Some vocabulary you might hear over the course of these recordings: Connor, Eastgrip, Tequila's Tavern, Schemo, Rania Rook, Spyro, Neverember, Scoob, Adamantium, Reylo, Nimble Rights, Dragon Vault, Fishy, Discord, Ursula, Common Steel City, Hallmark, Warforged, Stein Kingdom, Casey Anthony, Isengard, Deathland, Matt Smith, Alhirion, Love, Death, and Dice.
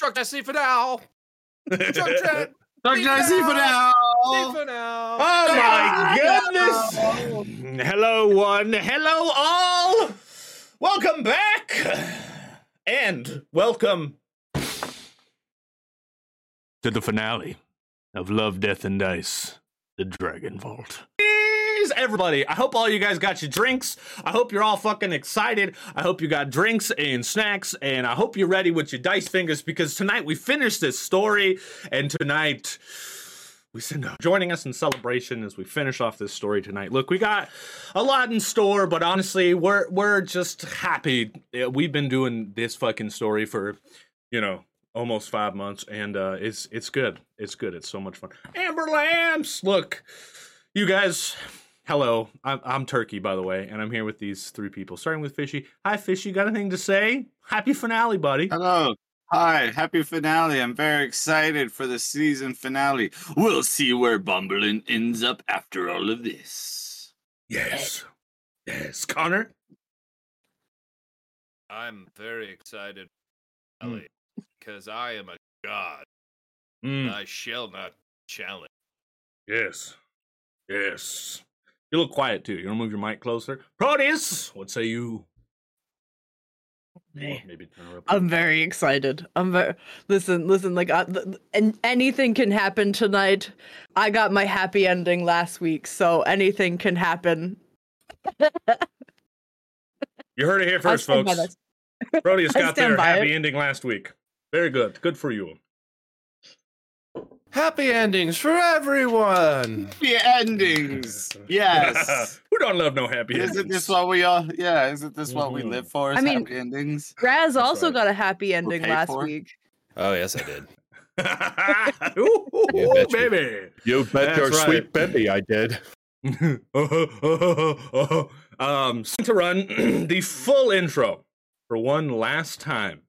Drug Dicey for now. Drug Dicey for now. Oh my goodness. Hello, one. Hello, all. Welcome back. And welcome to the finale of Love, Death, and Dice, the Dragon Vault. Everybody, I hope all you guys got your drinks. I hope you're all fucking excited. I hope you got drinks and snacks, and I hope you're ready with your dice fingers, because tonight we finish this story, and tonight we send out. Joining us in celebration as we finish off this story tonight. Look, we got a lot in store, but honestly, we're just happy. We've been doing this fucking story for, you know, almost 5 months, and it's good. It's good. It's so much fun. Amber Lamps! Look, you guys... Hello, I'm Turkey, by the way, and I'm here with these three people, starting with Fishy. Hi, Fishy, you got anything to say? Happy finale, buddy. Hello. Hi, happy finale. I'm very excited for the season finale. We'll see where Bumbling ends up after all of this. Yes. Yes. Connor? I'm very excited because I am a god. And I shall not challenge. Yes. Yes. You look quiet, too. You want to move your mic closer? Proteus, what say you? Maybe I'm very excited. Listen, like, and anything can happen tonight. I got my happy ending last week, so anything can happen. You heard it here first, folks. Proteus got their happy ending last week. Very good. Good for you. Happy endings for everyone! Happy endings! Yes! Who don't love no happy endings? Isn't this what we all... Yeah, isn't this what we live for? I mean, happy endings? Raz also got a happy ending last week. Oh, yes, I did. Ooh, baby! You bet your sweet baby I did. To run the full intro for one last time.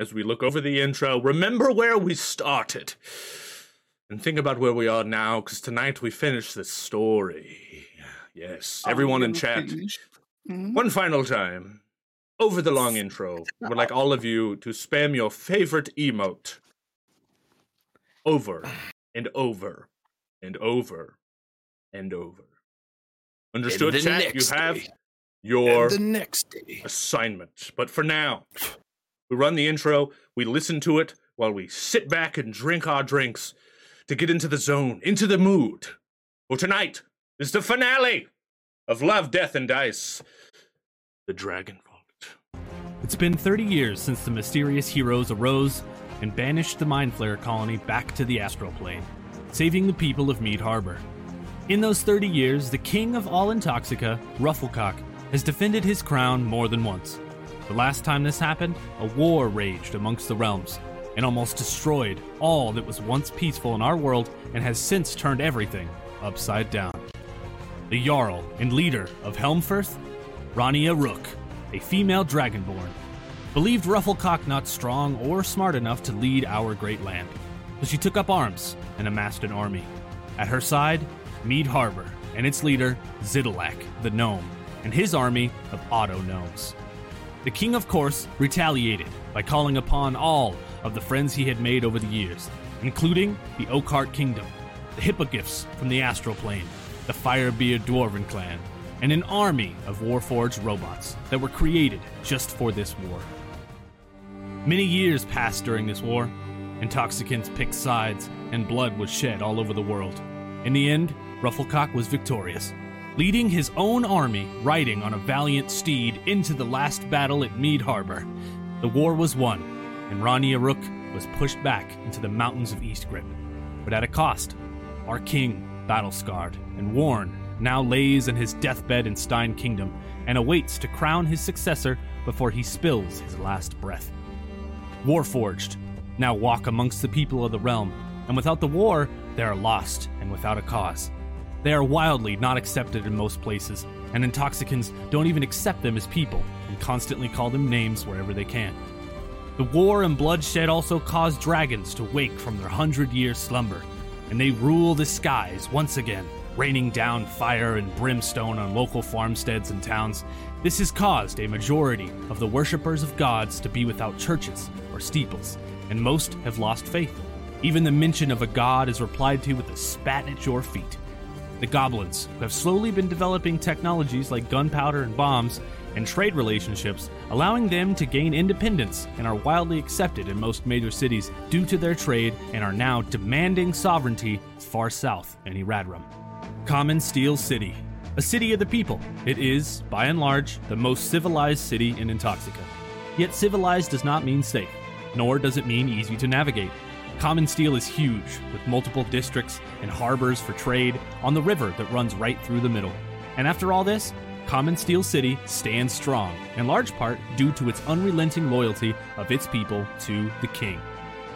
As we look over the intro, remember where we started. And think about where we are now, because tonight we finish this story. Yes, everyone in chat, one final time, over the long intro, we'd like all of you to spam your favorite emote over and over and over and over. Understood, chat? You have your assignment. But for now, we run the intro, we listen to it while we sit back and drink our drinks, to get into the zone, into the mood. For tonight is the finale of Love, Death, and Dice, the Dragon Vault. It's been 30 years since the mysterious heroes arose and banished the Mindflayer colony back to the astral plane, saving the people of Mead Harbor. In those 30 years, the king of all Intoxica, Rufflecock, has defended his crown more than once. The last time this happened, a war raged amongst the realms, and almost destroyed all that was once peaceful in our world and has since turned everything upside down. The Jarl and leader of Helmfirth, Rania Rook, a female dragonborn, believed Rufflecock not strong or smart enough to lead our great land, so she took up arms and amassed an army. At her side, Mead Harbor and its leader, Zidilak the gnome, and his army of auto gnomes. The king, of course, retaliated by calling upon all of the friends he had made over the years, including the Oakheart Kingdom, the Hippogriffs from the Astral Plane, the Firebeard Dwarven Clan, and an army of Warforged robots that were created just for this war. Many years passed during this war. Intoxicants picked sides, and blood was shed all over the world. In the end, Rufflecock was victorious, leading his own army riding on a valiant steed into the last battle at Mead Harbor. The war was won, and Rania Rook was pushed back into the mountains of Eastgrip. But at a cost, our king, battle-scarred and worn, now lays in his deathbed in Stein Kingdom and awaits to crown his successor before he spills his last breath. Warforged now walk amongst the people of the realm, and without the war, they are lost and without a cause. They are wildly not accepted in most places, and Intoxicants don't even accept them as people and constantly call them names wherever they can. The war and bloodshed also caused dragons to wake from their 100-year slumber, and they rule the skies once again, raining down fire and brimstone on local farmsteads and towns. This has caused a majority of the worshippers of gods to be without churches or steeples, and most have lost faith. Even the mention of a god is replied to with a spat at your feet. The goblins, who have slowly been developing technologies like gunpowder and bombs and trade relationships, allowing them to gain independence, and are wildly accepted in most major cities due to their trade, and are now demanding sovereignty far south in Eradrum. Common Steel City, a city of the people. It is, by and large, the most civilized city in Intoxica. Yet civilized does not mean safe, nor does it mean easy to navigate. Common Steel is huge, with multiple districts and harbors for trade on the river that runs right through the middle. And after all this, Common Steel City stands strong, in large part due to its unrelenting loyalty of its people to the king.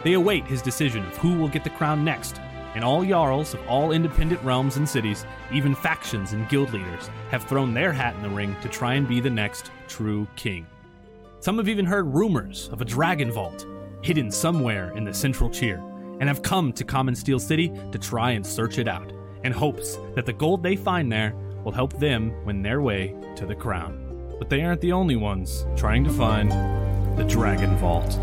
They await his decision of who will get the crown next, and all jarls of all independent realms and cities, even factions and guild leaders, have thrown their hat in the ring to try and be the next true king. Some have even heard rumors of a Dragon Vault hidden somewhere in the central tier, and have come to Common Steel City to try and search it out, in hopes that the gold they find there will help them win their way to the crown. But they aren't the only ones trying to find the Dragon Vault.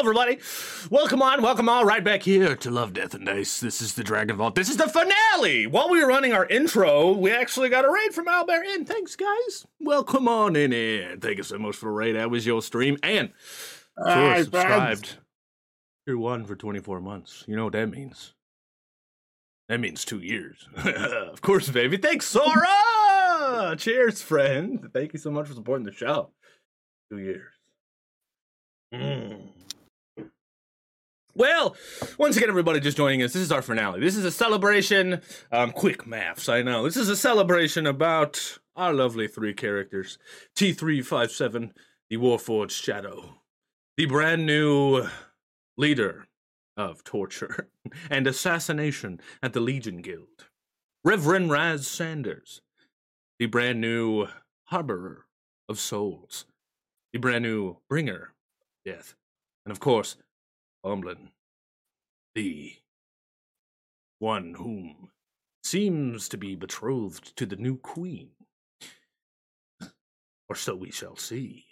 Everybody, welcome on, right back here to Love, Death, and Dice. This is the Dragon Vault. This is the finale. While we were running our intro, we actually got a raid from Albert in. Thanks, guys. Welcome on in here. Thank you so much for the raid. That was your stream. And sure, subscribed. You're one for 24 months. You know what that means. That means 2 years. Of course, baby. Thanks, Sora. Cheers, friend. Thank you so much for supporting the show. 2 years. Well, once again, everybody just joining us, this is our finale. This is a celebration, quick maths, I know. This is a celebration about our lovely three characters. T357, the Warforged Shadow, the brand new leader of torture and assassination at the Legion Guild. Reverend Raz Sanders, the brand new harborer of souls, the brand new bringer of death, and of course, Bumblin, the one whom seems to be betrothed to the new queen, or so we shall see.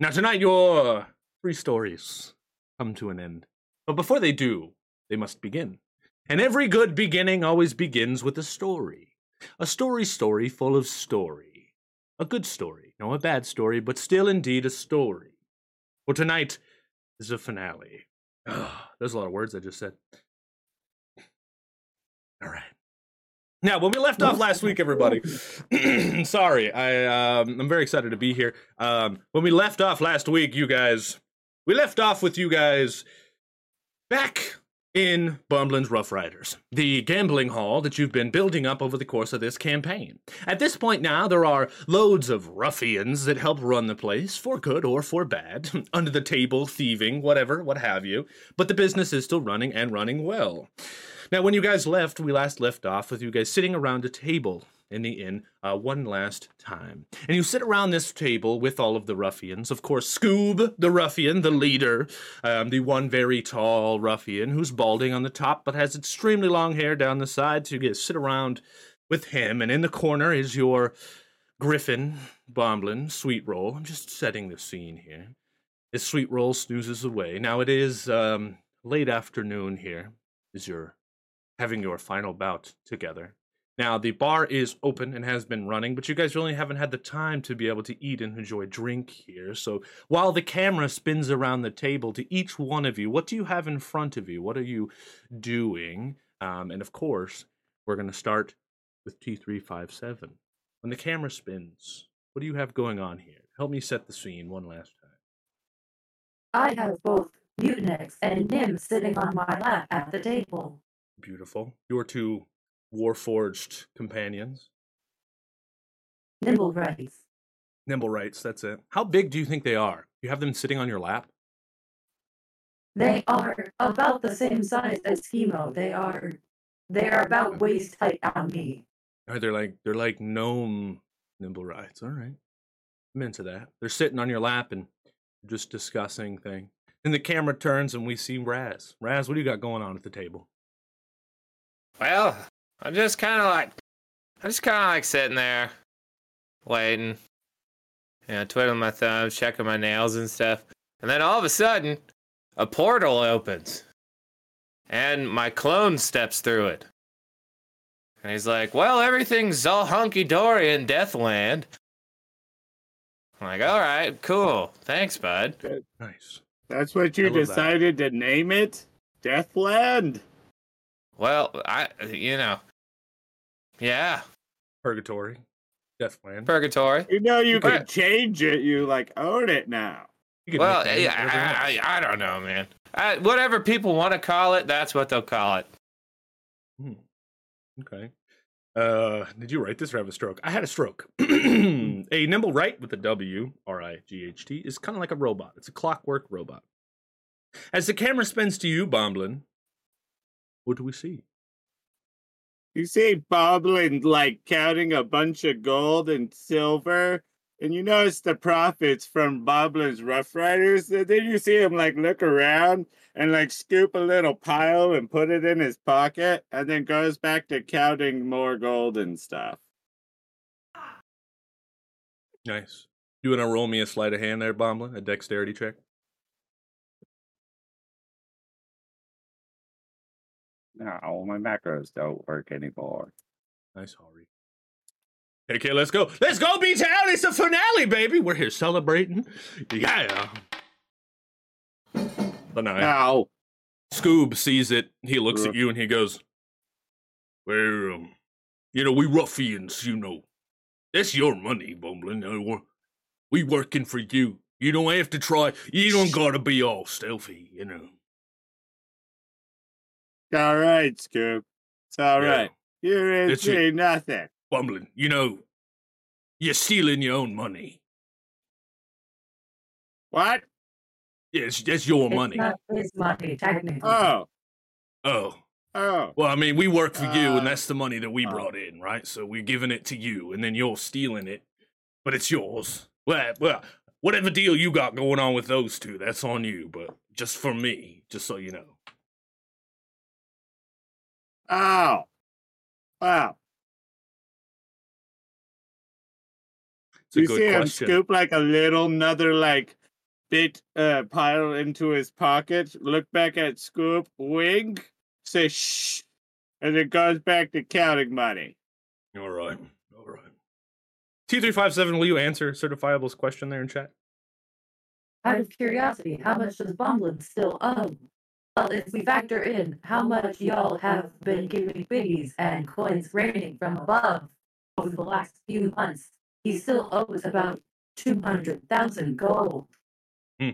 Now tonight your three stories come to an end, but before they do, they must begin. And every good beginning always begins with a story full of story. A good story, no a bad story, but still indeed a story. For tonight, this is a finale. There's a lot of words I just said. All right. Now, when we left off last week, everybody, sorry, I'm very excited to be here. When we left off last week, we left off with you guys back in Bumblin's Rough Riders, the gambling hall that you've been building up over the course of this campaign. At this point now, there are loads of ruffians that help run the place, for good or for bad, under the table, thieving, whatever, what have you, but the business is still running and running well. Now, when you guys left, we last left off with you guys sitting around a table in the inn one last time. And you sit around this table with all of the ruffians. Of course, Scoob, the ruffian, the leader, the one very tall ruffian who's balding on the top but has extremely long hair down the side. So you guys sit around with him. And in the corner is your griffin, Bumblin, Sweet Roll. I'm just setting the scene here. As Sweet Roll snoozes away. Now, it is late afternoon here as you're having your final bout together. Now, the bar is open and has been running, but you guys really haven't had the time to be able to eat and enjoy drink here. So while the camera spins around the table to each one of you, what do you have in front of you? What are you doing? And of course, we're going to start with T357. When the camera spins, what do you have going on here? Help me set the scene one last time. I have both Mutinex and Nim sitting on my lap at the table. Beautiful. Your two Warforged companions. Nimble Rights, that's it. How big do you think they are? You have them sitting on your lap? They are about the same size as Schemo. They are about waist height on me. Alright, they're like gnome Nimble Rights. Alright. I'm into that. They're sitting on your lap and just discussing things. Then the camera turns and we see Raz. Raz, what do you got going on at the table? Well, I'm just kind of like sitting there, waiting, twiddling my thumbs, checking my nails and stuff. And then all of a sudden, a portal opens, and my clone steps through it. And he's like, "Well, everything's all hunky dory in Deathland." I'm like, "All right, cool, thanks, bud." Nice. That's what you decided to name it, Deathland. Well, yeah. Purgatory. Deathland. Purgatory. You know, you can change it. You, own it now. Well, yeah, I don't know, man. Whatever people want to call it, that's what they'll call it. Okay. Did you write this or have a stroke? I had a stroke. A nimble right with a W, R-I-G-H-T, is kind of like a robot. It's a clockwork robot. As the camera spins to you, Bomblin, what do we see? You see Bumblin counting a bunch of gold and silver, and you notice the profits from Bumblin's Rough Riders. And then you see him look around and scoop a little pile and put it in his pocket, and then goes back to counting more gold and stuff. Nice. You want to roll me a sleight of hand there, Bumblin? A dexterity check? No, my macros don't work anymore. Nice, Harry. Okay, let's go. Let's go, B-Town! It's the finale, baby! We're here celebrating. Yeah! The 9. Ow. Scoob sees it. He looks at you and he goes, "Well, we ruffians, That's your money, Bumblin. We working for you. You don't have to try. You don't gotta be all stealthy, All right, Scoop. It's all right. You didn't see nothing. Bumblin, you're stealing your own money. What? Yes, that's your money. It's not his money, technically. Oh. Well, we work for you, and that's the money that we brought in, right? So we're giving it to you, and then you're stealing it, but it's yours. Well, whatever deal you got going on with those two, that's on you, but just for me, just so you know. Oh, wow. You see him scoop a little pile into his pocket, look back at Scoop, wink, say shh, and it goes back to counting money. All right. T357, will you answer Certifiable's question there in chat? Out of curiosity, how much does Bumblin still owe? Well, if we factor in how much y'all have been giving biggies and coins raining from above over the last few months, he still owes about 200,000 gold. There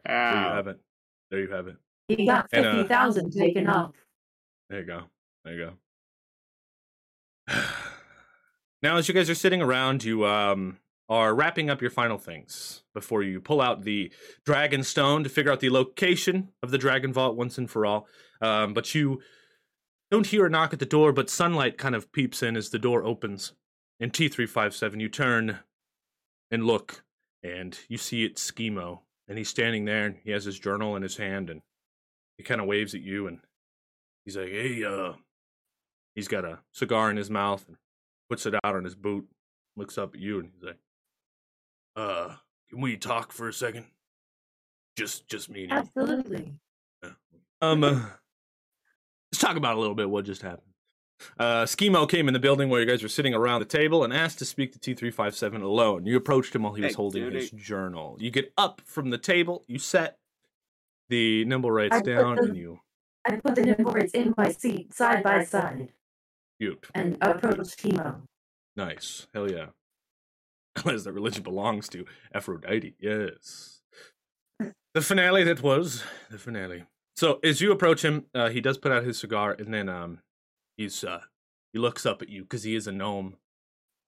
you have it. He got 50,000 taken off. There you go. Now, as you guys are sitting around, you are wrapping up your final things before you pull out the Dragon Stone to figure out the location of the Dragon Vault once and for all. But you don't hear a knock at the door, but sunlight kind of peeps in as the door opens. In T357, you turn and look, and you see it's Schemo. And he's standing there, and he has his journal in his hand, and he kind of waves at you, and he's like, hey, he's got a cigar in his mouth, and puts it out on his boot, looks up at you, and he's like, can we talk for a second? Just me and you. Absolutely. Yeah. Let's talk about a little bit what just happened. Schemo came in the building where you guys were sitting around the table and asked to speak to T357 alone. You approached him while he was holding his journal. You get up from the table, you set the nimble rights down, and you... I put the nimble rights in my seat, side by side. Cute. And approached Schemo. Nice. Hell yeah. As the religion belongs to Aphrodite. Yes. The finale that was. The finale. So, as you approach him, he does put out his cigar, and then... He looks up at you because he is a gnome.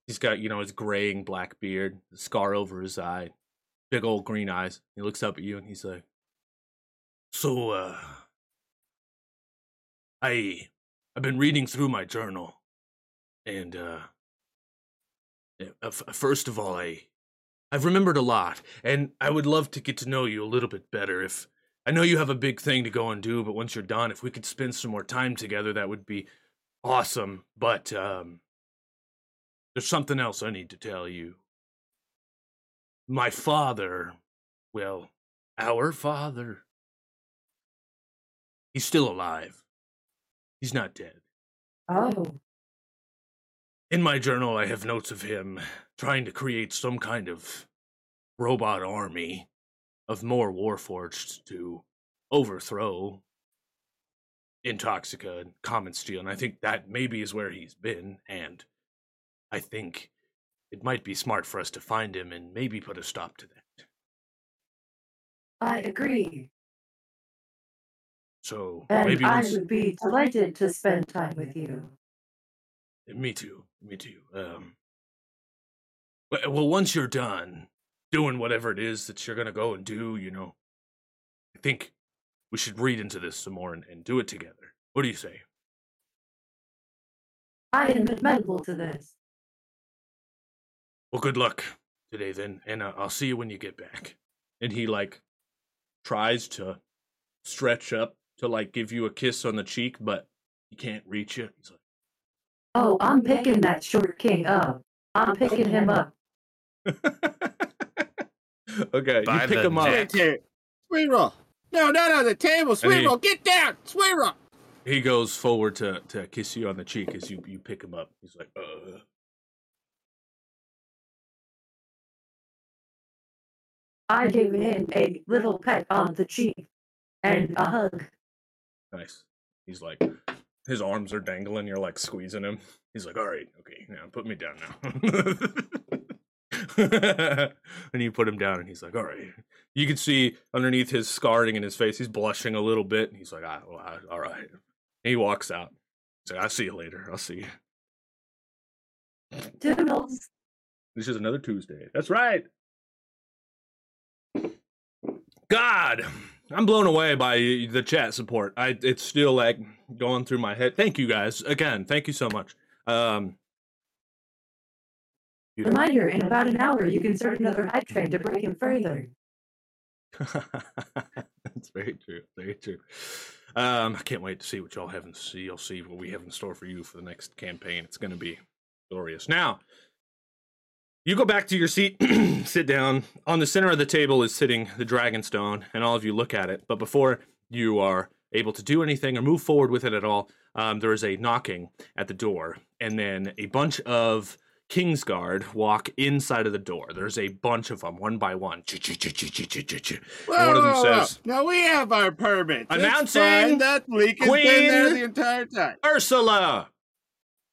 He's got, you know, his graying black beard, the scar over his eye, big old green eyes. He looks up at you and he's like, so, I've been reading through my journal. And, first of all, I've remembered a lot. And I would love to get to know you a little bit better if, I know you have a big thing to go and do, but once you're done, if we could spend some more time together, that would be awesome, but there's something else I need to tell you. My father, well, our father, he's still alive. He's not dead. Oh. In my journal, I have notes of him trying to create some kind of robot army of more Warforged to overthrow Intoxica and Common Steel, and I think that maybe is where he's been, and I think it might be smart for us to find him and maybe put a stop to that. I agree. So, and maybe I would be delighted to spend time with you. Me too. Well, once you're done doing whatever it is that you're going to go and do, you know, I think we should read into this some more and do it together. What do you say? I am amenable to this. Well, good luck today then, and I'll see you when you get back. And he, tries to stretch up to, give you a kiss on the cheek, but he can't reach you. He's like, oh, I'm picking that short king up. I'm picking him up. Okay, by you pick him up. Sweet Roll. No, the table. Sweet Roll, get down. Sweet Roll. He goes forward to kiss you on the cheek as you pick him up. He's like, I gave him a little peck on the cheek and a hug. Nice. He's like, his arms are dangling. You're squeezing him. He's like, all right, okay, now put me down now. And you put him down and he's like, all right. You can see underneath his scarring in his face, he's blushing a little bit. And he's like, all right. And he walks out. He's like, I'll see you later. I'll see you. Toodles. This is another Tuesday. That's right. God, I'm blown away by the chat support. It's still going through my head. Thank you guys. Again, thank you so much. Reminder, in about an hour, you can start another hype train to break him further. That's very true. Very true. I can't wait to see what y'all have in CLC, what we have in store for you for the next campaign. It's going to be glorious. Now, you go back to your seat, sit down. On the center of the table is sitting the Dragonstone, and all of you look at it. But before you are able to do anything or move forward with it at all, there is a knocking at the door, and then a bunch of Kingsguard walk inside of the door. There's a bunch of them, one by one. Whoa, one of them says, now we have our permit. Announcing that leak has been there the entire time. Ursula!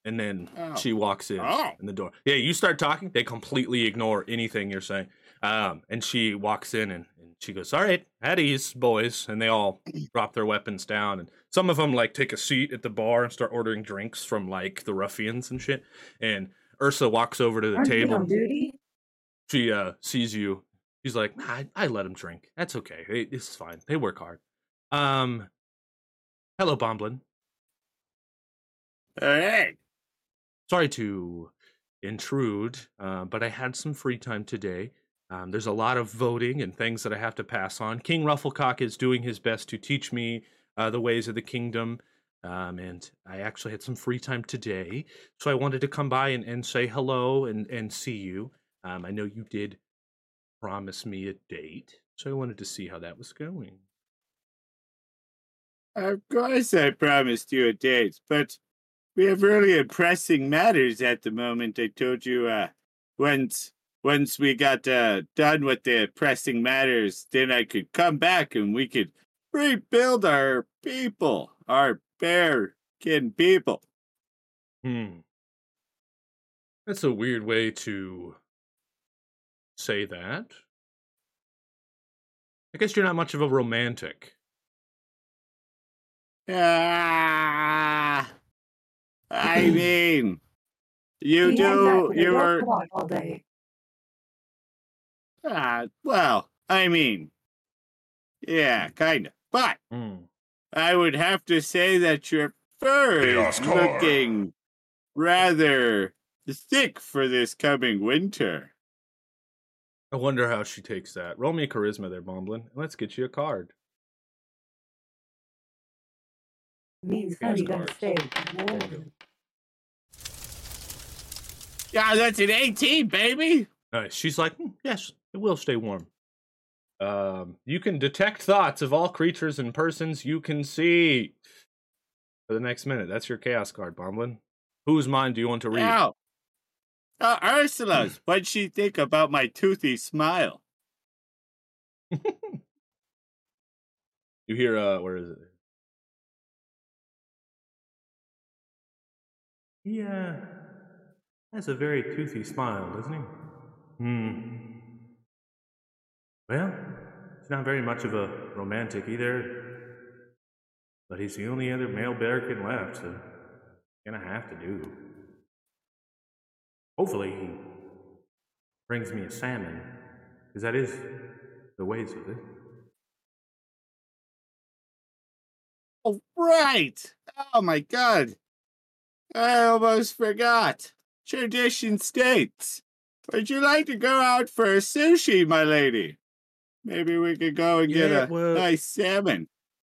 And then she walks in the door. Yeah, you start talking, they completely ignore anything you're saying. And she walks in and she goes, all right, at ease, boys. And they all drop their weapons down. And some of them take a seat at the bar and start ordering drinks from the ruffians and shit. And Ursula walks over to the table. On duty? She sees you. She's like, I let them drink. That's okay. It's fine. They work hard. Hello, Bumblin. Hey. Sorry to intrude, but I had some free time today. There's a lot of voting and things that I have to pass on. King Rufflecock is doing his best to teach me the ways of the kingdom, and I actually had some free time today, so I wanted to come by and say hello and see you. I know you did promise me a date, so I wanted to see how that was going. Of course I promised you a date, but we have really pressing matters at the moment. I told you once we got done with the pressing matters, then I could come back and we could rebuild our people, our bear-kin people. That's a weird way to say that. I guess you're not much of a romantic. I mean, all day. Well, I mean, yeah, kind of. But I would have to say that your fur is looking rather thick for this coming winter. I wonder how she takes that. Roll me a charisma there, Bumblin. Let's get you a card. Means how you gotta stay. Yeah, that's an 18, baby. Nice. She's like, yes, it will stay warm. You can detect thoughts of all creatures and persons you can see for the next minute. That's your chaos card, Bumblin. Whose mind do you want to read? Now, Ursula's. What'd she think about my toothy smile? You hear, where is it? Yeah, that's a very toothy smile, doesn't he? Well, he's not very much of a romantic either, but he's the only other male bearkin left, so gonna have to do. Hopefully he brings me a salmon, because that is the ways of it. Oh, right! Oh my god! I almost forgot. Tradition states. Would you like to go out for a sushi, my lady? Maybe we could go and get a nice salmon.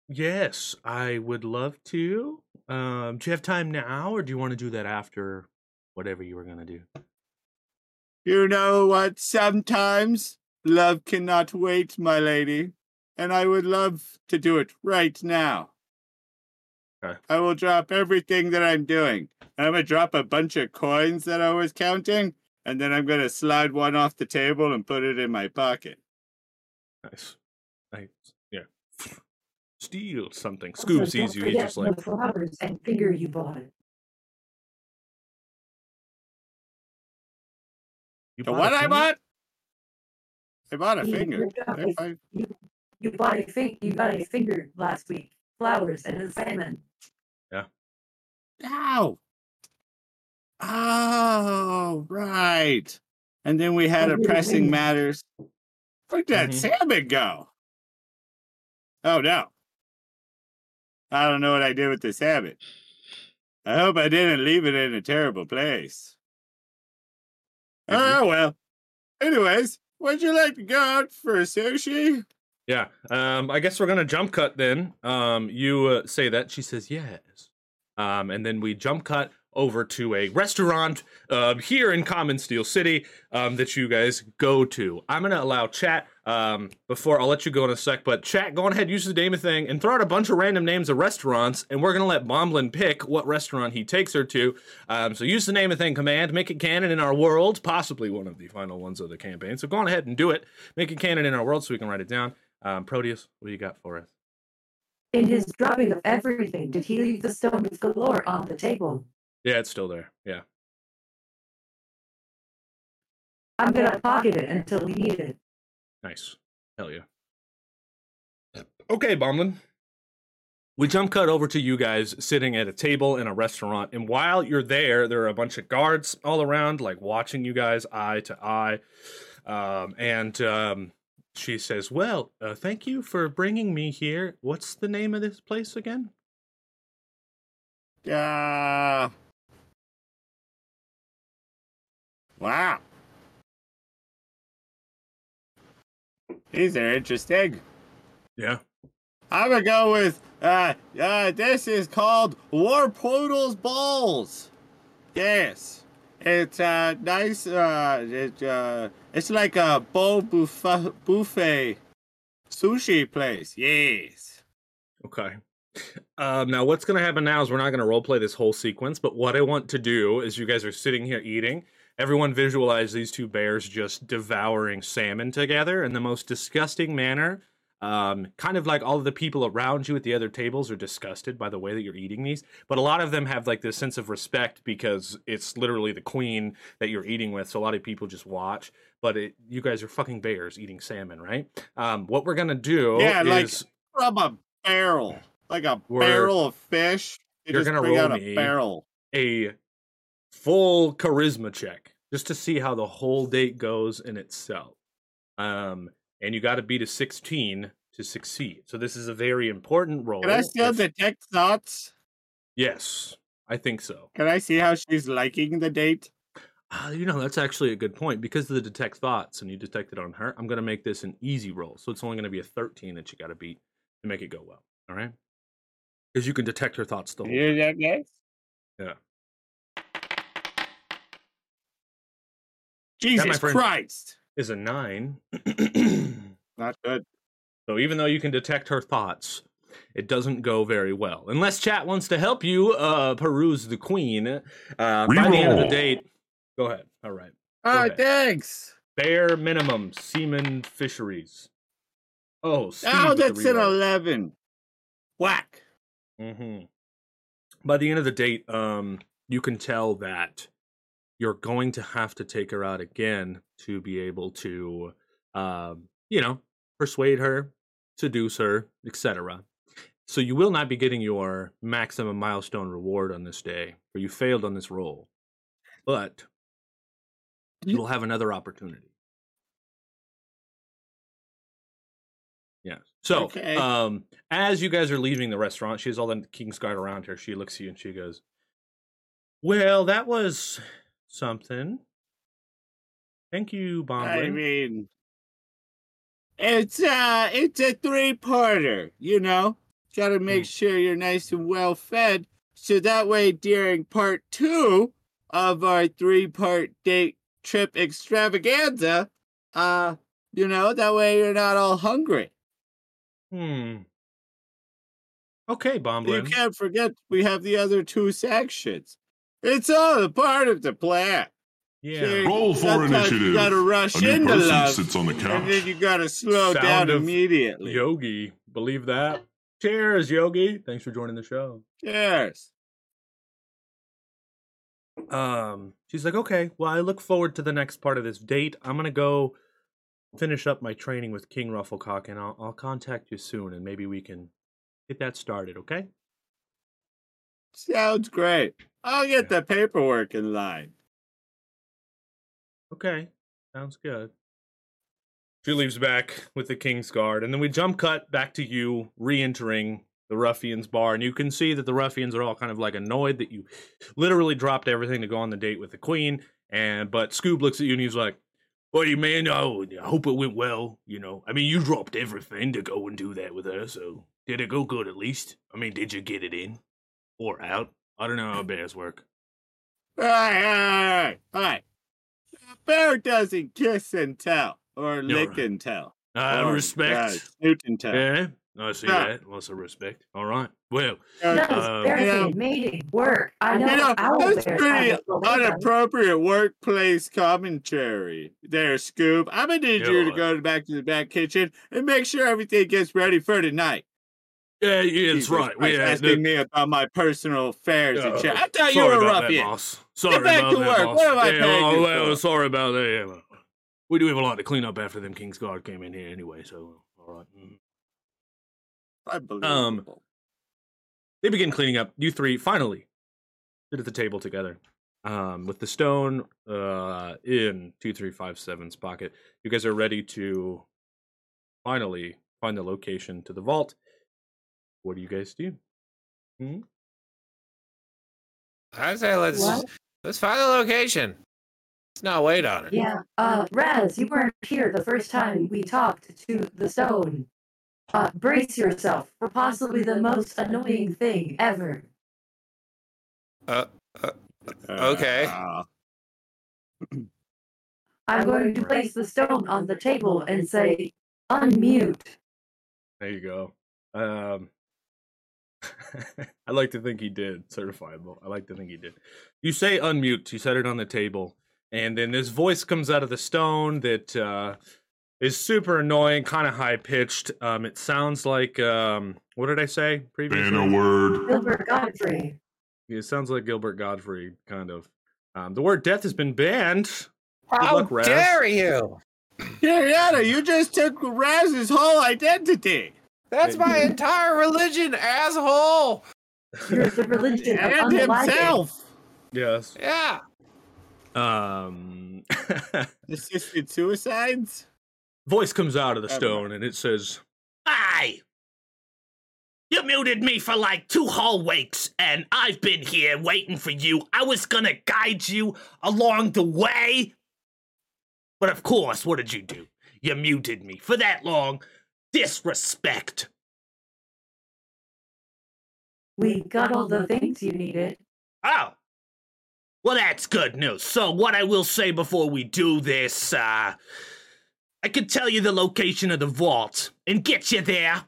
Yes, I would love to. Do you have time now, or do you want to do that after whatever you were going to do? You know what? Sometimes love cannot wait, my lady. And I would love to do it right now. Okay. I will drop everything that I'm doing. I'm going to drop a bunch of coins that I was counting, and then I'm going to slide one off the table and put it in my pocket. Nice. Yeah. Steal something. Scoob sees you. He just like... the flowers and figure you bought it. What I bought? I bought a finger. You got a finger last week. Flowers and a salmon. Yeah. Ow! Oh, right. And then we had pressing matters. Where'd that salmon go? Oh, no. I don't know what I did with the salmon. I hope I didn't leave it in a terrible place. Oh, well. Anyways, would you like to go out for a sushi? Yeah, I guess we're going to jump cut then. You say that. She says yes. And then we jump cut over to a restaurant here in Common Steel City that you guys go to. I'm going to allow chat before I'll let you go in a sec. But chat, go on ahead, use the name of thing, and throw out a bunch of random names of restaurants. And we're going to let Bumblin pick what restaurant he takes her to. So use the name of thing command. Make it canon in our world. Possibly one of the final ones of the campaign. So go on ahead and do it. Make it canon in our world so we can write it down. Proteus, what do you got for us? In his dropping of everything, did he leave the stones galore on the table? Yeah, it's still there. Yeah. I'm going to pocket it until we need it. Nice. Hell yeah. Okay, Bumblin. We jump cut over to you guys sitting at a table in a restaurant. And while you're there, there are a bunch of guards all around, like watching you guys eye to eye. She says, well, thank you for bringing me here. What's the name of this place again? Wow. These are interesting. Yeah. I'm going to go with, this is called War Poodle's Balls. Yes. It's nice. It's like a bowl buffet sushi place. Yes. Okay. Now what's going to happen now is we're not going to roleplay this whole sequence, but what I want to do is you guys are sitting here eating. Everyone visualize these two bears just devouring salmon together in the most disgusting manner. Kind of like all of the people around you at the other tables are disgusted by the way that you're eating these, but a lot of them have like this sense of respect because it's literally the queen that you're eating with. So a lot of people just watch, but you guys are fucking bears eating salmon, right? What we're going to do is... like from a barrel, like a barrel of fish. You're going to roll out a barrel. A full charisma check just to see how the whole date goes in itself. And you got to beat a 16 to succeed. So this is a very important roll. Can I still detect thoughts? Yes, I think so. Can I see how she's liking the date? That's actually a good point. Because of the detect thoughts, and you detect it on her, I'm going to make this an easy roll. So it's only going to be a 13 that you got to beat to make it go well. All right? Because you can detect her thoughts the whole time. That nice? Yeah. Jesus Christ! Is a 9. Not good. So even though you can detect her thoughts, it doesn't go very well. Unless chat wants to help you peruse the queen. By the end of the date... Go ahead. All right. All right, thanks. Bare minimum semen fisheries. Oh, that's an 11. Whack. Mm-hmm. By the end of the date, you can tell that you're going to have to take her out again to be able to, persuade her, seduce her, etc. So you will not be getting your maximum milestone reward on this day, for you failed on this roll. But you will have another opportunity. Yeah. So as you guys are leaving the restaurant, she has all the King's Guard around her. She looks at you and she goes, well, that was... something. Thank you, Bomblin. I mean, it's a three-parter, Got to make sure you're nice and well fed, so that way during part 2 of our 3-part date trip extravaganza, that way you're not all hungry. Okay, Bomblin. You can't forget we have the other 2 sections. It's all a part of the plan. Yeah. So roll for initiative. You gotta rush into love, sits on the couch, and then you gotta slow down immediately. Yogi, believe that. Cheers, Yogi. Thanks for joining the show. Cheers. She's like, okay. Well, I look forward to the next part of this date. I'm gonna go finish up my training with King Rufflecock, and I'll contact you soon, and maybe we can get that started. Okay. Sounds great. I'll get the paperwork in line. Okay, sounds good. She leaves back with the King's Guard, and then we jump cut back to you re-entering the Ruffians bar, and you can see that the Ruffians are all kind of like annoyed that you literally dropped everything to go on the date with the Queen, but Scoob looks at you and he's like, what do you mean? Oh, I hope it went well, I mean, you dropped everything to go and do that with her, so did it go good at least? I mean, did you get it in? Or out. I don't know how bears work. All right. A bear doesn't kiss and tell, or lick and tell. Respect. Snoot and tell. Yeah, I see that. Lots of respect. All right. Well, bears made it work. I know. That's pretty inappropriate workplace commentary there, Scoob. I'm going to need you to go back to the back kitchen and make sure everything gets ready for tonight. Yeah, it's right. We're asking me about my personal affairs and shit. I thought you were a ruffian. Sorry about that, boss. Get back to work. Boss. What am I paying you for? Sorry about that. Yeah, we do have a lot to clean up after them King's Guard came in here anyway, so all right. Unbelievable. They begin cleaning up. You three finally sit at the table together with the stone in 2357's pocket. You guys are ready to finally find the location to the vault. What do you guys do? I say let's find a location. Let's not wait on it. Yeah. Raz, you weren't here the first time we talked to the stone. Brace yourself for possibly the most annoying thing ever. Okay. I'm going to place the stone on the table and say, unmute. There you go. I like to think he did. Certifiable. I like to think he did. You say unmute. You set it on the table. And then this voice comes out of the stone that is super annoying, kind of high-pitched. It sounds like, what did I say previously? In a word. Gilbert Godfrey. Yeah, it sounds like Gilbert Godfrey, kind of. The word death has been banned. How dare you? Yuriana, you just took Raz's whole identity. That's my entire religion, asshole. You're the religion and himself. Yes. Yeah. Assisted suicides? Voice comes out of the stone and it says, "Aye! You muted me for like 2 whole weeks and I've been here waiting for you. I was gonna guide you along the way. But of course, what did you do? You muted me for that long. Disrespect. We got all the things you needed." Oh. Well, that's good news. So what I will say before we do this, I could tell you the location of the vault and get you there.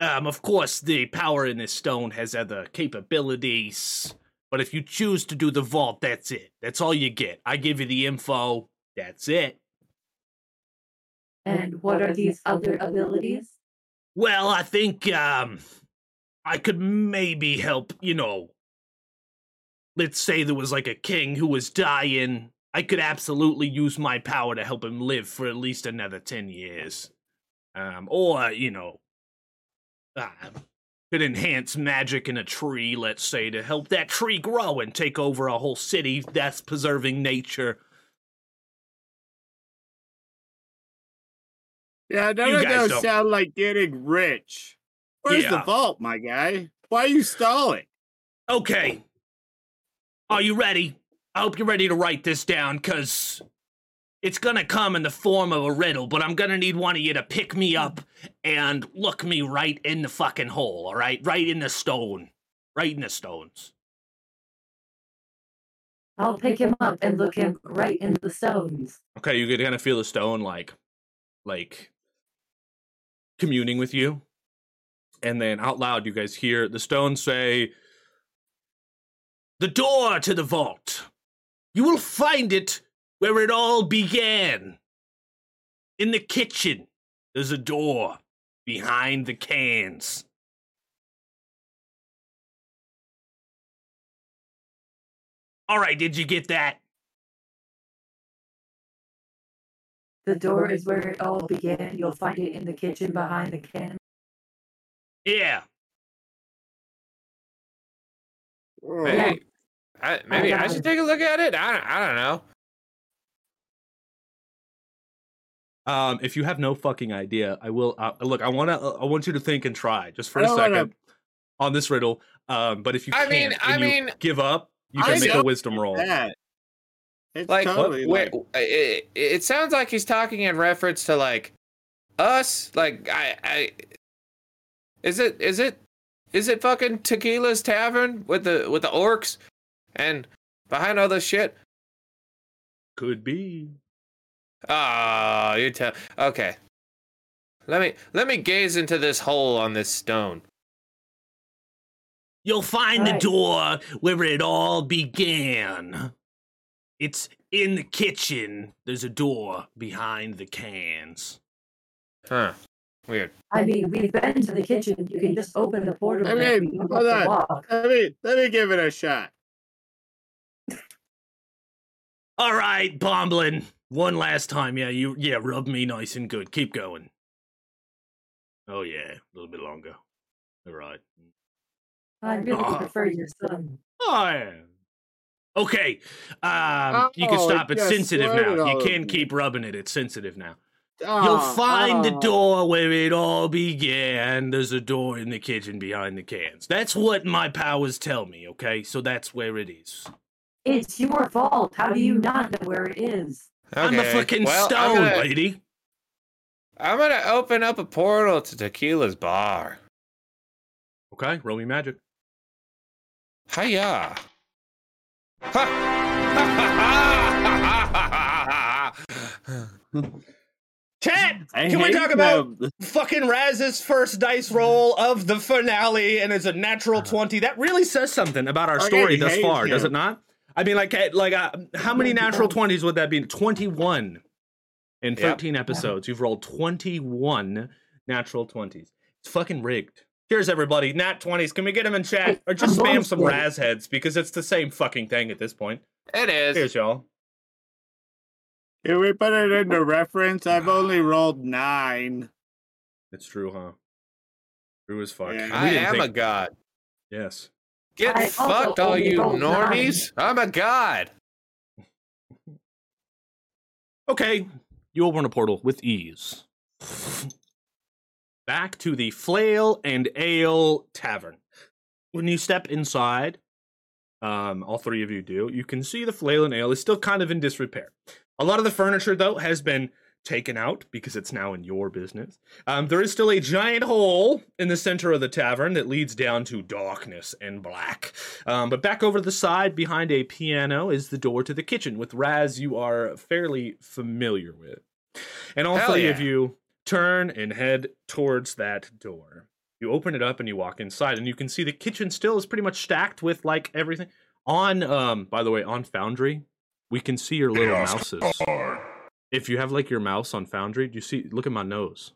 Of course, the power in this stone has other capabilities, but if you choose to do the vault, that's it. That's all you get. I give you the info. That's it. And what are these other abilities? Well, I think I could maybe help, you know, let's say there was like a king who was dying. I could absolutely use my power to help him live for at least another 10 years. Or, you know, could enhance magic in a tree, let's say, to help that tree grow and take over a whole city, that's preserving nature. Yeah, none of those sound like getting rich. Where's the vault, my guy? Why are you stalling? Okay. Are you ready? I hope you're ready to write this down, because it's going to come in the form of a riddle, but I'm going to need one of you to pick me up and look me right in the fucking hole, all right? Right in the stone. Right in the stones. I'll pick him up and look him right in the stones. Okay, you're going to feel the stone like communing with you. And then out loud, you guys hear the stone say, "The door to the vault. You will find it where it all began. In the kitchen, there's a door behind the cans." All right, did you get that? The door is where it all began. You'll find it in the kitchen behind the cans. Yeah. Maybe I should take a look at it. I don't know. If you have no fucking idea, I will look. I want you to think and try just for a second on this riddle. But if you give up, you can make a wisdom roll. It's like, totally it sounds like he's talking in reference to like us. Like is it fucking Tequila's Tavern with the orcs and behind all this shit? Could be. Okay. Let me gaze into this hole on this stone. You'll find the door where it all began. It's in the kitchen. There's a door behind the cans. Huh. Weird. I mean, we've been to the kitchen. You can just open the portal. Hold on. Let me give it a shot. All right, Bomblin. One last time. Yeah, rub me nice and good. Keep going. Oh, yeah. A little bit longer. All right. I really prefer your son. Oh, yeah. Okay. You can stop. It's sensitive now. You can't keep rubbing it. It's sensitive now. You'll find the door where it all began. There's a door in the kitchen behind the cans. That's what my powers tell me, okay? So that's where it is. It's your fault. How do you not know where it is? Okay. I'm a fucking stone, lady. I'm going to open up a portal to Tequila's bar. Okay, roll me magic. Hiya. Ha! Ha ha ha ha ha! Chat! Can we talk about fucking Raz's first dice roll of the finale, and it's a natural 20? That really says something about our story thus far, does it not? I mean, like, how many natural 20s would that be? 21 in 13 episodes. You've rolled 21 natural 20s. It's fucking rigged. Cheers, everybody. Nat 20s. Can we get them in chat? Or just spam some Raz heads, because it's the same fucking thing at this point. It is. Cheers, y'all. If we put it into reference, I've only rolled 9. It's true, huh? True as fuck. Yeah. I am a god. Yes. Get fucked, all you normies. 9. I'm a god. Okay. You open a portal with ease. Back to the Flail and Ale Tavern. When you step inside, all three of you do, you can see the Flail and Ale is still kind of in disrepair. A lot of the furniture, though, has been taken out because it's now in your business. There is still a giant hole in the center of the tavern that leads down to darkness and black. But back over to the side, behind a piano, is the door to the kitchen with Raz you are fairly familiar with. And all three of you turn and head towards that door. You open it up and you walk inside, and you can see the kitchen still is pretty much stacked with, like, everything. By the way, on Foundry, we can see your little mouses. If you have, like, your mouse on Foundry, do you see? Look at my nose.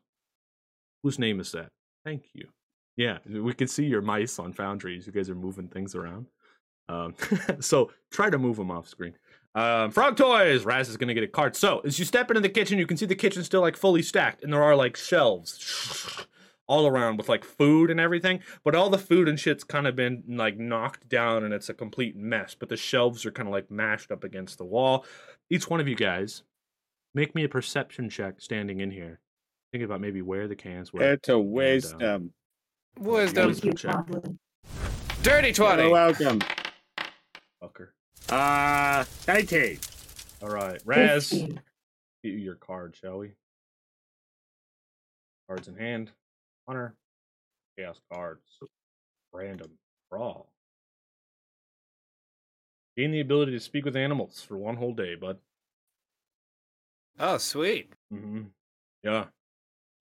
Whose name is that? Thank you. Yeah, we can see your mice on Foundry. You guys are moving things around. So try to move them off screen. Frog Toys! Raz is going to get a cart. So as you step into the kitchen, you can see the kitchen still, like, fully stacked. And there are, like, shelves all around with, like, food and everything. But all the food and shit's kind of been, like, knocked down, and it's a complete mess. But the shelves are kind of, like, mashed up against the wall. Each one of you guys, make me a perception check standing in here. Think about maybe where the cans were. It's a wisdom. Wisdom check. Dirty 20! You're welcome. Fucker. 19. All right. Raz, get you your card, shall we? Cards in hand. Hunter, chaos cards, random, raw. Gain the ability to speak with animals for one whole day, bud. Oh, sweet. Mm-hmm. Yeah.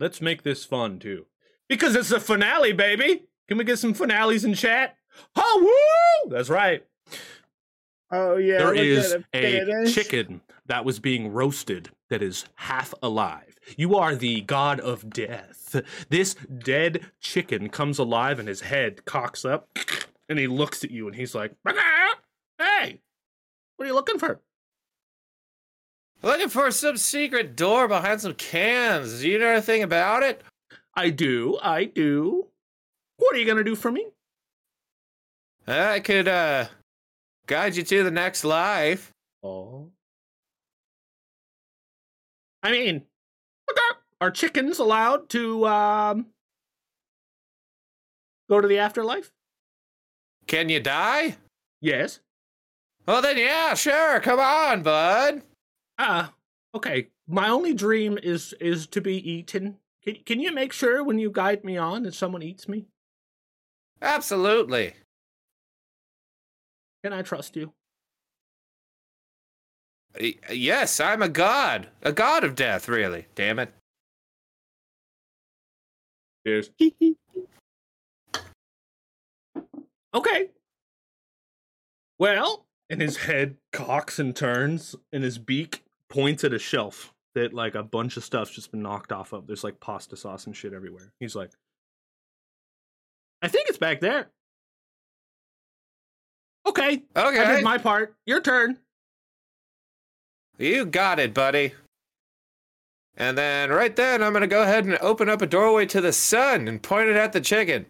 Let's make this fun, too. Because it's the finale, baby! Can we get some finales in chat? Oh, woo! That's right. Oh, yeah. There is a chicken that was being roasted that is half alive. You are the god of death. This dead chicken comes alive and his head cocks up and he looks at you and he's like, hey, what are you looking for? Looking for some secret door behind some cans. Do you know anything about it? I do. What are you going to do for me? I could guide you to the next life. Oh. I mean, are chickens allowed to go to the afterlife? Can you die? Yes. Well, then, yeah, sure. Come on, bud. Okay. My only dream is to be eaten. Can you make sure when you guide me on that someone eats me? Absolutely. Can I trust you? Yes, I'm a god of death, really. Damn it! Cheers. Okay. Well, and his head cocks and turns, and his beak points at a shelf that, like, a bunch of stuff's just been knocked off of. There's, like, pasta sauce and shit everywhere. He's like, I think it's back there. Okay. I did my part. Your turn. You got it, buddy. And then right then, I'm going to go ahead and open up a doorway to the sun and point it at the chicken.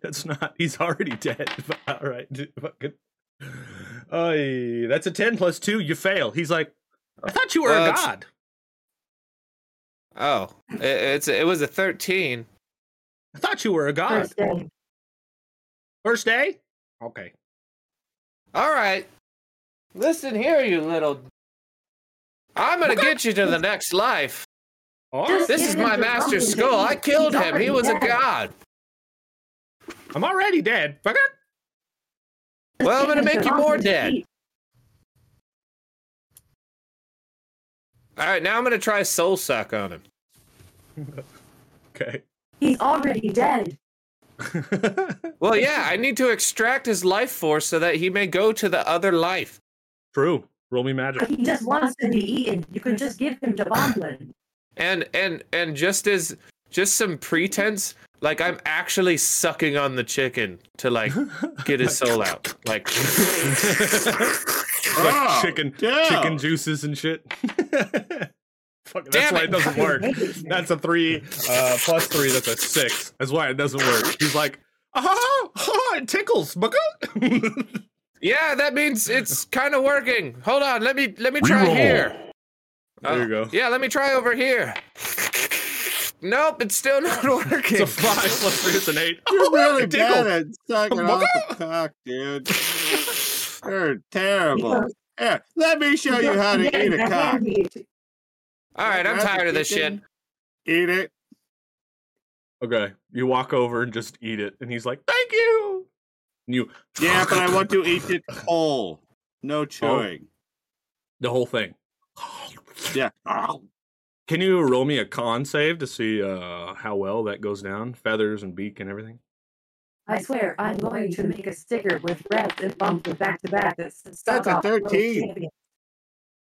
That's not... He's already dead. All right. Dude, that's a 10 plus 2. You fail. He's like, I thought you were a god. It was a 13. I thought you were a god. First day? Okay. All right. Listen here, you little... I'm going to get you to the next life. Right. This is my master's skull. I killed him. He was a god. I'm already dead, fucker. Well, I'm going to make you more dead. All right, now I'm going to try Soul Suck on him. Okay. He's already dead. Well, yeah, I need to extract his life force so that he may go to the other life. True. Roll me magic. He just wants to be eaten. You can just give him to Bumblin. And just some pretense, like I'm actually sucking on the chicken to like get his soul out, like, chicken juices and shit. Fuck, that's why it doesn't work. That's a 3 plus 3. That's a 6. That's why it doesn't work. He's like, it tickles. Yeah, that means it's kind of working. Hold on, let me try here. There you go. Yeah, let me try over here. Nope, it's still not working. It's a 5 plus 3 is an 8. You're really bad at sucking off the cock, dude. You're terrible. Yeah, let me show you how to eat a cock. All right, I'm tired of this shit. Eat it. Okay, you walk over and just eat it, and he's like, "Thank you." And you, yeah, but I want to eat it whole, no chewing. The whole thing. Yeah. Can you roll me a con save to see how well that goes down? Feathers and beak and everything? I swear, I'm going to make a sticker with Raz and Bumble back to back. That's a 13.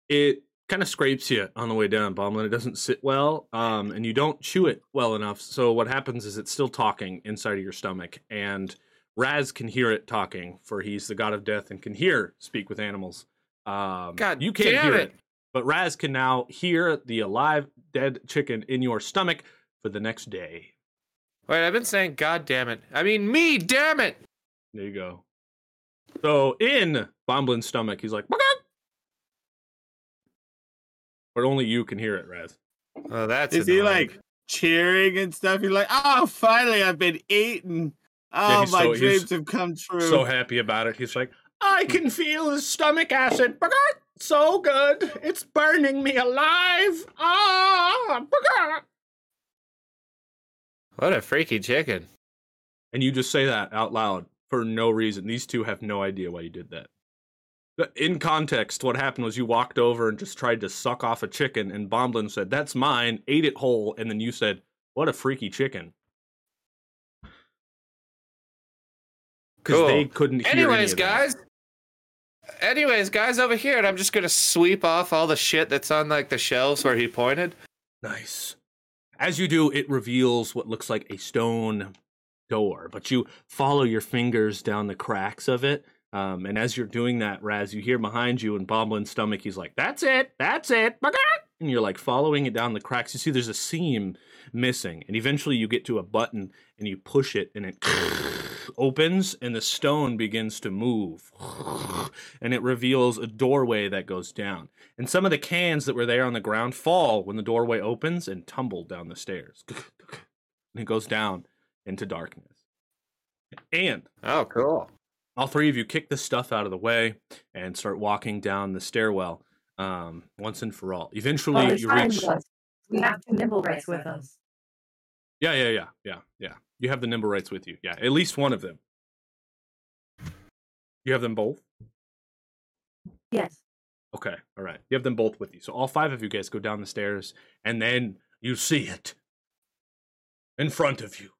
It kind of scrapes you on the way down, Bumble. It doesn't sit well, and you don't chew it well enough. So what happens is it's still talking inside of your stomach, and Raz can hear it talking, for he's the god of death and can hear speak with animals. God, you can't hear it. But Raz can now hear the alive, dead chicken in your stomach for the next day. Wait, I've been saying God damn it. I mean me, damn it! There you go. So in Bomblin's stomach, he's like, "Bah-gah!" But only you can hear it, Raz. Oh, that's Is annoying. He like cheering and stuff? He's like, "Oh, finally I've been eaten. Oh, yeah, my dreams have come true." So happy about it. He's like, "I can feel his stomach acid. Bah-gah! So good. It's burning me alive. Ah! What a freaky chicken." And you just say that out loud for no reason. These two have no idea why you did that. But in context, what happened was you walked over and just tried to suck off a chicken, and Bumblin said, "That's mine," ate it whole, and then you said, "What a freaky chicken." Because cool. They couldn't hear Anyways, guys. That. Anyways, guys, over here, and I'm just going to sweep off all the shit that's on, like, the shelves where he pointed. Nice. As you do, it reveals what looks like a stone door, but you follow your fingers down the cracks of it, and as you're doing that, Raz, you hear behind you in Bomblin's stomach, he's like, that's it, and you're, like, following it down the cracks. You see there's a seam missing, and eventually you get to a button, and you push it, and it... opens and the stone begins to move, and it reveals a doorway that goes down, and some of the cans that were there on the ground fall when the doorway opens and tumble down the stairs, and it goes down into darkness. And oh, cool, all three of you kick the stuff out of the way and start walking down the stairwell once and for all. Eventually you reach we have two nimble rights with us. Yeah. You have the nimble rights with you. Yeah, at least one of them. You have them both? Yes. Okay, all right. You have them both with you. So all five of you guys go down the stairs, and then you see it in front of you.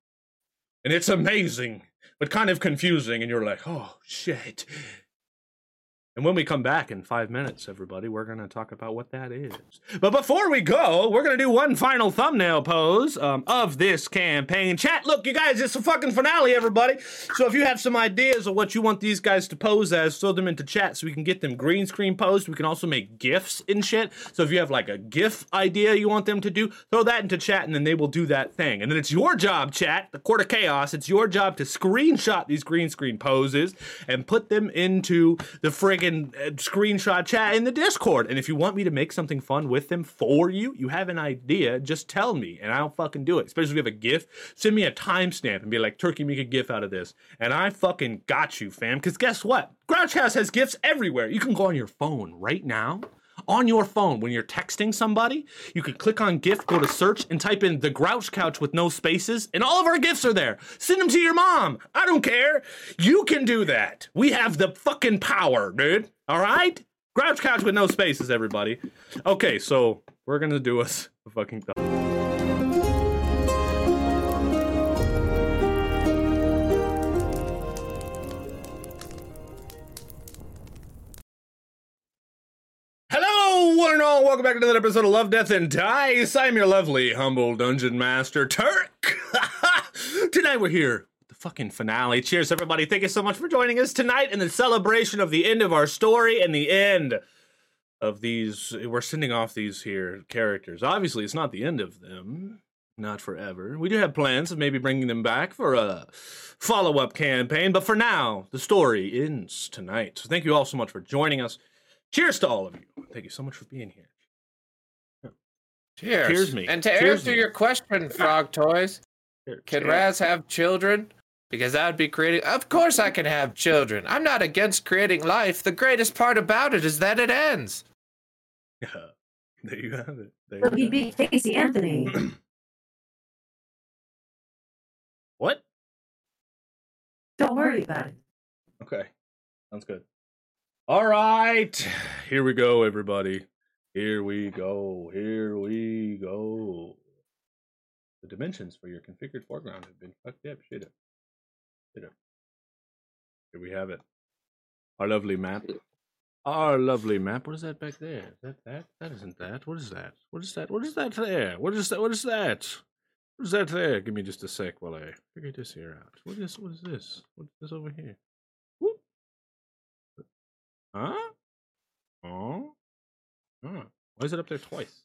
And it's amazing, but kind of confusing, and you're like, "Oh, shit." And when we come back in 5 minutes, everybody, we're going to talk about what that is. But before we go, we're going to do one final thumbnail pose of this campaign. Chat, look, you guys, it's a fucking finale, everybody. So if you have some ideas of what you want these guys to pose as, throw them into chat so we can get them green screen posed. We can also make GIFs and shit. So if you have like a GIF idea you want them to do, throw that into chat and then they will do that thing. And then it's your job, chat, the Court of Chaos, it's your job to screenshot these green screen poses and put them into the friggin' can screenshot chat in the Discord. And if you want me to make something fun with them for you, you have an idea, just tell me, and I'll fucking do it. Especially if you have a GIF, send me a timestamp and be like, Turkey, make a GIF out of this. And I fucking got you, fam. Because guess what? Grouchhouse has GIFs everywhere. You can go on your phone right now. On your phone, when you're texting somebody, you can click on GIF, go to search, and type in the Grouch Couch with no spaces, and all of our GIFs are there. Send them to your mom. I don't care. You can do that. We have the fucking power, dude. All right? Grouch Couch with no spaces, everybody. Okay, so we're going to do us a fucking... Welcome back to another episode of Love, Death, and Dice. I'm your lovely, humble dungeon master, Turk. Tonight we're here with the fucking finale. Cheers, everybody. Thank you so much for joining us tonight in the celebration of the end of our story and the end of these. We're sending off these here characters. Obviously, it's not the end of them. Not forever. We do have plans of maybe bringing them back for a follow-up campaign. But for now, the story ends tonight. So thank you all so much for joining us. Cheers to all of you. Thank you so much for being here. Cheers. Cheers me. And to answer your question, Frog Toys, can Raz have children? Because that would be creating... Of course I can have children. I'm not against creating life. The greatest part about it is that it ends. Yeah. There you have it. Will he be Casey Anthony? What? Don't worry about it. Okay. Sounds good. All right. Here we go, everybody. Here we go. Here we go. The dimensions for your configured foreground have been fucked up. Shit up. Here we have it. Our lovely map. What is that back there? Is that? That isn't that. What is that there? What is that there? Give me just a sec while I figure this here out. What is this? What is this over here? Huh? Oh? Huh. Why is it up there twice?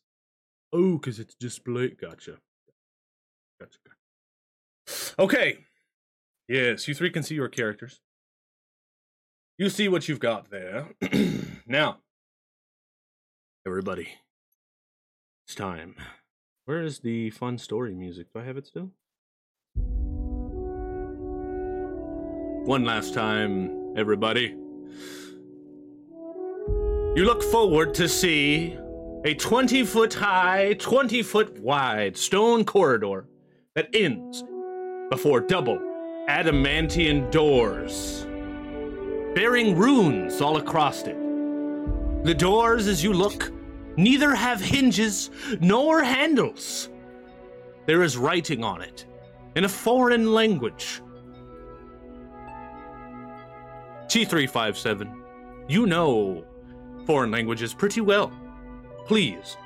Oh, because it's display. Gotcha. Okay. Yes, you three can see your characters. You see what you've got there. Now, everybody, it's time. Where is the fun story music? Do I have it still? One last time, everybody. You look forward to see a 20-foot high, 20-foot wide stone corridor that ends before double adamantium doors, bearing runes all across it. The doors, as you look, neither have hinges nor handles. There is writing on it in a foreign language. T357, you know foreign languages pretty well. Please,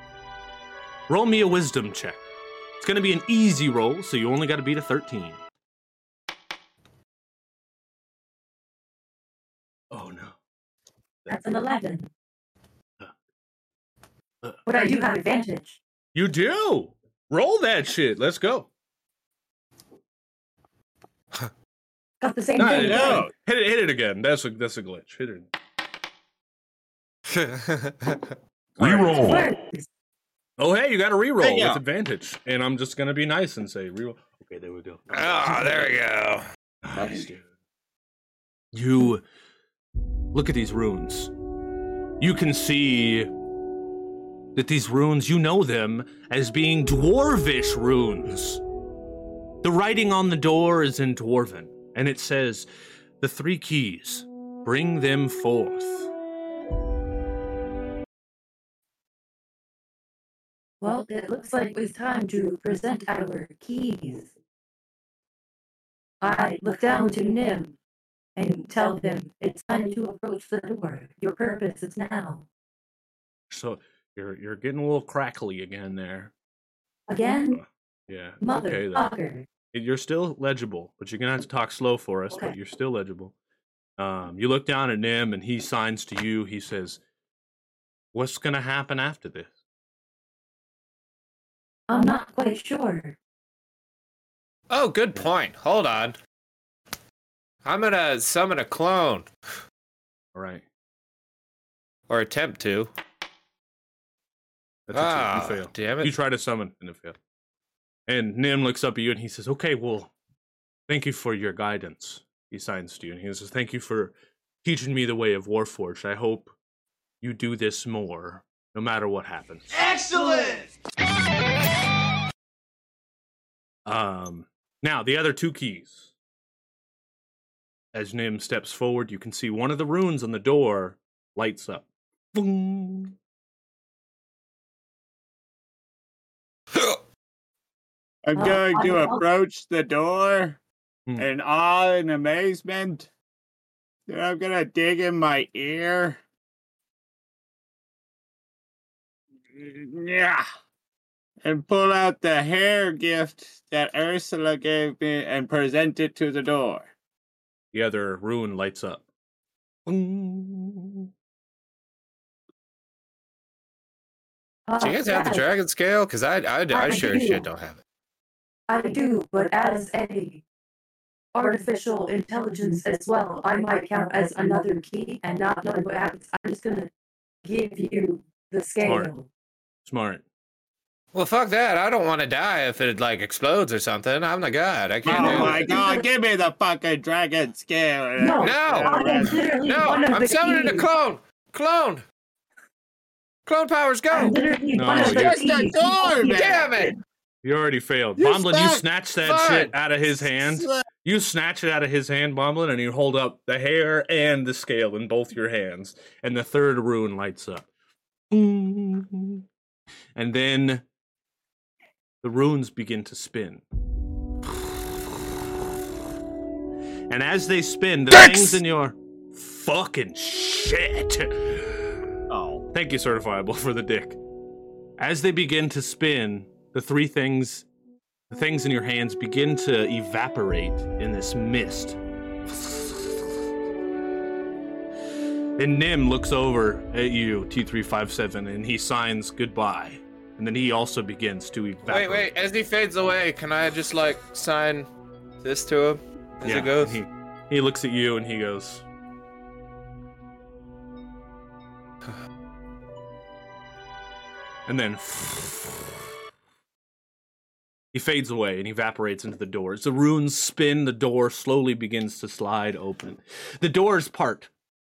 roll me a wisdom check. It's going to be an easy roll, so you only got to beat a 13. Oh, no. That's an 11. What are you on advantage? You do! Roll that shit. Let's go. Got the same thing. No. Hit it again. That's a glitch. Hit it. Reroll. Oh, hey, you got a reroll with advantage, and I'm just gonna be nice and say reroll. Okay, there we go. Ah, there we go. Nice, dude. You look at these runes. You can see that these runes, you know them as being dwarvish runes. The writing on the door is in Dwarven, and it says, "The three keys, bring them forth." Well, it looks like it's time to present our keys. I look down to Nim and tell them it's time to approach the door. Your purpose is now. So you're getting a little crackly again there. Again? Yeah. Motherfucker. Okay, you're still legible, but you're going to have to talk slow for us, okay. But you're still legible. You look down at Nim and he signs to you. He says, what's going to happen after this? I'm not quite sure. Oh, good point. Hold on. I'm gonna summon a clone. All right. Or attempt to. That's a two. You fail. Damn it. You try to summon and it failed. And Nim looks up at you and he says, okay, well, thank you for your guidance. He signs to you and he says, thank you for teaching me the way of Warforged. I hope you do this more, no matter what happens. Excellent! Now, the other two keys. As Nim steps forward, you can see one of the runes on the door lights up. Boom. I'm going to approach the door in awe and amazement. Then I'm going to dig in my ear. Yeah. And pull out the hair gift that Ursula gave me and present it to the door. The other rune lights up. Do you guys have the dragon scale? Because I sure as shit don't have it. I do, but as a artificial intelligence as well, I might count as another key and not know what happens. I'm just going to give you the scale. Smart. Well, fuck that. I don't want to die if it, explodes or something. I'm the god. I can't do it. Oh, my God. Give me the fucking dragon scale. No. I'm summoning a clone. Clone powers, go. I'm literally one of the just a door, man. Damn it. You already failed. Bumblin, you snatch that shit out of his hand. You snatch it out of his hand, Bumblin, and you hold up the hair and the scale in both your hands. And the third rune lights up. And then... the runes begin to spin. And as they spin, the things in your fucking shit. Oh, thank you, Certifiable, for the dick. As they begin to spin, the things in your hands begin to evaporate in this mist. And Nim looks over at you, T357, and he signs goodbye. And then he also begins to evaporate. Wait, as he fades away, can I just, sign this to him as it goes? He looks at you and he goes... and then... he fades away and evaporates into the door. As the runes spin, the door slowly begins to slide open. The doors part,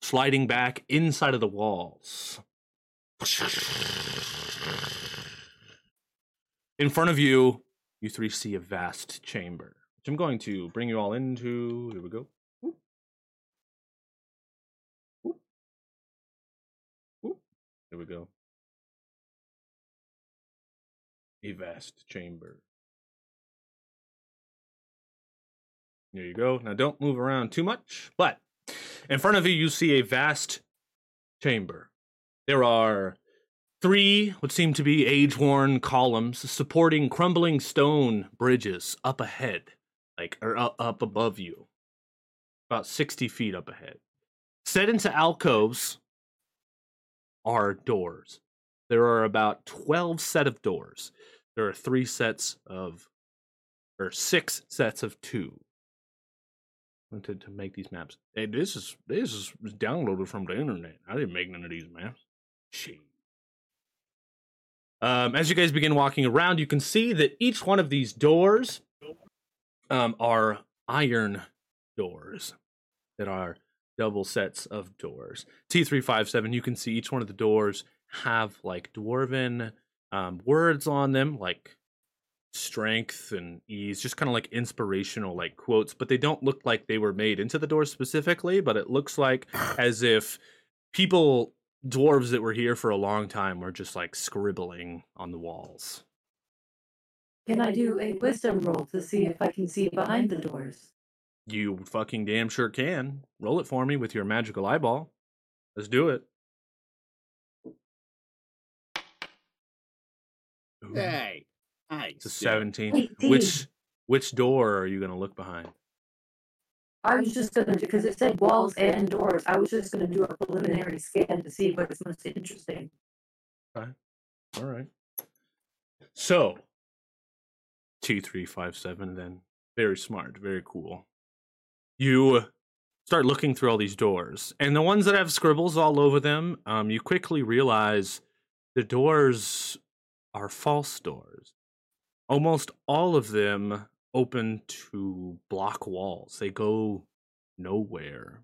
sliding back inside of the walls. In front of you, you three see a vast chamber, which I'm going to bring you all into. Here we go. Ooh. Ooh. Ooh. Here we go. A vast chamber. There you go. Now don't move around too much, but in front of you, you see a vast chamber. There are three, what seem to be age-worn columns supporting crumbling stone bridges up ahead, up above you, about 60 feet up ahead. Set into alcoves are doors. There are about 12 set of doors. There are six sets of two. I wanted to make these maps. Hey, this is downloaded from the internet. I didn't make none of these maps. Shit. As you guys begin walking around, you can see that each one of these doors are iron doors that are double sets of doors. T357, you can see each one of the doors have dwarven words on them, strength and ease, just kind of inspirational quotes, but they don't look like they were made into the door specifically, but it looks as if people... dwarves that were here for a long time were just scribbling on the walls. Can I do a wisdom roll to see if I can see behind the doors? You fucking damn sure can. Roll it for me with your magical eyeball. Let's do it. Ooh. Hey, it's a 17. 18. Which door are you going to look behind? I was just going to, because it said walls and doors, I was just going to do a preliminary scan to see what's most interesting. Okay. All right. So, 2357 then. Very smart. Very cool. You start looking through all these doors. And the ones that have scribbles all over them, you quickly realize the doors are false doors. Almost all of them open to block walls. They go nowhere.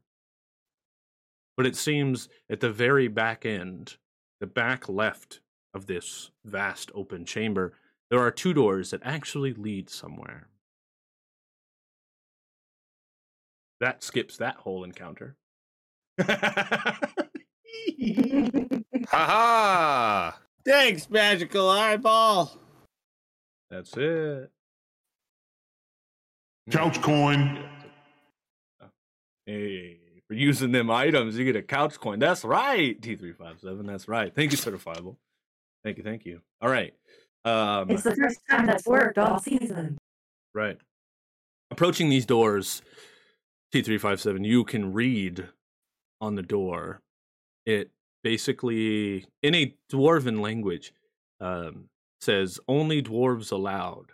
But it seems at the very back end, the back left of this vast open chamber, there are two doors that actually lead somewhere. That skips that whole encounter. Ha-ha! Thanks, magical eyeball! That's it. Couch coin. Hey, for using them items, you get a couch coin. That's right, T357. That's right. Thank you, Certifiable. Thank you, thank you. All right. It's the first time that's worked all season. Right. Approaching these doors... T357, you can read on the door. It basically, in a dwarven language, says, only dwarves allowed.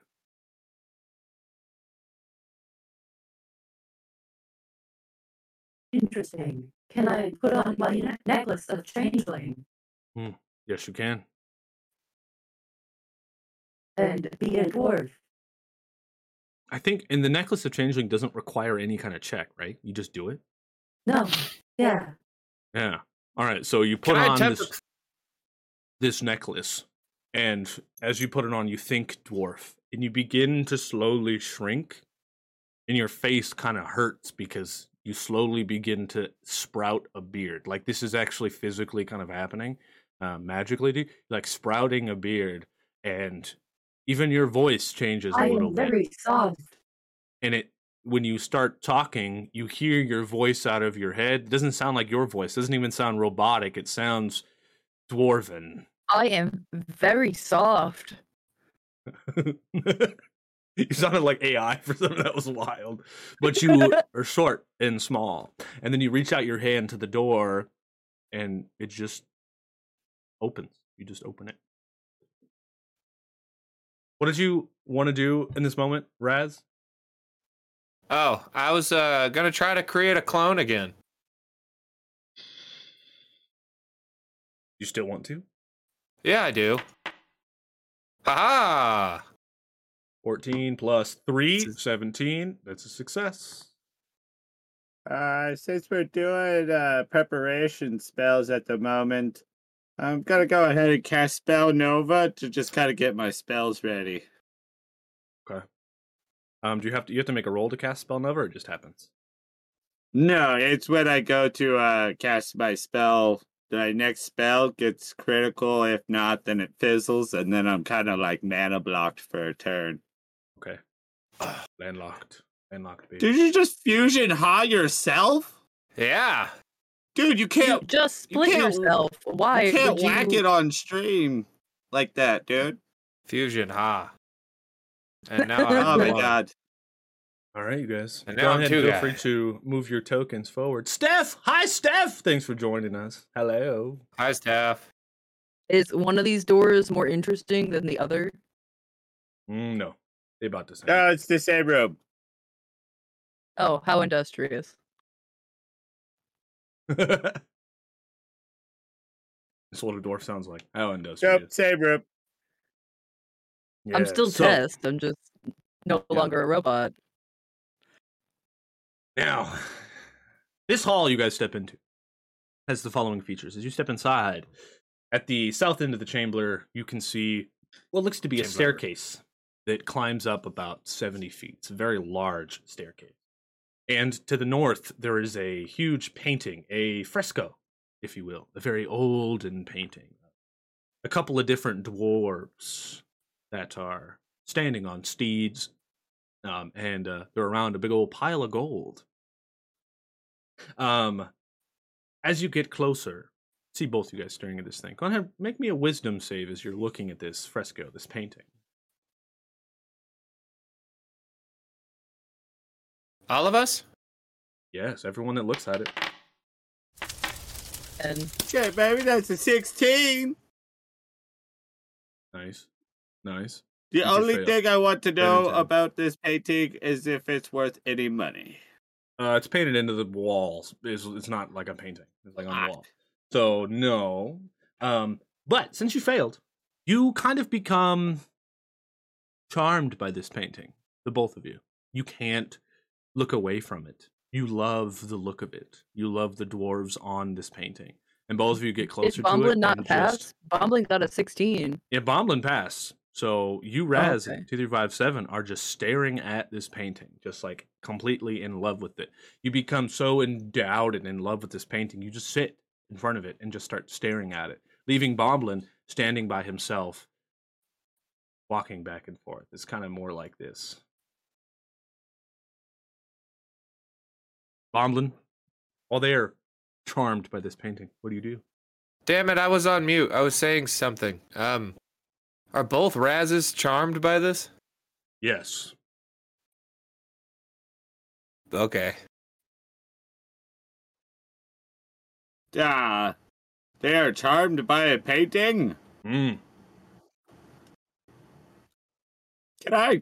Interesting. Can I put on my necklace of changeling? Yes, you can. And be a dwarf. I think, and the necklace of changeling doesn't require any kind of check, right? You just do it? No. Yeah. Yeah. All right. So you put on this necklace, and as you put it on, you think dwarf, and you begin to slowly shrink, and your face kind of hurts because you slowly begin to sprout a beard. Like, this is actually physically kind of happening, magically, like sprouting a beard, and... even your voice changes a little bit. I am very soft. And when you start talking, you hear your voice out of your head. It doesn't sound like your voice. It doesn't even sound robotic. It sounds dwarven. I am very soft. You sounded like AI for something that was wild. But you are short and small. And then you reach out your hand to the door, and it just opens. You just open it. What did you want to do in this moment, Raz? Oh, I was going to try to create a clone again. You still want to? Yeah, I do. Ha-ha! 14 plus 3, 17. That's a success. Since we're doing preparation spells at the moment, I'm going to go ahead and cast Spell Nova to just kind of get my spells ready. Okay. Do you have to make a roll to cast Spell Nova, or it just happens? No, it's when I go to cast my spell, my next spell gets critical. If not, then it fizzles, and then I'm kind of like mana blocked for a turn. Okay. Landlocked. Landlocked, baby. Did you just fusion high yourself? Yeah. Dude, you can't... just split yourself. Why? You can't whack it on stream like that, dude. Fusion, ha. And now I'm... oh, my God. All right, you guys. And now feel free to move your tokens forward. Steph! Hi, Steph! Thanks for joining us. Hello. Hi, Steph. Is one of these doors more interesting than the other? No. They're about the same. No, it's the same room. Oh, how industrious. That's what a dwarf sounds like. How industrious. Yep, same room. Yeah, I'm still Test. I'm just no longer a robot. Now, this hall you guys step into has the following features. As you step inside, at the south end of the chamber, you can see what looks to be a staircase that climbs up about 70 feet. It's a very large staircase. And to the north, there is a huge painting, a fresco, if you will, a very olden painting. A couple of different dwarves that are standing on steeds, and they're around a big old pile of gold. As you get closer, see both you guys staring at this thing. Go ahead, make me a wisdom save as you're looking at this fresco, this painting. All of us? Yes, everyone that looks at it. And shit, baby, that's a 16. Nice. Nice. The only thing I want to know about this painting is if it's worth any money. It's painted into the walls. It's not like a painting. It's like on the wall. So no. But since you failed, you kind of become charmed by this painting. The both of you. You can't look away from it. You love the look of it. You love the dwarves on this painting. And both of you get closer to it. Did Bumblin not pass? Bumblin got a 16. Yeah, Bumblin passed. So you, Raz, and 2357 are just staring at this painting, just like completely in love with it. You become so endowed and in love with this painting, you just sit in front of it and just start staring at it, leaving Bumblin standing by himself, walking back and forth. It's kind of more like this. Bumblin, while they are charmed by this painting, what do you do? Damn it, I was on mute. I was saying something. Are both Razes charmed by this? Yes. Okay. They are charmed by a painting? Can I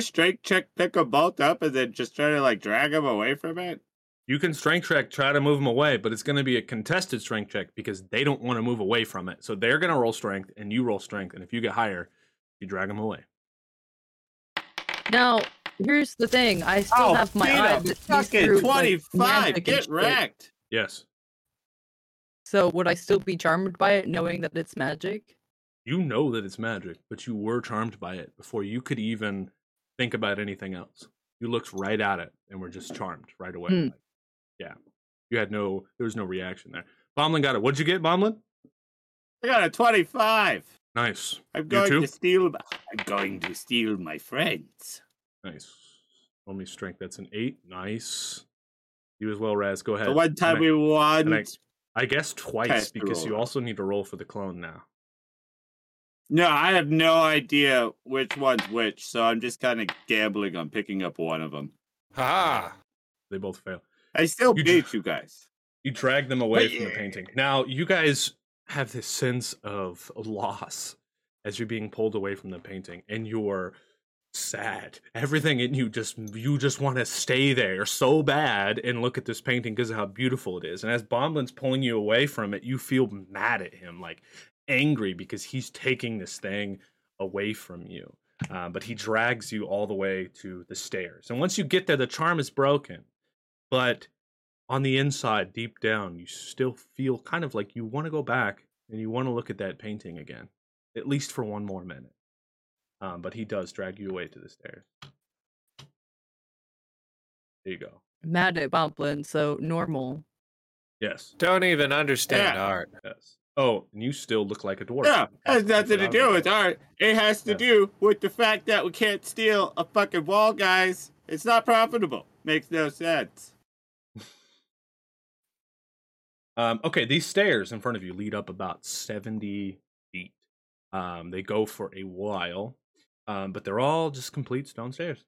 strength check pick a bolt up and then just try to like drag him away from it? You can strength check, try to move them away, but it's going to be a contested strength check because they don't want to move away from it. So they're going to roll strength, and you roll strength, and if you get higher, you drag them away. Now, here's the thing. I still have my eyes. Fucking 25! Like, get wrecked! Yes. So would I still be charmed by it, knowing that it's magic? You know that it's magic, but you were charmed by it before you could even think about anything else. You looked right at it, and were just charmed right away. Mm. Yeah. You had there was no reaction there. Bumblin got it. What'd you get, Bumblin? I got a 25. Nice. I'm going to steal my friends. Nice. Roll me strength. That's an 8. Nice. You as well, Raz. Go ahead. The one time we won. I guess twice, because you also need to roll for the clone now. No, I have no idea which one's which, so I'm just kind of gambling on picking up one of them. Ha! They both fail. I still beat you guys. You drag them away from the painting. Now, you guys have this sense of loss as you're being pulled away from the painting, and you're sad. Everything in you just want to stay there so bad and look at this painting because of how beautiful it is. And as Bomblin's pulling you away from it, you feel mad at him, like angry because he's taking this thing away from you. But he drags you all the way to the stairs. And once you get there, the charm is broken. But on the inside, deep down, you still feel kind of like you want to go back and you want to look at that painting again, at least for one more minute. But he does drag you away to the stairs. There you go. Mad at Bumblin, so normal. Yes. Don't even understand art. Yes. Oh, and you still look like a dwarf. No, it has nothing to do with art. It has to do with the fact that we can't steal a fucking wall, guys. It's not profitable. Makes no sense. Okay, these stairs in front of you lead up about 70 feet. They go for a while, but they're all just complete stone stairs.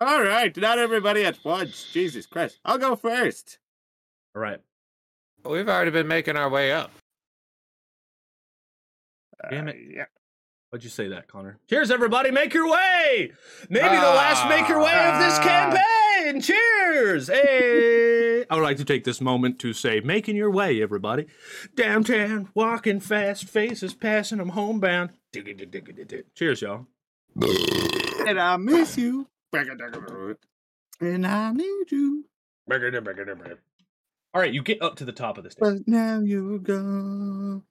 All right, not everybody at once. Jesus Christ. I'll go first. All right. Well, we've already been making our way up. Damn it. Yeah. Why'd you say that, Connor? Cheers, everybody. Make your way. Maybe the last make your way of this campaign. Cheers. Hey. I would like to take this moment to say, making your way, everybody. Downtown, walking fast, faces passing, I'm homebound. Cheers, y'all. And I miss you. And I need you. All right, you get up to the top of this. But now you're gone.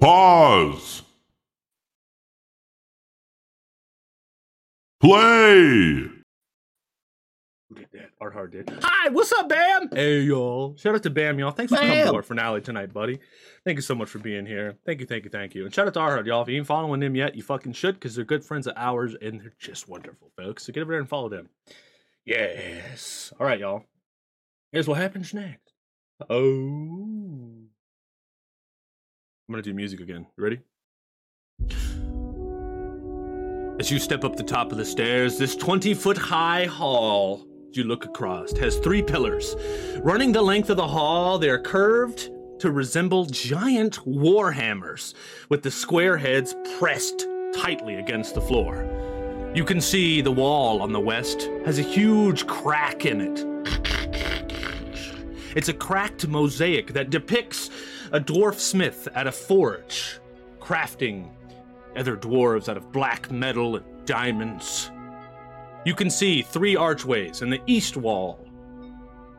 Pause. Play. Who did that? Arthur did. Hi, what's up, Bam? Hey, y'all. Shout out to Bam, y'all. Thanks for coming to our finale tonight, buddy. Thank you so much for being here. Thank you. And shout out to Arthur, y'all. If you ain't following them yet, you fucking should, because they're good friends of ours, and they're just wonderful, folks. So get over there and follow them. Yes. All right, y'all. Here's what happens next. Oh. I'm going to do music again. You ready? As you step up the top of the stairs, this 20-foot-high hall you look across, has three pillars. Running the length of the hall, they are curved to resemble giant war hammers, with the square heads pressed tightly against the floor. You can see the wall on the west has a huge crack in it. It's a cracked mosaic that depicts a dwarf smith at a forge, crafting other dwarves out of black metal and diamonds. You can see three archways in the east wall,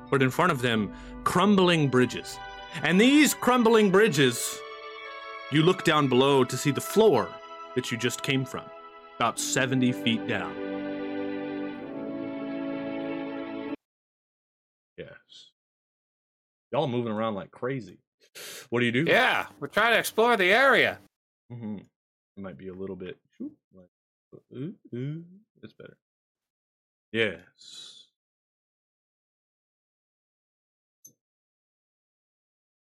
but in front of them, crumbling bridges. And these crumbling bridges, you look down below to see the floor that you just came from, about 70 feet down. Yes. Y'all moving around like crazy. What do you do? Yeah, we're trying to explore the area. Mm-hmm. It might be a little bit... That's better. Yes.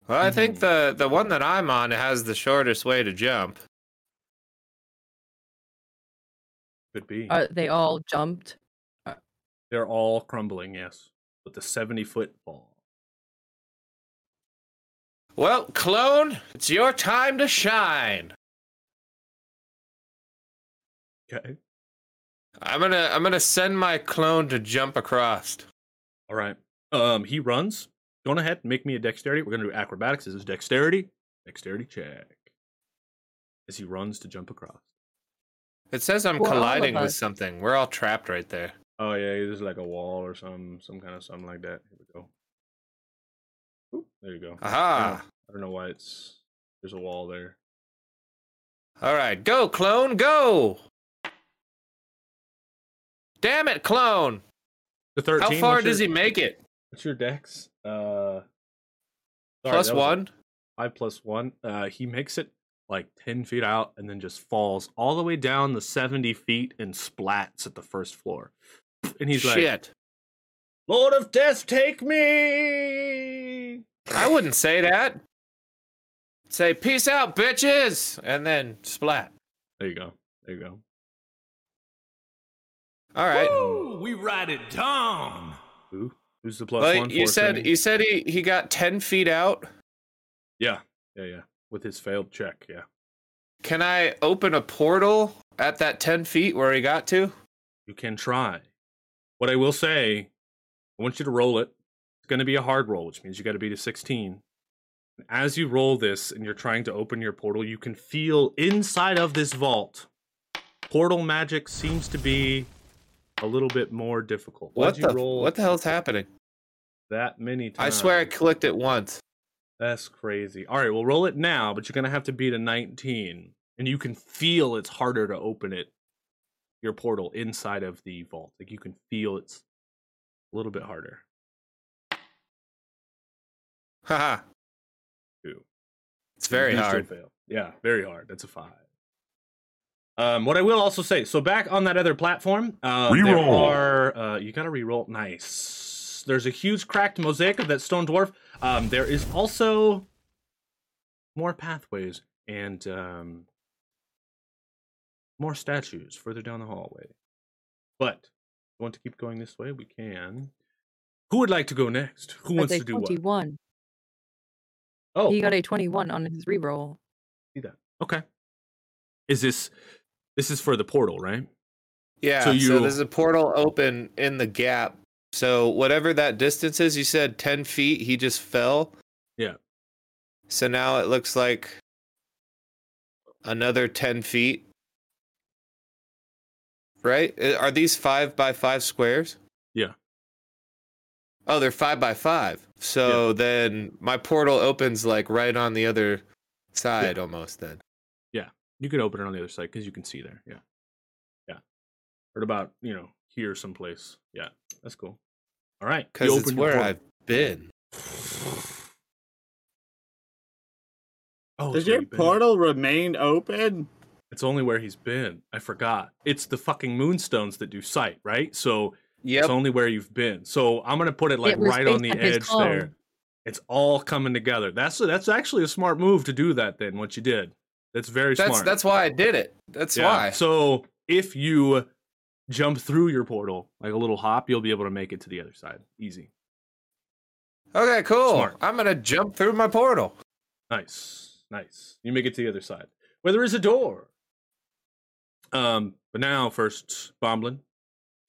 Well, I think the one that I'm on has the shortest way to jump. Could be. They all jumped? They're all crumbling, yes. With the 70-foot fall. Well, clone, it's your time to shine. Okay. I'm gonna send my clone to jump across. All right. He runs. Go on ahead, make me a dexterity. We're gonna do acrobatics. This is dexterity. Dexterity check. As he runs to jump across. It says I'm colliding with something. We're all trapped right there. Oh yeah, there's like a wall or some kind of something like that. Here we go. Oop, there you go. Aha! I don't know why there's a wall there. All right, go clone, go! Damn it, clone! The 13. How far does he make it? What's your dex? Plus one. 5 plus 1. He makes it like 10 feet out and then just falls all the way down the 70 feet and splats at the first floor. And he's like, "Shit, Lord of Death, take me!" I wouldn't say that. Say, "Peace out, bitches!" And then splat. There you go. All right. Woo, we ride it down. Ooh. Who's the plus one? You said he got 10 feet out? Yeah. With his failed check, yeah. Can I open a portal at that 10 feet where he got to? You can try. What I will say, I want you to roll it. It's going to be a hard roll, which means you got to beat a 16. And as you roll this and you're trying to open your portal, you can feel inside of this vault, portal magic seems to be a little bit more difficult. What the hell's happening? That many times. I swear I clicked it once. That's crazy. All right, we'll roll it now, but you're going to have to beat a 19. And you can feel it's harder to open it, your portal, inside of the vault. Like, you can feel it's a little bit harder. Haha. 2. It's very hard. Fail. Yeah, very hard. That's a 5. What I will also say, so back on that other platform, you gotta reroll. Nice. There's a huge cracked mosaic of that stone dwarf. There is also more pathways and more statues further down the hallway. But if we want to keep going this way, we can. Who would like to go next? Who wants to do 21. What? Oh, he got a 21 on his reroll. See that? Okay. Is this is for the portal, right? Yeah, so there's a portal open in the gap. So whatever that distance is, you said 10 feet, he just fell? Yeah. So now it looks like another 10 feet. Right? Are these 5x5 squares? Yeah. Oh, they're 5x5. So then my portal opens like right on the other side almost then. You could open it on the other side because you can see there. Yeah. Yeah. Or about, here someplace. Yeah. That's cool. All right. Because it's where I've been. Oh, does your portal remain open? It's only where he's been. I forgot. It's the fucking moonstones that do sight, right? So it's only where you've been. So I'm going to put it like right on the edge there. It's all coming together. That's actually a smart move to do that then, what you did. That's very smart. That's why I did it. That's why. So if you jump through your portal, like a little hop, you'll be able to make it to the other side. Easy. Okay, cool. Smart. I'm going to jump through my portal. Nice. You make it to the other side, where there is a door. But now, first, Bumblin,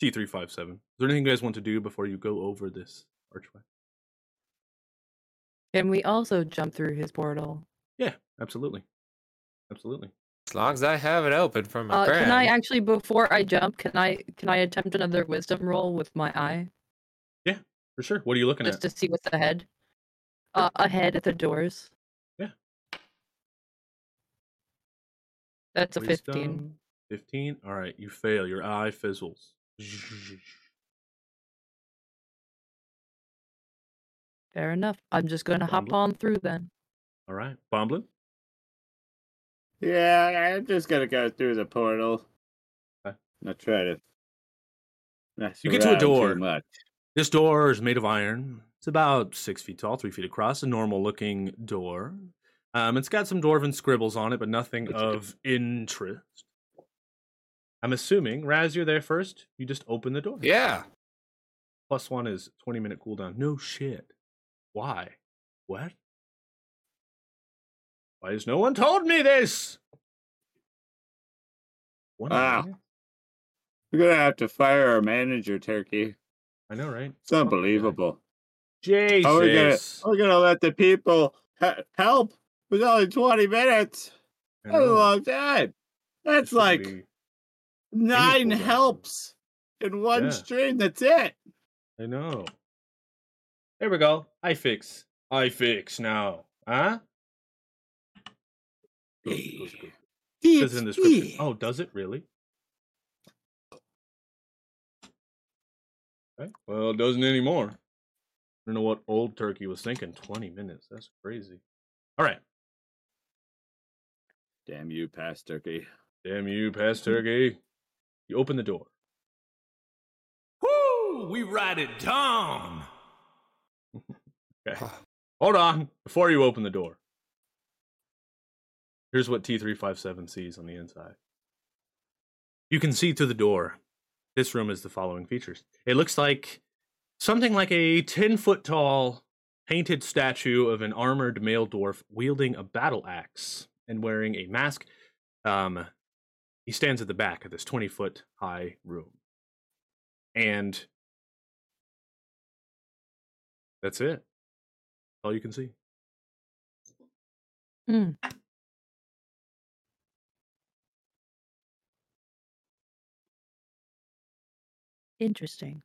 T357. Is there anything you guys want to do before you go over this archway? Can we also jump through his portal? Yeah, absolutely. As long as I have it open for my friend. Can I actually, before I jump, can I attempt another wisdom roll with my eye? Yeah, for sure. What are you looking at? Just to see what's ahead. Ahead at the doors. Yeah. That's wisdom, a 15. 15? All right, you fail. Your eye fizzles. Fair enough. I'm just going to hop on through then. All right. Bumblin? Yeah, I'm just going to go through the portal. Okay. Not try to... You get to a door. This door is made of iron. It's about 6 feet tall, 3 feet across, a normal-looking door. It's got some dwarven scribbles on it, but nothing of interest. I'm assuming, Raz, you're there first? You just open the door. Yeah. +1 is 20-minute cooldown. No shit. Why? What? Why has no one told me this? We're going to have to fire our manager, Turkey. I know, right? It's unbelievable. Jesus. We're going to let the people help with only 20 minutes. That's a long time. That's like 9 helps in one stream. That's it. I know. There we go. I fix now. Huh? Good. It says in the description. Oh, does it really? Okay. Well, it doesn't anymore. I don't know what old Turkey was thinking. 20 minutes. That's crazy. All right. Damn you, past Turkey. You open the door. Woo! We ride it down. Okay. Hold on. Before you open the door, here's what T357 sees on the inside. You can see through the door. This room is the following features. It looks like something like a 10-foot tall painted statue of an armored male dwarf wielding a battle axe and wearing a mask. He stands at the back of this 20-foot high room. And that's it. All you can see. Mm. Interesting.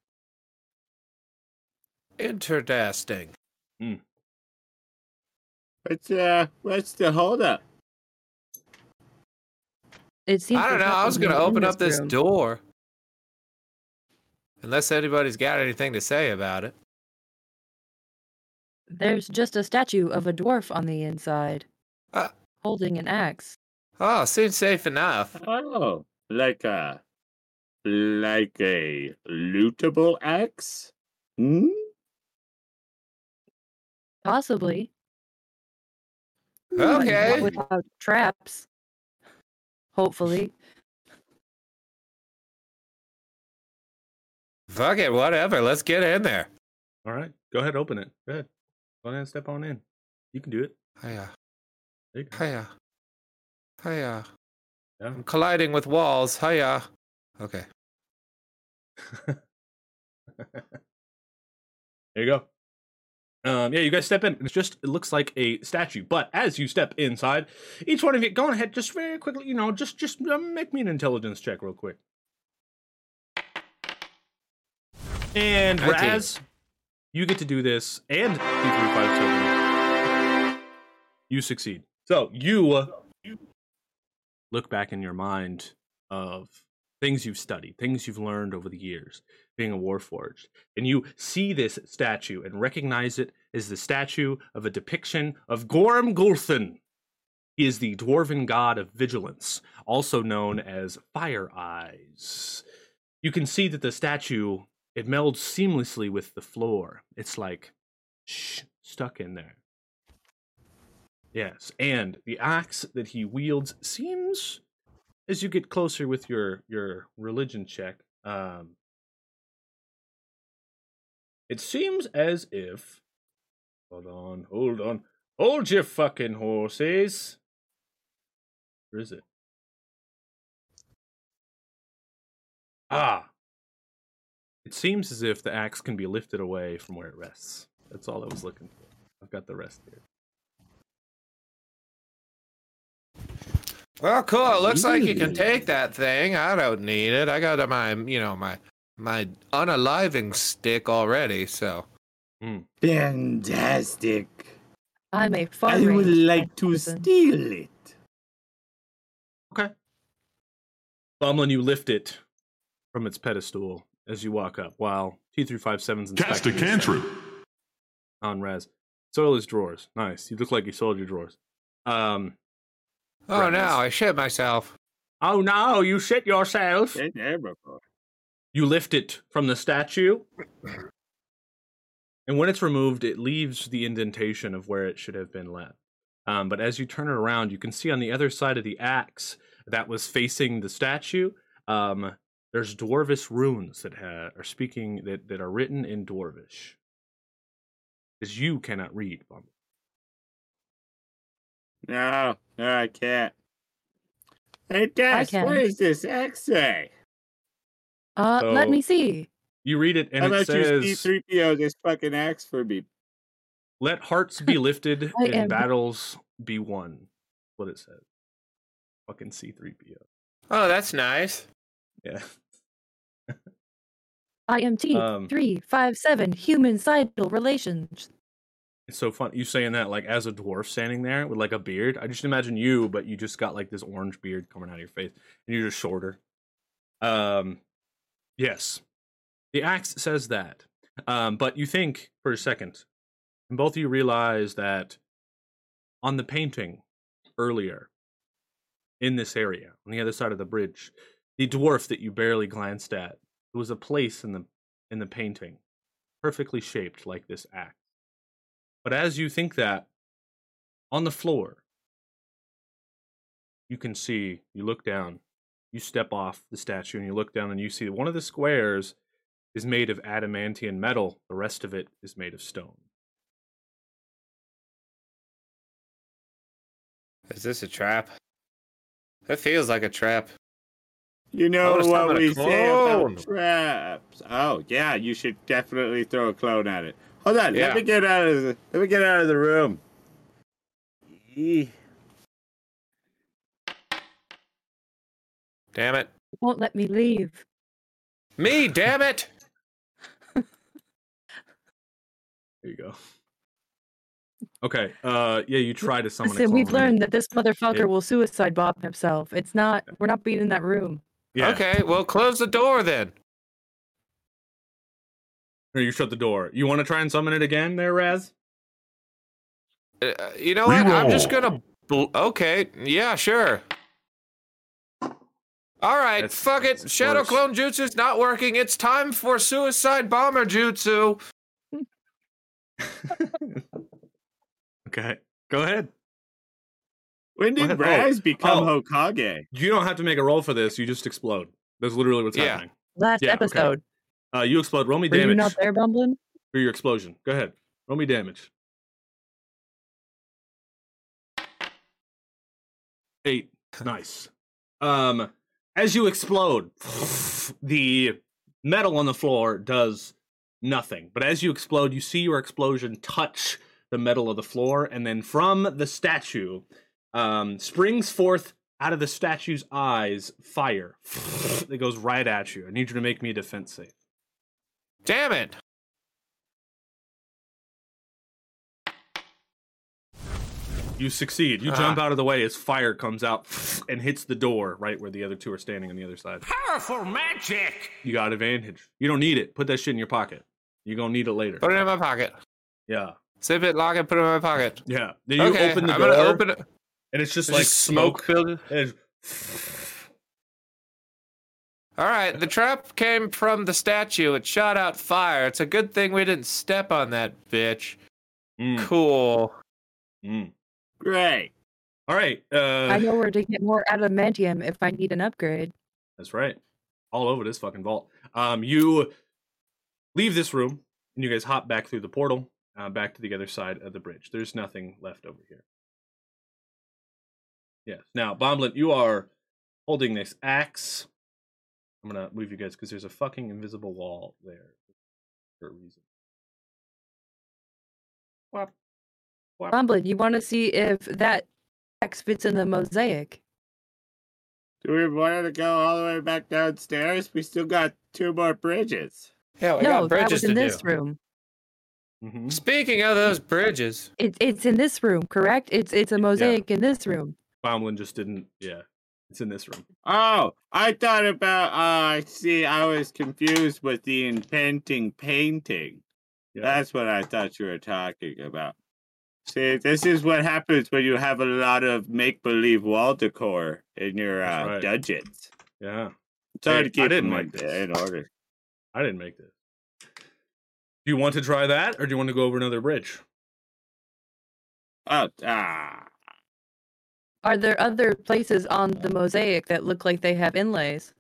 Mm. But what's the holdup? It seems. I don't know. I was going to open up this door, unless anybody's got anything to say about it. There's just a statue of a dwarf on the inside, holding an axe. Oh, seems safe enough. Oh, like a lootable axe? Hmm? Possibly. Okay. Not without traps. Hopefully. Fuck it, whatever. Let's get in there. All right. Go ahead, open it. Go ahead. Go ahead and step on in. You can do it. Hiya. Yeah. I'm colliding with walls. Hiya. Okay. There you go. You guys step in. It looks like a statue. But as you step inside, each one of you, go ahead, just very quickly, just make me an intelligence check real quick. And 19. Raz, you get to do this, and T357. You succeed. So you look back in your mind of things you've studied, things you've learned over the years, being a Warforged. And you see this statue and recognize it as the statue of a depiction of Gorm Gulthin. He is the dwarven god of vigilance, also known as Fire Eyes. You can see that the statue, it melds seamlessly with the floor. It's like, stuck in there. Yes, and the axe that he wields seems... As you get closer with your religion check, It seems as if... Hold on. Hold your fucking horses! Where is it? Ah! It seems as if the axe can be lifted away from where it rests. That's all I was looking for. I've got the rest here. Well, cool. It looks like you can take that thing. I don't need it. I got my, my unaliving stick already, so. Mm. Fantastic. I'm a farmer. I would like to steal it. Okay. Bumblin, you lift it from its pedestal as you walk up, while T357's cast a cantrip on Raz. Soil his drawers. Nice. You look like you sold your drawers. Oh, no, I shit myself. Oh, no, you shit yourself. You lift it from the statue. And when it's removed, it leaves the indentation of where it should have been left. But as you turn it around, you can see on the other side of the axe that was facing the statue, there's Dwarvish runes that are speaking, that are written in Dwarvish. Because you cannot read, Bumble. No, I can't. Hey, Dax, what does this axe say? So let me see. You read it, and it says... you see 3PO this fucking axe for me? Let hearts be lifted, and battles be won. That's what it says. Fucking C-3PO. Oh, that's nice. Yeah. I am T357, human-sidal relations. It's so fun. You saying that like as a dwarf standing there with like a beard. I just imagine you, but you just got like this orange beard coming out of your face, and you're just shorter. Yes. The axe says that. But you think for a second, and both of you realize that on the painting earlier in this area, on the other side of the bridge, the dwarf that you barely glanced at, there was a place in the painting, perfectly shaped like this axe. But as you think that, on the floor, you can see, you look down, you step off the statue and you look down and you see one of the squares is made of adamantium metal. The rest of it is made of stone. Is this a trap? That feels like a trap. You know what we say about traps. Oh, yeah, you should definitely throw a clone at it. Hold on, yeah. Let me get out of the room. Damn it. You won't let me leave. Me, damn it! There you go. Okay, yeah, you try to summon a clone. We've learned that this motherfucker will suicide bomb himself. It's not, we're not being in that room. Yeah. Okay, well, close the door then. Or you shut the door. You want to try and summon it again there, Raz? You know what? I'm just going to... Okay. Yeah, sure. All right. Fuck it. Shadow Clone Jutsu's not working. It's time for Suicide Bomber Jutsu. Okay. Go ahead. When did Raz become Hokage? You don't have to make a roll for this. You just explode. That's literally what's happening. Last episode. Okay. You explode. Roll me damage. Were you not there, Bumblin? For your explosion. Go ahead. Roll me damage. 8. Nice. As you explode, the metal on the floor does nothing. But as you explode, you see your explosion touch the metal of the floor, and then from the statue springs forth out of the statue's eyes fire that goes right at you. I need you to make me a defense save. Damn it! You succeed. You jump out of the way as fire comes out and hits the door right where the other two are standing on the other side. Powerful magic! You got advantage. You don't need it. Put that shit in your pocket. You're going to need it later. Put it in my pocket. Yeah. Zip it, lock it, put it in my pocket. Yeah. Then you open the door. Open it. And it's just like smoke filled. All right, the trap came from the statue. It shot out fire. It's a good thing we didn't step on that bitch. Mm. Cool. Mm. Great. All right. I know where to get more adamantium if I need an upgrade. That's right. all over this fucking vault. You leave this room, and you guys hop back through the portal, back to the other side of the bridge. There's nothing left over here. Yes. Now, Bumblin, you are holding this axe. I'm going to move you guys because there's a fucking invisible wall there for a reason. Whop. Whop. Bumblin, you want to see if that axe fits in the mosaic? Do we want to go all the way back downstairs? We still got two more bridges. Yeah, we got bridges to do. No, that was in this room. Mm-hmm. Speaking of those bridges. It's in this room, correct? It's a mosaic in this room. Bumblin just didn't, it's in this room. Oh, I thought about, I was confused with the impending painting. Yeah. That's what I thought you were talking about. See, this is what happens when you have a lot of make-believe wall decor in your dungeons. Yeah. So hey, I didn't make this. In order. I didn't make this. Do you want to try that, or do you want to go over another bridge? Are there other places on the mosaic that look like they have inlays?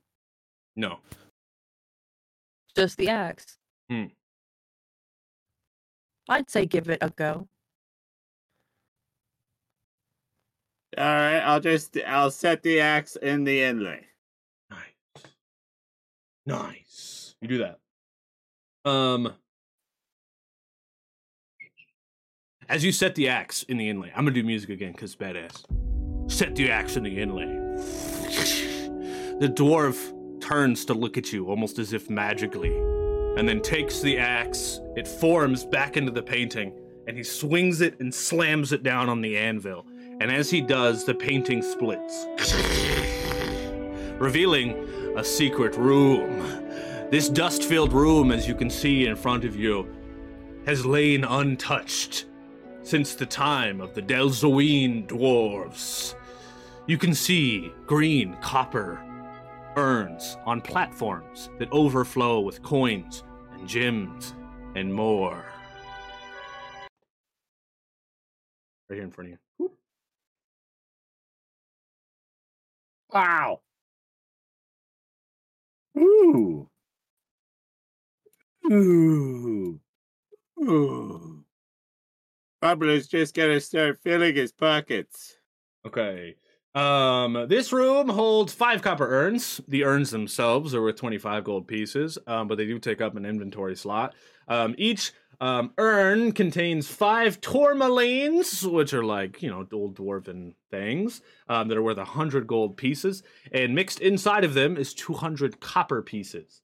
No. Just the axe. Hmm. I'd say give it a go. All right, I'll set the axe in the inlay. Nice. You do that. As you set the axe in the inlay, I'm gonna do music again because it's badass. Set the axe in the inlay. The dwarf turns to look at you almost as if magically, and then takes the axe. It forms back into the painting, and he swings it and slams it down on the anvil. And as he does, the painting splits, revealing a secret room. This dust-filled room, as you can see in front of you, has lain untouched since the time of the Delzoine dwarves. You can see green copper urns on platforms that overflow with coins and gems and more. Right here in front of you. Whoop. Wow. Ooh. Ooh. Ooh. Bumbler's just gonna start filling his pockets. Okay. This room holds 5 copper urns. The urns themselves are worth 25 gold pieces, but they do take up an inventory slot. Each urn contains 5 tourmalines, which are like, old dwarven things, that are worth 100 gold pieces. And mixed inside of them is 200 copper pieces.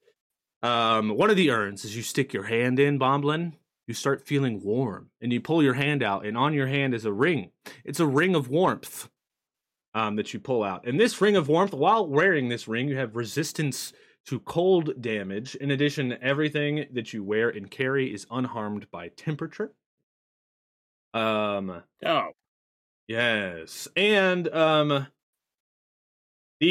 One of the urns, as you stick your hand in, Bumblin, you start feeling warm. And you pull your hand out, and on your hand is a ring. It's a ring of warmth that you pull out. And this ring of warmth, while wearing this ring, you have resistance to cold damage. In addition, everything that you wear and carry is unharmed by temperature. Oh. Yes. And the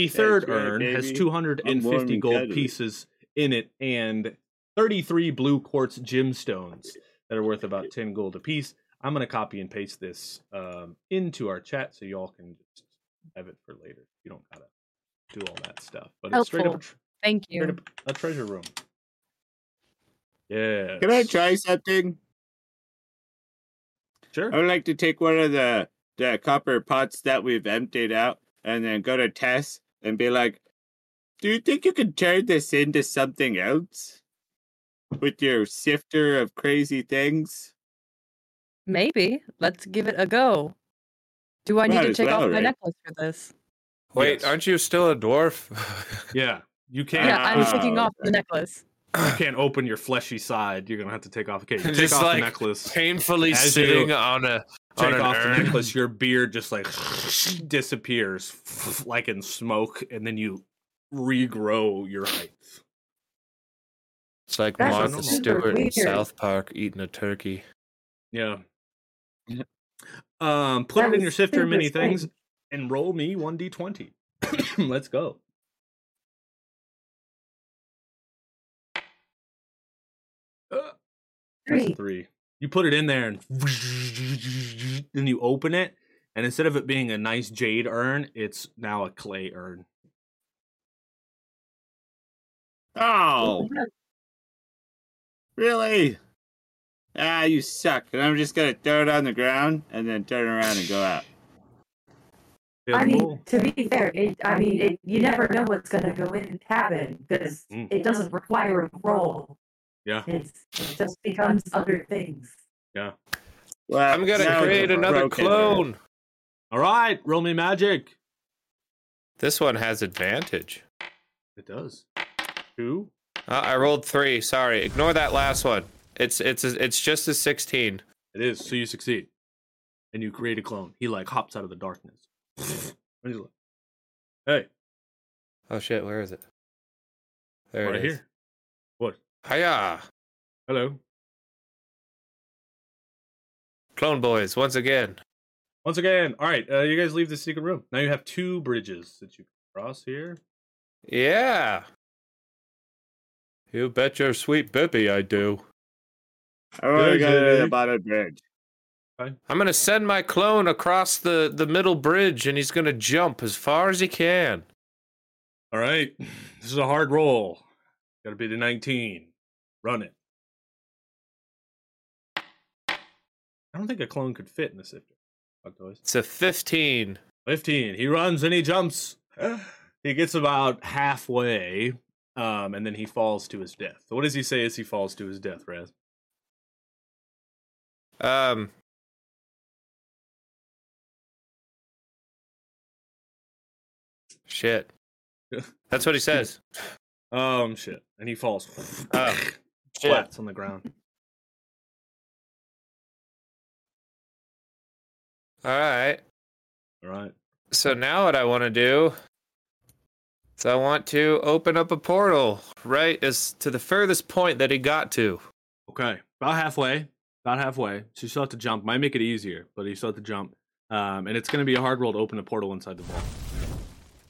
third urn has 250 gold pieces in it and 33 blue quartz gemstones that are worth about 10 gold apiece. I'm going to copy and paste this into our chat so you all can just have it for later. You don't got to do all that stuff. But it's straight up. Thank you. A treasure room. Yeah. Can I try something? Sure. I would like to take one of the copper pots that we've emptied out and then go to Tess and be like, do you think you can turn this into something else? With your sifter of crazy things? Maybe. Let's give it a go. Do I need to take off my necklace for this? Wait, aren't you still a dwarf? Yeah. You can't. Yeah, I'm taking off the necklace. You can't open your fleshy side. You're gonna have to take off. Okay, take off the necklace. Painfully as sitting on a. Take on off the necklace. Your beard just like disappears, like in smoke, and then you regrow your height. It's like Martha Stewart in South Park eating a turkey. Yeah. Put it in your sifter and many things, and roll me 1d20. Let's go. Three. You put it in there and then you open it, and instead of it being a nice jade urn, it's now a clay urn. Oh. Really? Ah, you suck. And I'm just going to throw it on the ground and then turn around and go out. I mean, to be fair, you never know what's going to go in and happen because it doesn't require a roll. Yeah. It just becomes other things. Yeah. Well, I'm going to create another clone. There. All right, roll me magic. This one has advantage. It does. 2. I rolled 3. Sorry. Ignore that last one. It's just a 16. It is. So you succeed. And you create a clone. He like hops out of the darkness. Hey. Oh shit, where is it? There it is. Right here. What? Hiya. Hello. Clone boys, once again. All right, you guys leave the secret room. Now you have 2 bridges that you can cross here. Yeah. You bet your sweet bippy I do. I already got it about a bridge. I'm going to send my clone across the middle bridge, and he's going to jump as far as he can. All right. This is a hard roll. Got to beat a 19. Run it. I don't think a clone could fit in the sifter. It's a 15. 15. He runs and he jumps. He gets about halfway, and then he falls to his death. So what does he say as he falls to his death, Raz? Shit. That's what he says. Shit. And he falls. Flats on the ground. All right. So now what I want to do is I want to open up a portal right as to the furthest point that he got to. Okay. About halfway. So you still have to jump. Might make it easier, but you still have to jump. And it's going to be a hard roll to open a portal inside the vault.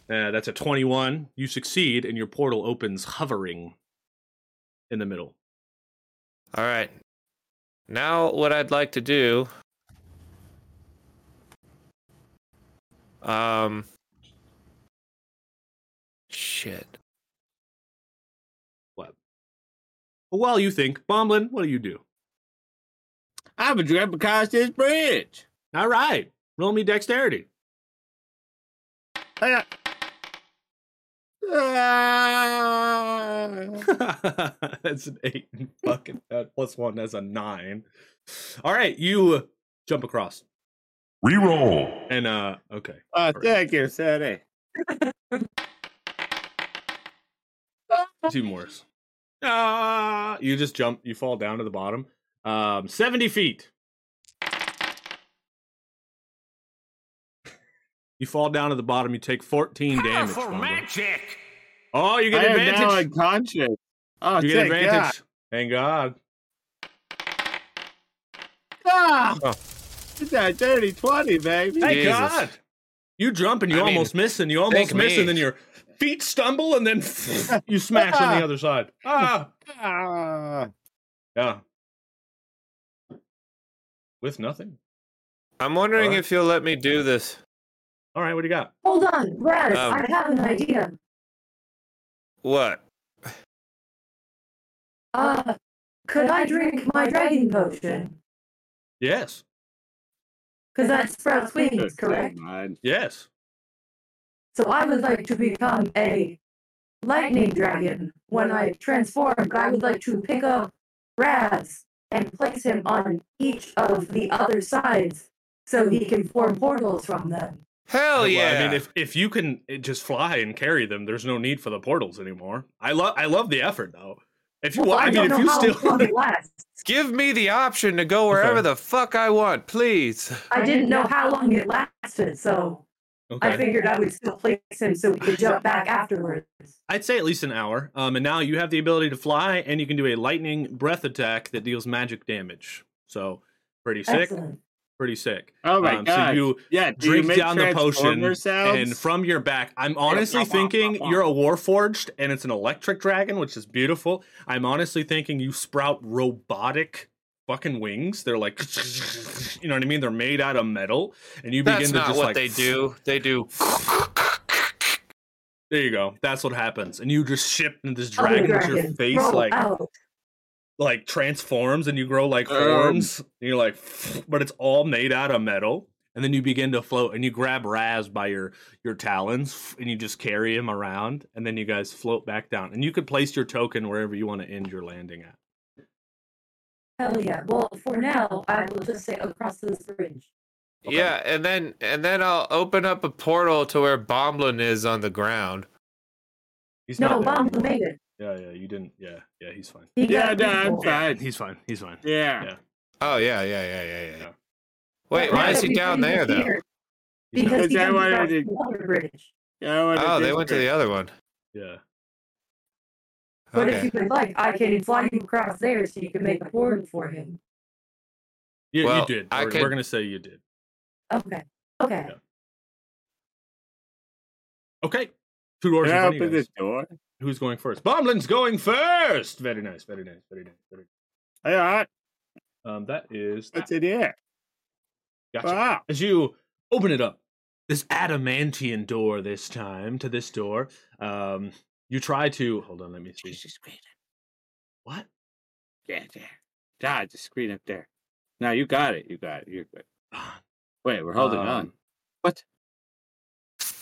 That's a 21. You succeed, and your portal opens hovering in the middle. All right. Now what I'd like to do... Shit. What? Well, you think. Bumblin', what do you do? I would jump across this bridge. All right. Roll me dexterity. Hey, that's an 8 fucking plus 1, that's a 9. All right, you jump across. Reroll. And okay. Thank you, Sadie. 2 more. You just jump, you fall down to the bottom. 70 feet. You fall down to the bottom. You take 14 damage. For magic. Oh, you get advantage. I am now unconscious. Oh, you get advantage. God. Thank God. Oh. It's that dirty 20, baby. Thank Jesus. God. You jump and you almost miss, and then your feet stumble, and then you smash on the other side. Yeah. With nothing. I'm wondering if you'll let me do this. All right, what do you got? Hold on, Raz, I have an idea. What? Could I drink my dragon potion? Yes. Because that sprouts wings, correct? Yes. So I would like to become a lightning dragon. When I transform, I would like to pick up Raz and place him on each of the other sides so he can form portals from them. Hell yeah! Well, I mean, if you can just fly and carry them, there's no need for the portals anymore. I love the effort though. If you want, give me the option to go wherever the fuck I want, please. I didn't know how long it lasted, so I figured I would still place him so we could jump back afterwards. I'd say at least an hour. And now you have the ability to fly, and you can do a lightning breath attack that deals magic damage. So pretty sick. Excellent. Pretty sick. Oh my God. So you drink down the potion, and from your back, I'm honestly thinking you're a Warforged, and it's an electric dragon, which is beautiful. I'm honestly thinking you sprout robotic fucking wings. They're like, you know what I mean? They're made out of metal, and you begin to just like... That's not what they do. They do... There you go. That's what happens. And you just shift into this dragon with your face like transforms and you grow like horns. And you're like, but it's all made out of metal. And then you begin to float and you grab Raz by your talons and you just carry him around. And then you guys float back down. And you could place your token wherever you want to end your landing at. Hell yeah. Well, for now, I will just say across this bridge. Okay. Yeah, and then I'll open up a portal to where Bomblin is on the ground. He's no, Bomblin made it. Yeah, you didn't. Yeah, he's fine. I'm fine. He's fine. Yeah. Oh, yeah. Wait, why is he down there, though? Because I wanted to the other bridge. Oh, they went to the other one. Yeah. But if you would like, I can fly you across there so you can make a portal for him. Yeah, you did. We're going to say you did. Okay. Yeah. Okay. Two doors. Can I open this door? Who's going first? Bomblin's going first. Very nice. All right. That is. What's in here? Gotcha. Wow. As you open it up, this adamantian door this time to this door. You try to hold on. Let me see. What? Yeah. Dodge the screen up there. No, you got it. You're good. Wait, we're holding on. What?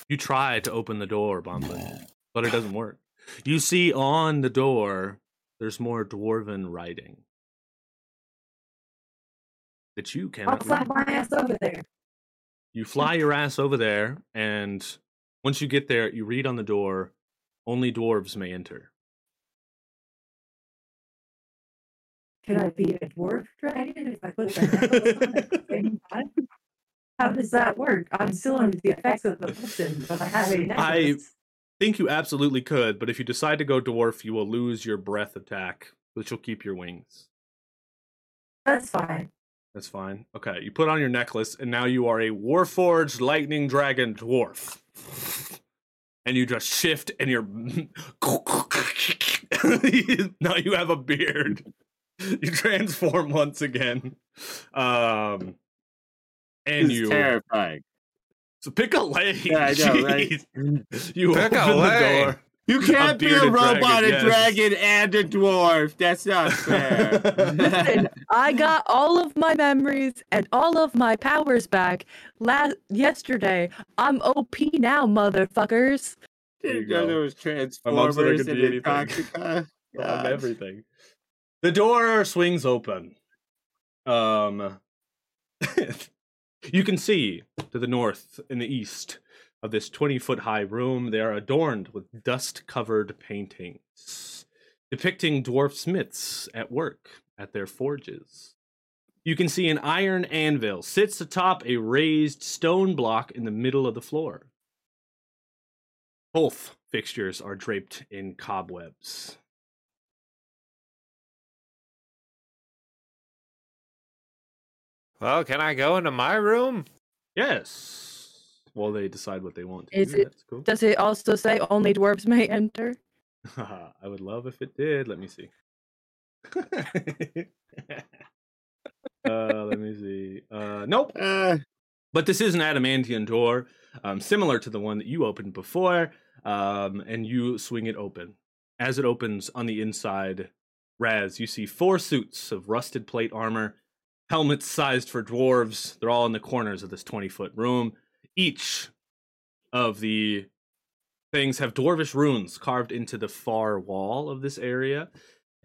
You try to open the door, Bumble, but it doesn't work. You see on the door, there's more dwarven writing that you cannot. I'll fly my ass over there. You fly your ass over there, and once you get there, you read on the door, "Only dwarves may enter." Could I be a dwarf dragon if I put that on it? How does that work? I'm still under the effects of the potion, but I have a necklace. I think you absolutely could, but if you decide to go dwarf, you will lose your breath attack, which will keep your wings. That's fine. Okay, you put on your necklace, and now you are a Warforged lightning dragon dwarf. And you just shift, and you're... Now you have a beard. You transform once again. And it's terrifying. So pick a lane. Yeah, I know, right? You pick open a lane. The door. You can't be a robot, a dragon, and a dwarf. That's not fair. Listen, I got all of my memories and all of my powers back yesterday. I'm OP now, motherfuckers. Didn't know there was Transformers and Intoxica. Everything. The door swings open. You can see to the north and the east of this 20-foot-high room, they are adorned with dust-covered paintings, depicting dwarf smiths at work at their forges. You can see an iron anvil sits atop a raised stone block in the middle of the floor. Both fixtures are draped in cobwebs. Well, can I go into my room? Yes. Well, they decide what they want to do. That's cool. Does it also say only dwarves may enter? I would love if it did. Let me see. Nope. But this is an adamantium door, similar to the one that you opened before, and you swing it open. As it opens on the inside, Raz, you see 4 suits of rusted plate armor, helmets sized for dwarves. They're all in the corners of this 20-foot room. Each of the things have dwarvish runes carved into the far wall of this area.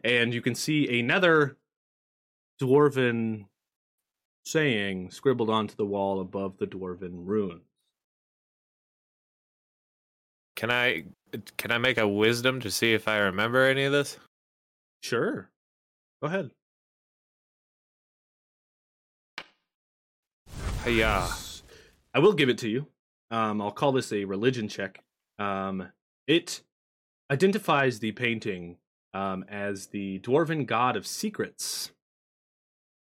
And you can see another dwarven saying scribbled onto the wall above the dwarven rune. Can I make a wisdom to see if I remember any of this? Sure. Go ahead. Yeah, I will give it to you. I'll call this a religion check. It identifies the painting as the Dwarven God of Secrets.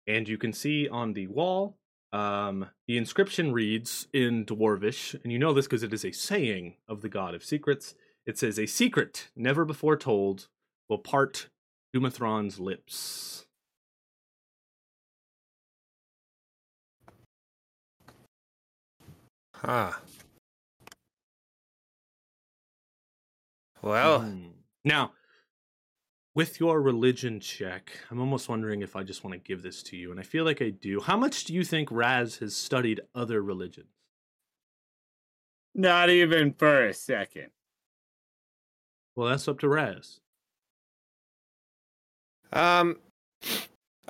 And you can see on the wall, the inscription reads in Dwarvish, and you know this because it is a saying of the God of Secrets. It says, "A secret never before told will part Dumathron's lips." Huh. Well, now, with your religion check, I'm almost wondering if I just want to give this to you, and I feel like I do. How much do you think Raz has studied other religions? Not even for a second. Well, that's up to Raz. I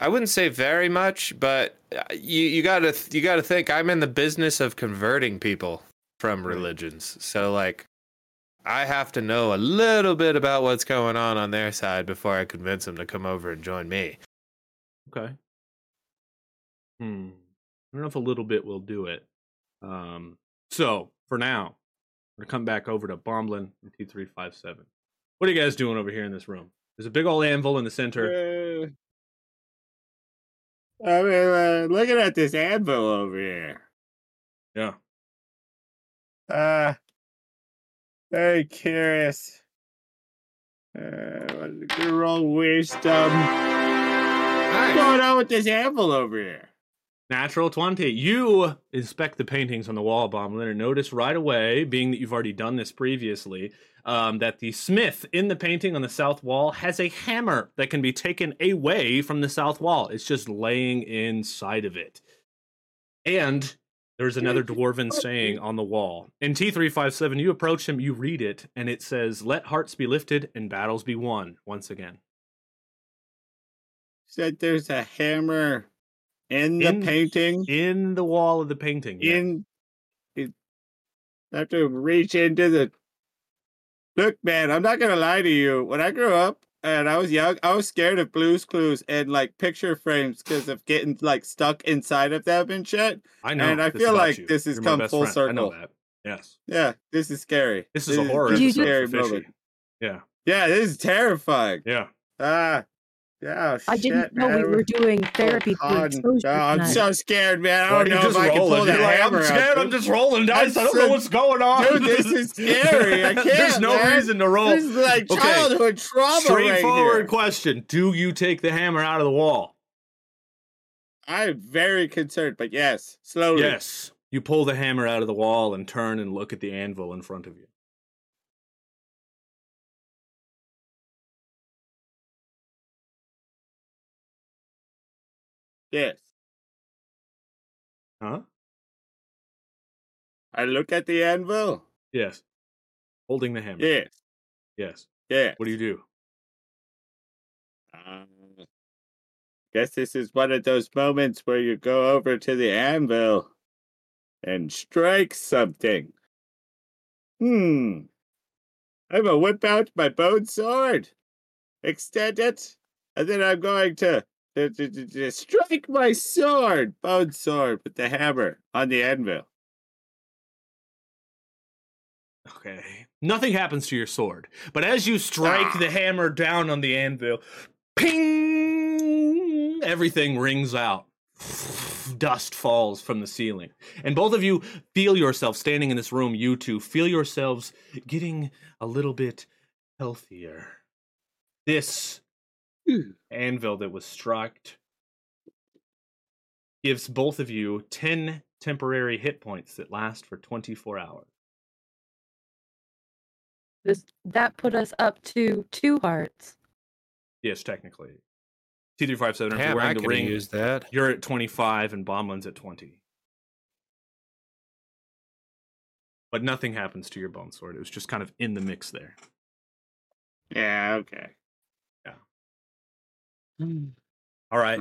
wouldn't say very much, but you gotta think I'm in the business of converting people from religions. So like, I have to know a little bit about what's going on their side before I convince them to come over and join me. Okay. I don't know if a little bit will do it. So for now, we're gonna come back over to Bomblin and T357. What are you guys doing over here in this room? There's a big old anvil in the center. I mean, looking at this anvil over here. Yeah. Very curious. What is the wrong wisdom? Nice. What's going on with this anvil over here? Natural 20. You inspect the paintings on the wall, Bomblin, and notice right away, being that you've already done this previously, that the smith in the painting on the south wall has a hammer that can be taken away from the south wall. It's just laying inside of it. And there's another dwarven saying on the wall. In T357, you approach him, you read it, and it says, "Let hearts be lifted and battles be won," once again. Said there's a hammer in the painting? In the wall of the painting. Yeah. I have to reach into the... Look, man, I'm not going to lie to you. When I grew up and I was young, I was scared of Blue's Clues and, like, picture frames because of getting, like, stuck inside of them and shit. I know. And I feel like this has come full circle. I know that. Yes. Yeah, this is scary. This is a horror scary moment. Yeah. Yeah, this is terrifying. Yeah. Yeah, I didn't know we were doing therapy. I'm so scared, man. I don't know if I can pull that hammer out. I'm scared. I'm just rolling dice. I don't know what's going on. Dude, this is scary. I can't. There's no reason to roll. This is like childhood trauma. Straightforward question: do you take the hammer out of the wall? I'm very concerned, but yes, slowly. Yes, you pull the hammer out of the wall and turn and look at the anvil in front of you. Yes. Huh? I look at the anvil? Yes. Holding the hammer. Yes. Yes. Yes. What do you do? Guess this is one of those moments where you go over to the anvil and strike something. I'm going to whip out my bone sword, extend it, and then I'm going to strike my sword, bone sword, with the hammer on the anvil. Okay. Nothing happens to your sword, but as you strike the hammer down on the anvil, ping! Everything rings out. Dust falls from the ceiling. And both of you feel yourselves, standing in this room, you two, feel yourselves getting a little bit healthier. This anvil that was struck gives both of you 10 temporary hit points that last for 24 hours. That put us up to 2 hearts. Yes, technically. T357, if you're wearing the ring, use that. You're at 25 and Bomblin's at 20. But nothing happens to your bone sword. It was just kind of in the mix there. Yeah, okay. All right.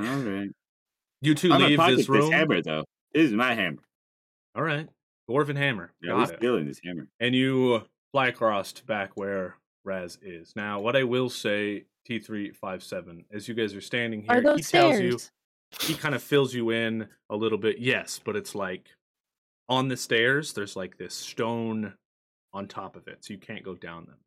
You two leave this room. This hammer, though. This is my hammer. All right. Dwarven hammer. Yeah, I'm stealing this hammer. And you fly across to back where Raz is. Now, what I will say, T357, as you guys are standing here, he tells you, he kind of fills you in a little bit. Yes, but it's like on the stairs, there's like this stone on top of it, so you can't go down them.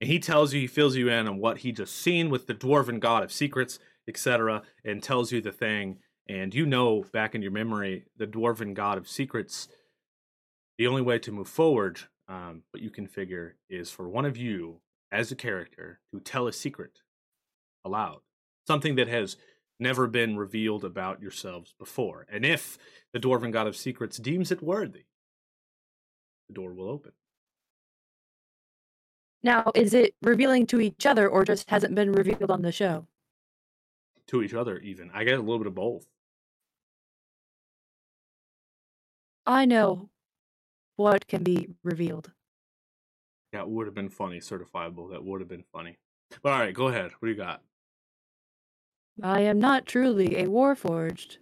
And he tells you, he fills you in on what he just seen with the Dwarven God of Secrets, etc., and tells you the thing. And you know, back in your memory, the Dwarven God of Secrets, the only way to move forward, what you can figure, is for one of you, as a character, to tell a secret aloud. Something that has never been revealed about yourselves before. And if the Dwarven God of Secrets deems it worthy, the door will open. Now, is it revealing to each other or just hasn't been revealed on the show? To each other, even. I get a little bit of both. I know what can be revealed. That would have been funny, certifiable. That would have been funny. All right, go ahead. What do you got? I am not truly a Warforged.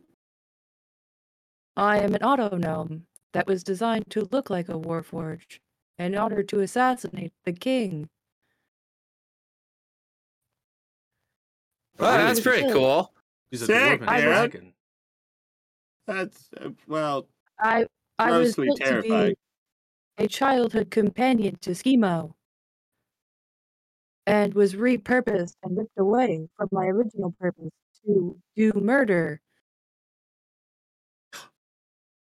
I am an autonome that was designed to look like a Warforged in order to assassinate the king. Well, that's pretty cool. He's a dwarven dragon. That's, well, I was built terrifying. To be a childhood companion to Schemo and was repurposed and ripped away from my original purpose to do murder.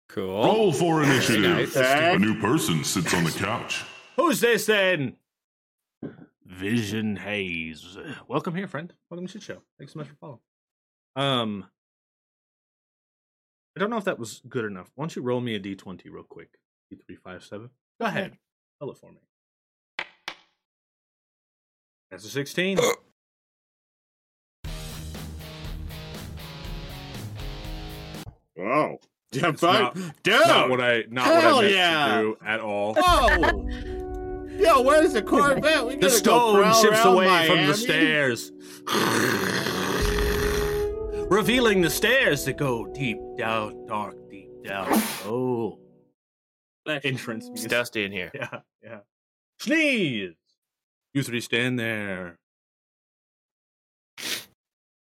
Cool. Roll for initiative. A new person sits on the couch. Who's this then? Vision Haze. Welcome here, friend. Welcome to the show. Thanks so much for following. I don't know if that was good enough. Why don't you roll me a d20 real quick? T357. Go ahead. Tell it for me. That's a 16. Wow. That's not what I meant to do at all. Oh. Yo, where's the Corvette? We the stone shifts away from the stairs, revealing the stairs that go deep down, dark, deep down. Oh, entrance. It's dusty in here. Yeah. Sneeze. You three stand there.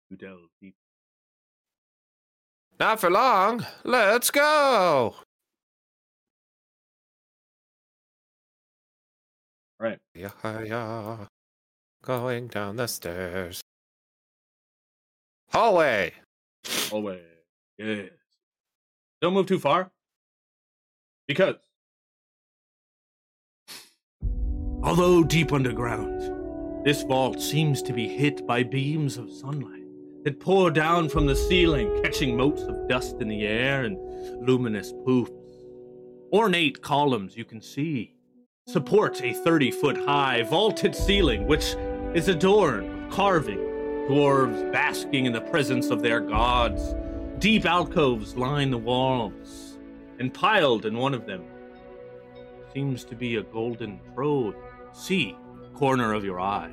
You delve deep. Not for long. Let's go. Right. Yeah. Going down the stairs. Hallway. Yes. Don't move too far. Because although deep underground, this vault seems to be hit by beams of sunlight that pour down from the ceiling, catching motes of dust in the air and luminous poofs. Ornate columns you can see support a 30-foot-high vaulted ceiling, which is adorned with carving, dwarves basking in the presence of their gods. Deep alcoves line the walls, and piled in one of them seems to be a golden throne. See the corner of your eye.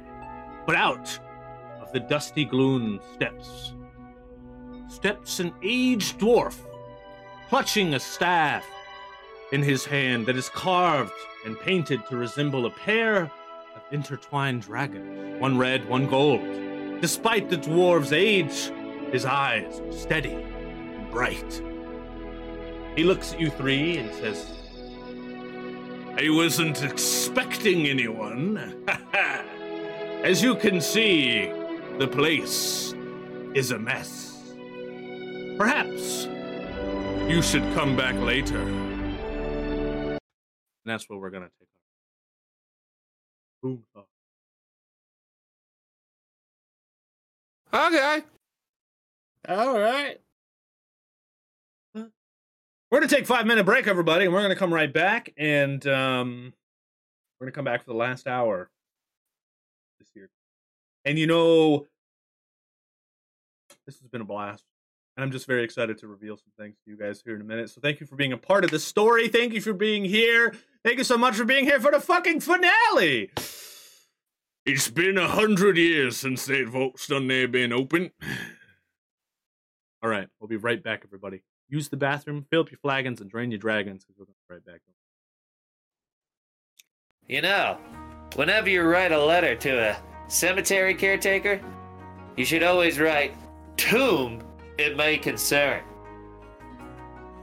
But out of the dusty gloom steps an aged dwarf, clutching a staff in his hand that is carved and painted to resemble a pair of intertwined dragons, one red, one gold. Despite the dwarf's age, his eyes are steady and bright. He looks at you three and says, I wasn't expecting anyone. As you can see, the place is a mess. Perhaps you should come back later. And that's what we're going to take off. Boom. Okay. All right. We're going to take 5-minute break, everybody, and we're going to come right back. And we're going to come back for the last hour this year. And, you know, this has been a blast. And I'm just very excited to reveal some things to you guys here in a minute. So thank you for being a part of the story. Thank you for being here. Thank you so much for being here for the fucking finale. It's been 100 years since that vault's done there been open. All right. We'll be right back, everybody. Use the bathroom, fill up your flagons, and drain your dragons. We're going right back. You know, whenever you write a letter to a cemetery caretaker, you should always write tomb. It may concern.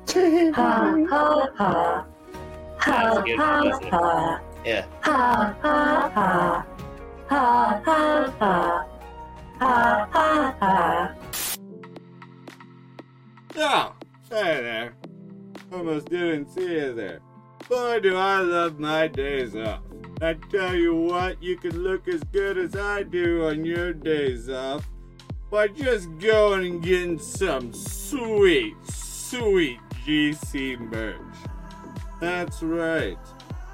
Ha ha ha. Ha ha ha. Yeah. Ha ha ha. Ha ha ha. Ha ha ha. Oh, hey there. Almost didn't see you there. Boy, do I love my days off. I tell you what, you can look as good as I do on your days off by just going and getting some sweet, sweet GC merch. That's right.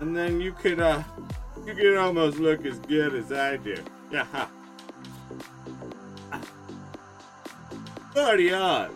And then you could You can almost look as good as I do. Yeah. 30 odd.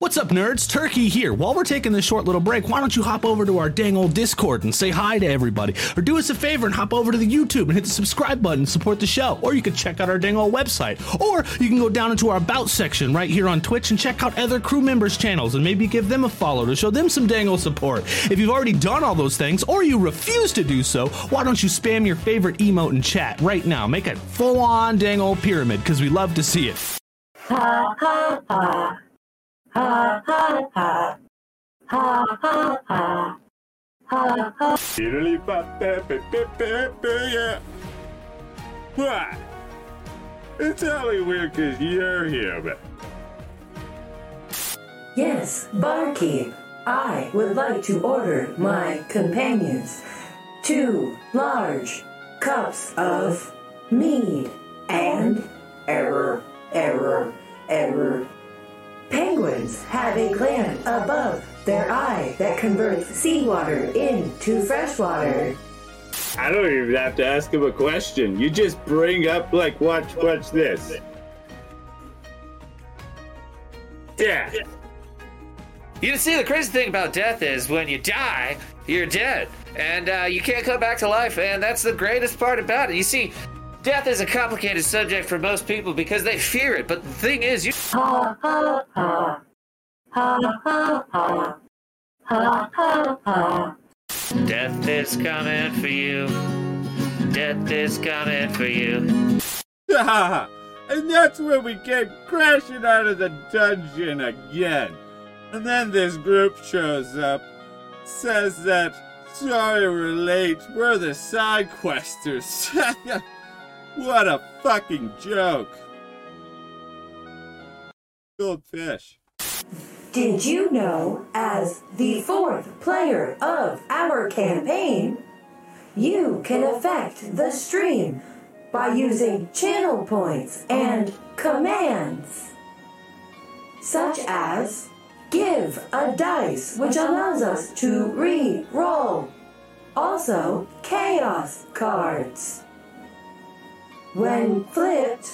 What's up, nerds? Turkey here. While we're taking this short little break, why don't you hop over to our dang old Discord and say hi to everybody? Or do us a favor and hop over to the YouTube and hit the subscribe button and support the show. Or you can check out our dang old website. Or you can go down into our About section right here on Twitch and check out other crew members' channels and maybe give them a follow to show them some dang old support. If you've already done all those things or you refuse to do so, why don't you spam your favorite emote in chat right now? Make a full-on dang old pyramid because we love to see it. Ha, ha, ha. Ha ha ha. Ha ha ha. Ha ha. Diddly bop bop bop bop yeah. What? It's only weird cause you're here, but. Yes, barkeep. I would like to order my companions 2 large cups of mead and error. Penguins have a gland above their eye that converts seawater into freshwater. I don't even have to ask him a question. You just bring up, like, watch this. Death. You see, the crazy thing about death is when you die, you're dead. And you can't come back to life, and that's the greatest part about it. You see, death is a complicated subject for most people because they fear it, but the thing is, you. Ha ha ha. Ha ha ha. Ha ha ha. Death is coming for you. Death is coming for you. Ah, and that's when we came crashing out of the dungeon again. And then this group shows up, says that, sorry we're late, we're the side questers. What a fucking joke. Goldfish. Did you know, as the 4th player of our campaign, you can affect the stream by using channel points and commands, such as give a dice, which allows us to re-roll. Also, chaos cards. When flipped,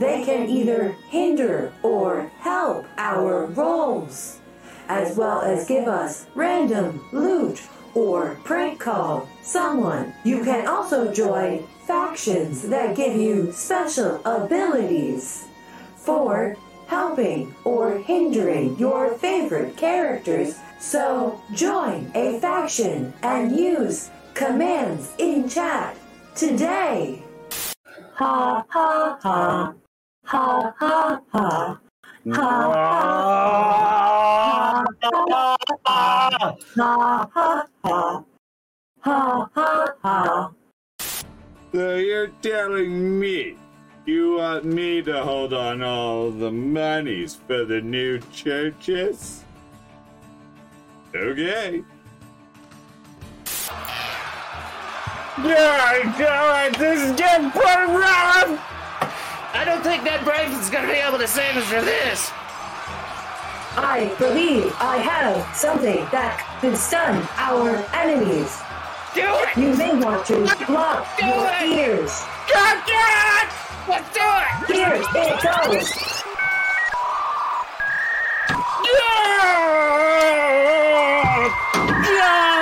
they can either hinder or help our rolls, as well as give us random loot or prank call someone. You can also join factions that give you special abilities for helping or hindering your favorite characters. So join a faction and use commands in chat today. Ha ha ha. Ha ha ha. Ha ha ha. Ha ha ha. So you're telling me you want me to hold on all the monies for the new churches? Okay. Yeah, God, this is getting pretty rough! I don't think that Braven's gonna be able to save us from this! I believe I have something that can stun our enemies. Do it! You may want to block your ears. God damn it! Let's do it! Here it goes! Yeah! Yeah!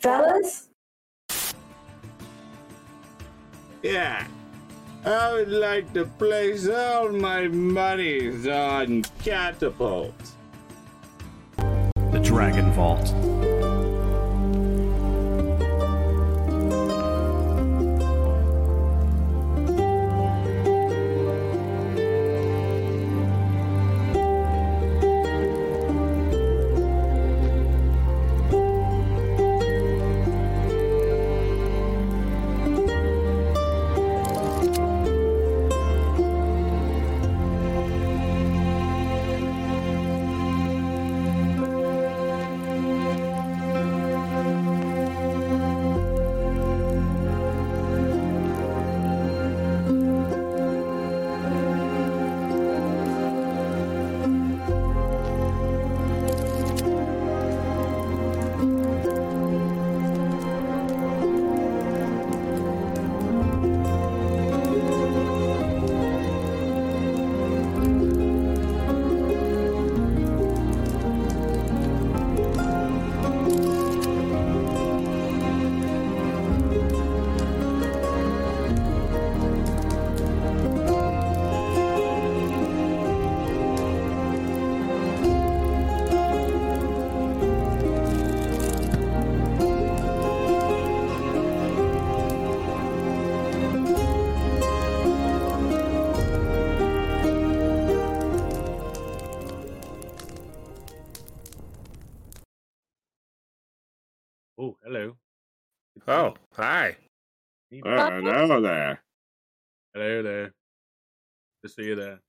Fellas? Yeah, I would like to place all my monies on Catapult. The Dragon Vault. Oh, hello. Oh, hi. Hello there. Hello there. Good to see you there.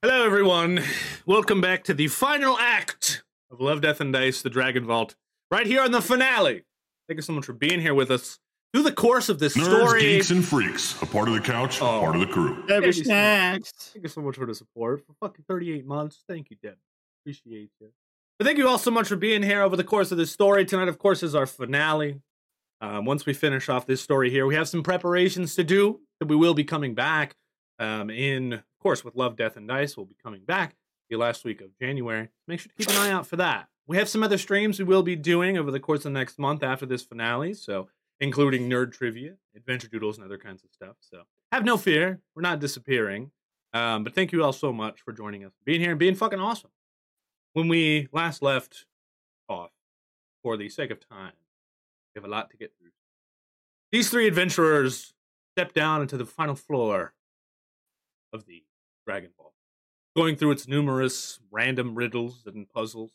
Hello, everyone. Welcome back to the final act of Love, Death, and Dice, the Dragon Vault. Right here on the finale. Thank you so much for being here with us through the course of this story. Nerds, geeks, and freaks. A part of the couch, a part of the crew. Thank you so much for the support. For fucking 38 months. Thank you, Deb. Appreciate you. But thank you all so much for being here over the course of this story. Tonight, of course, is our finale. Once we finish off this story here, we have some preparations to do that we will be coming back in, of course, with Love, Death, and Dice. We'll be coming back the last week of January. Make sure to keep an eye out for that. We have some other streams we will be doing over the course of the next month after this finale, so including nerd trivia, adventure doodles, and other kinds of stuff. So have no fear. We're not disappearing. But thank you all so much for joining us, being here, and being fucking awesome. When we last left off, for the sake of time, we have a lot to get through. These three adventurers step down into the final floor of the Dragon Vault, going through its numerous random riddles and puzzles,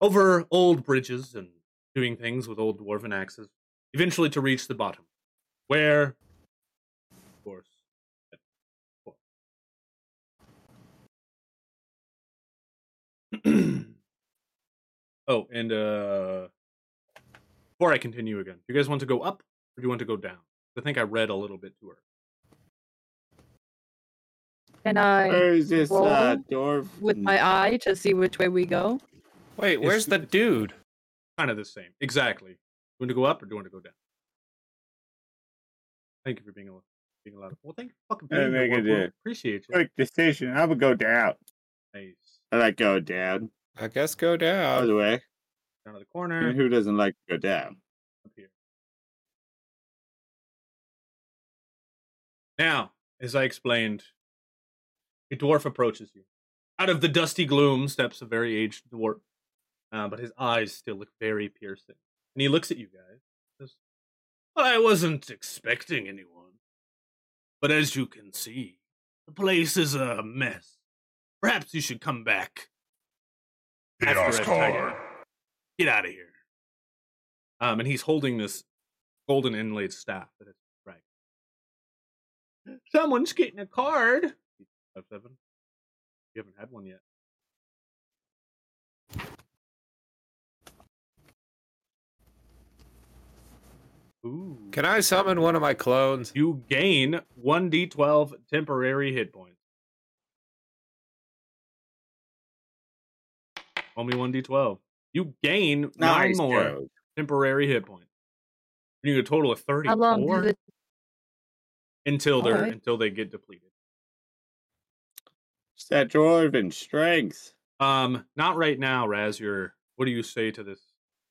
over old bridges and doing things with old dwarven axes, eventually to reach the bottom, where, of course, oh, and before I continue again, do you guys want to go up or do you want to go down? I think I read a little bit to her. Can I where's this roll dwarf with my eye to see which way we go? Wait, where's the dude? Kind of the same. Exactly. Do you want to go up or do you want to go down? Thank you for being allowed. Well, thank you for fucking being here. Appreciate you. Quick decision. I would go down. Nice. I like go down. I guess go down. By the way. Down to the corner. And who doesn't like to go down? Up here. Now, as I explained, a dwarf approaches you. Out of the dusty gloom steps a very aged dwarf. But his eyes still look very piercing. And he looks at you guys. And says, well, I wasn't expecting anyone. But as you can see, the place is a mess. Perhaps you should come back. Get off car. Get out of here. And he's holding this golden inlaid staff that is right. Someone's getting a card. 57. You haven't had one yet. Ooh. Can I summon one of my clones? You gain 1d12 temporary hit points. Only 1d12. You gain 9 more temporary hit points. You need a total of 34. How long does it... until they get depleted. It's that dwarven strength. Not right now, Raz. What do you say to this?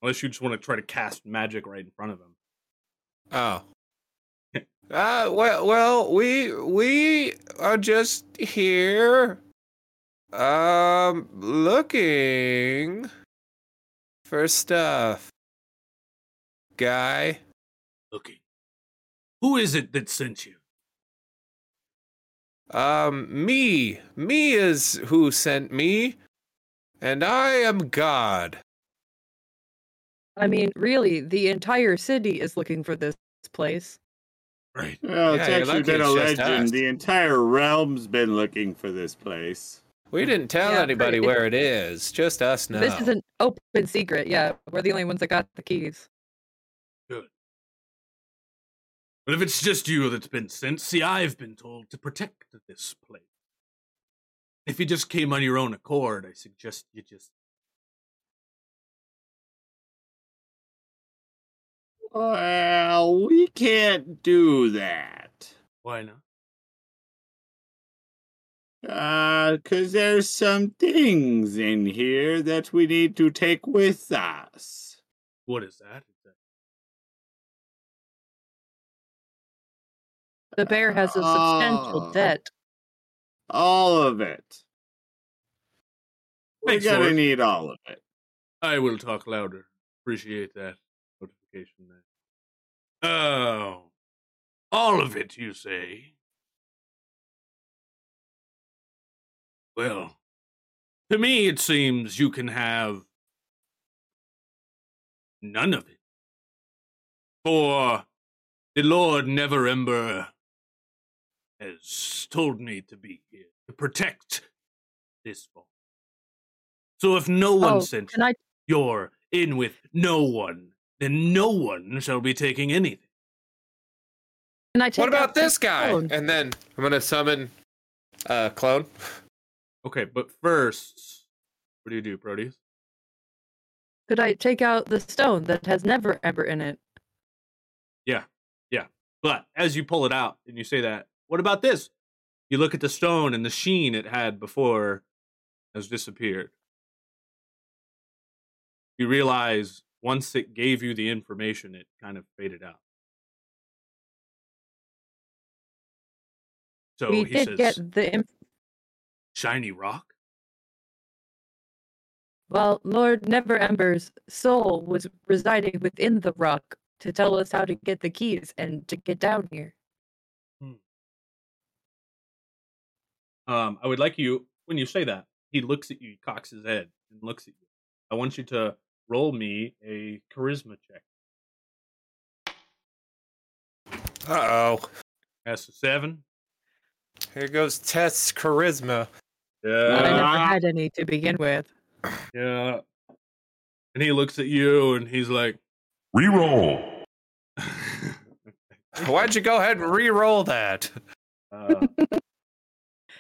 Unless you just want to try to cast magic right in front of him. Oh. Well, we are just here. Looking for stuff. Guy. Looking. Who is it that sent you? Me. Me is who sent me. And I am God. I mean, really, the entire city is looking for this place. Right. Well, it's actually been a legend. The entire realm's been looking for this place. We didn't tell anybody where it is. Just us now. This is an open secret. Yeah, we're the only ones that got the keys. Good. But if it's just you that's been sent, see, I've been told to protect this place. If you just came on your own accord, I suggest you just... Well, we can't do that. Why not? Because there's some things in here that we need to take with us. What is that? The bear has a substantial debt. All of it. We're going to need all of it. I will talk louder. Appreciate that notification there. Oh. All of it, you say? Well, to me, it seems you can have none of it. For the Lord Neverember has told me to be here to protect this vault. So if no one sent you, you're in with no one, then no one shall be taking anything. What about this guy? Clone? And then I'm going to summon a clone. Okay, but first, what do you do, Proteus? Could I take out the stone that has Neverember in it? Yeah. But as you pull it out and you say that, what about this? You look at the stone and the sheen it had before has disappeared. You realize once it gave you the information, it kind of faded out. So we he says, shiny rock? Well, Lord Neverember's soul was residing within the rock to tell us how to get the keys and to get down here. I would like you, when you say that, he looks at you, he cocks his head and looks at you. I want you to roll me a charisma check. That's a 7. Here goes Tess' charisma. Yeah. I never had any to begin with. Yeah. And he looks at you and he's like, reroll. Why'd you go ahead and reroll that?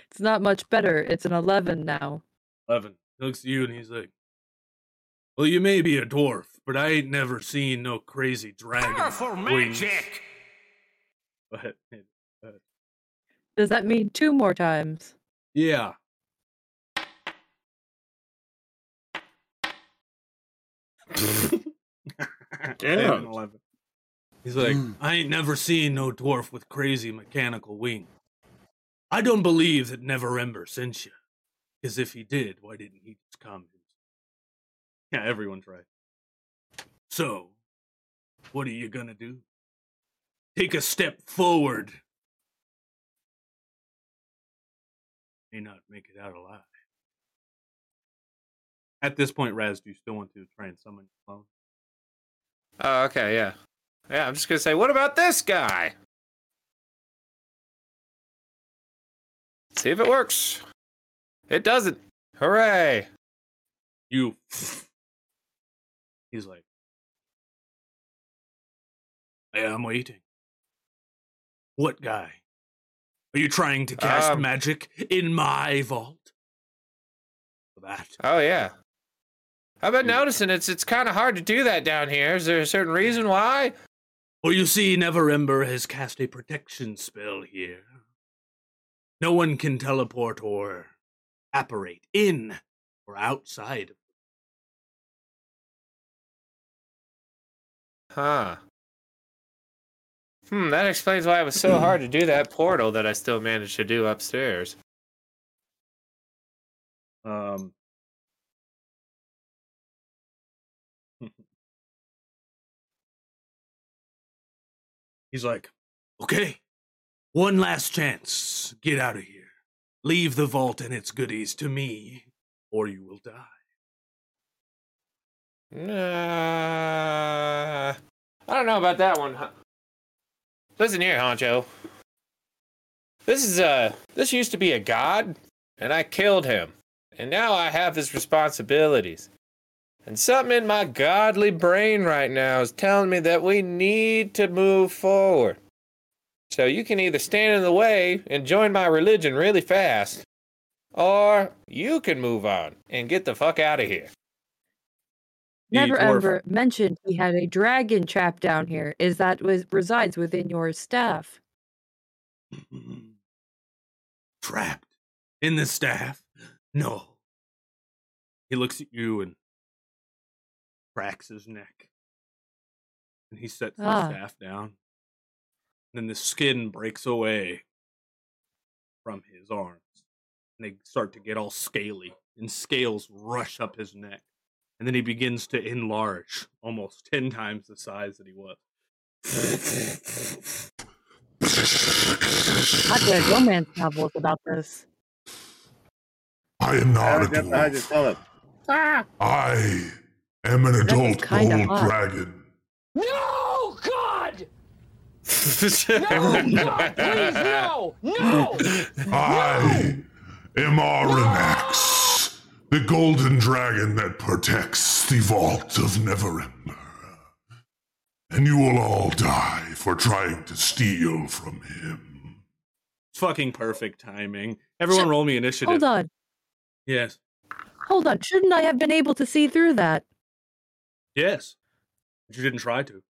It's not much better. It's an 11 now. 11. He looks at you and he's like, well, you may be a dwarf, but I ain't never seen no crazy dragon. Powerful magic! But does that mean 2 more times? Yeah. Damn. 11. He's like, I ain't never seen no dwarf with crazy mechanical wings. I don't believe that Neverember sent you. Because if he did, why didn't he just come? Yeah, everyone's right. So, what are you gonna do? Take a step forward. May not make it out alive. At this point, Raz, do you still want to try and summon your clone? Okay, yeah. Yeah, I'm just gonna say, what about this guy? See if it works. It doesn't. Hooray! You. He's like, yeah, I'm waiting. What guy? Are you trying to cast magic in my vault? That. Oh, yeah. I've been noticing it's kind of hard to do that down here. Is there a certain reason why? Well, you see, Neverember has cast a protection spell here. No one can teleport or apparate in or outside. Huh. That explains why it was so hard to do that portal that I still managed to do upstairs. He's like, okay, one last chance. Get out of here. Leave the vault and its goodies to me, or you will die. I don't know about that one. Listen here, honcho. This used to be a god, and I killed him. And now I have his responsibilities. And something in my godly brain right now is telling me that we need to move forward. So you can either stand in the way and join my religion really fast, or you can move on and get the fuck out of here. Neverember mentioned he had a dragon trap down here. Is that resides within your staff? Trapped in the staff? No. He looks at you and cracks his neck. And he sets the staff down. And then the skin breaks away from his arms. And they start to get all scaly. And scales rush up his neck. And then he begins to enlarge, almost 10 times the size that he was. I've read romance novels about this. I am not a dwarf. I I'm an adult gold dragon. No, God! No, God, please, no! No! I am Aranax, the golden dragon that protects the vault of Neverember. And you will all die for trying to steal from him. Fucking perfect timing. Everyone roll me initiative. Hold on. Yes. Hold on. Shouldn't I have been able to see through that? Yes. But you didn't try to.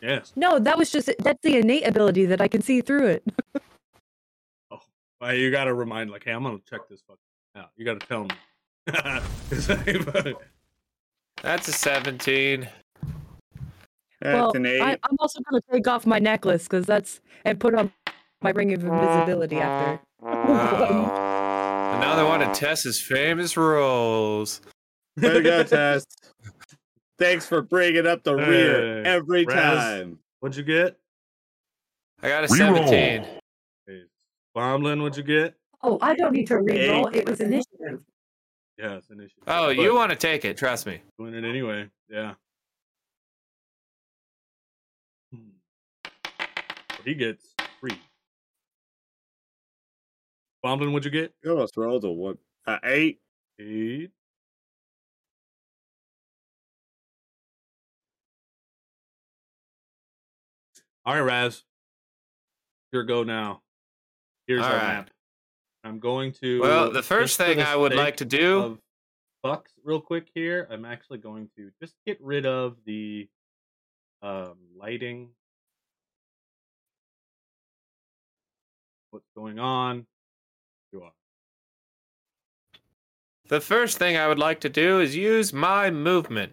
Yes. No, that was just, that's the innate ability that I can see through it. Oh, well, you gotta remind, like, hey, I'm gonna check this fucking out. You gotta tell me. That's a 17. Well, I'm also going to take off my necklace and put on my ring of invisibility after. And now they want to test his famous rolls. There we go, Tess. Thanks for bringing up the rear every time. What'd you get? I got a re-roll. 17. Hey, Bomblin, what'd you get? Oh, I don't need to re-roll. It was initiative. Yeah, it's initiative. Oh, but you want to take it. Trust me. Doing it anyway. Yeah. He gets 3. Bomblin, what'd you get? You almost rolled a 1. 8. 8. All right, Raz. Your go now. Here's our map. I'm going to... Well, the first thing I would like to do... Bucks real quick here. I'm actually going to just get rid of the lighting... What's going on? You are. The first thing I would like to do is use my movement.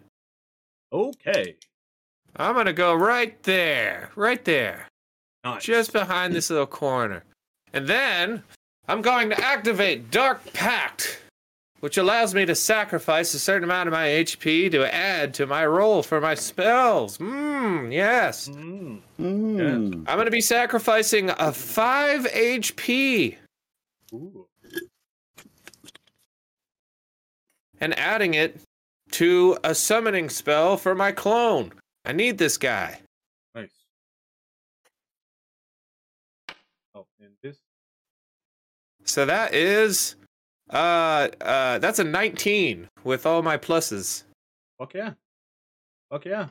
Okay. I'm going to go right there. Right there. Nice. Just behind this little corner. And then I'm going to activate Dark Pact, which allows me to sacrifice a certain amount of my HP to add to my roll for my spells. Yes. Yes. I'm going to be sacrificing a 5 HP. Ooh. And adding it to a summoning spell for my clone. I need this guy. Nice. Oh, and this. So that is... that's a 19 with all my pluses. Fuck yeah. Fuck yeah.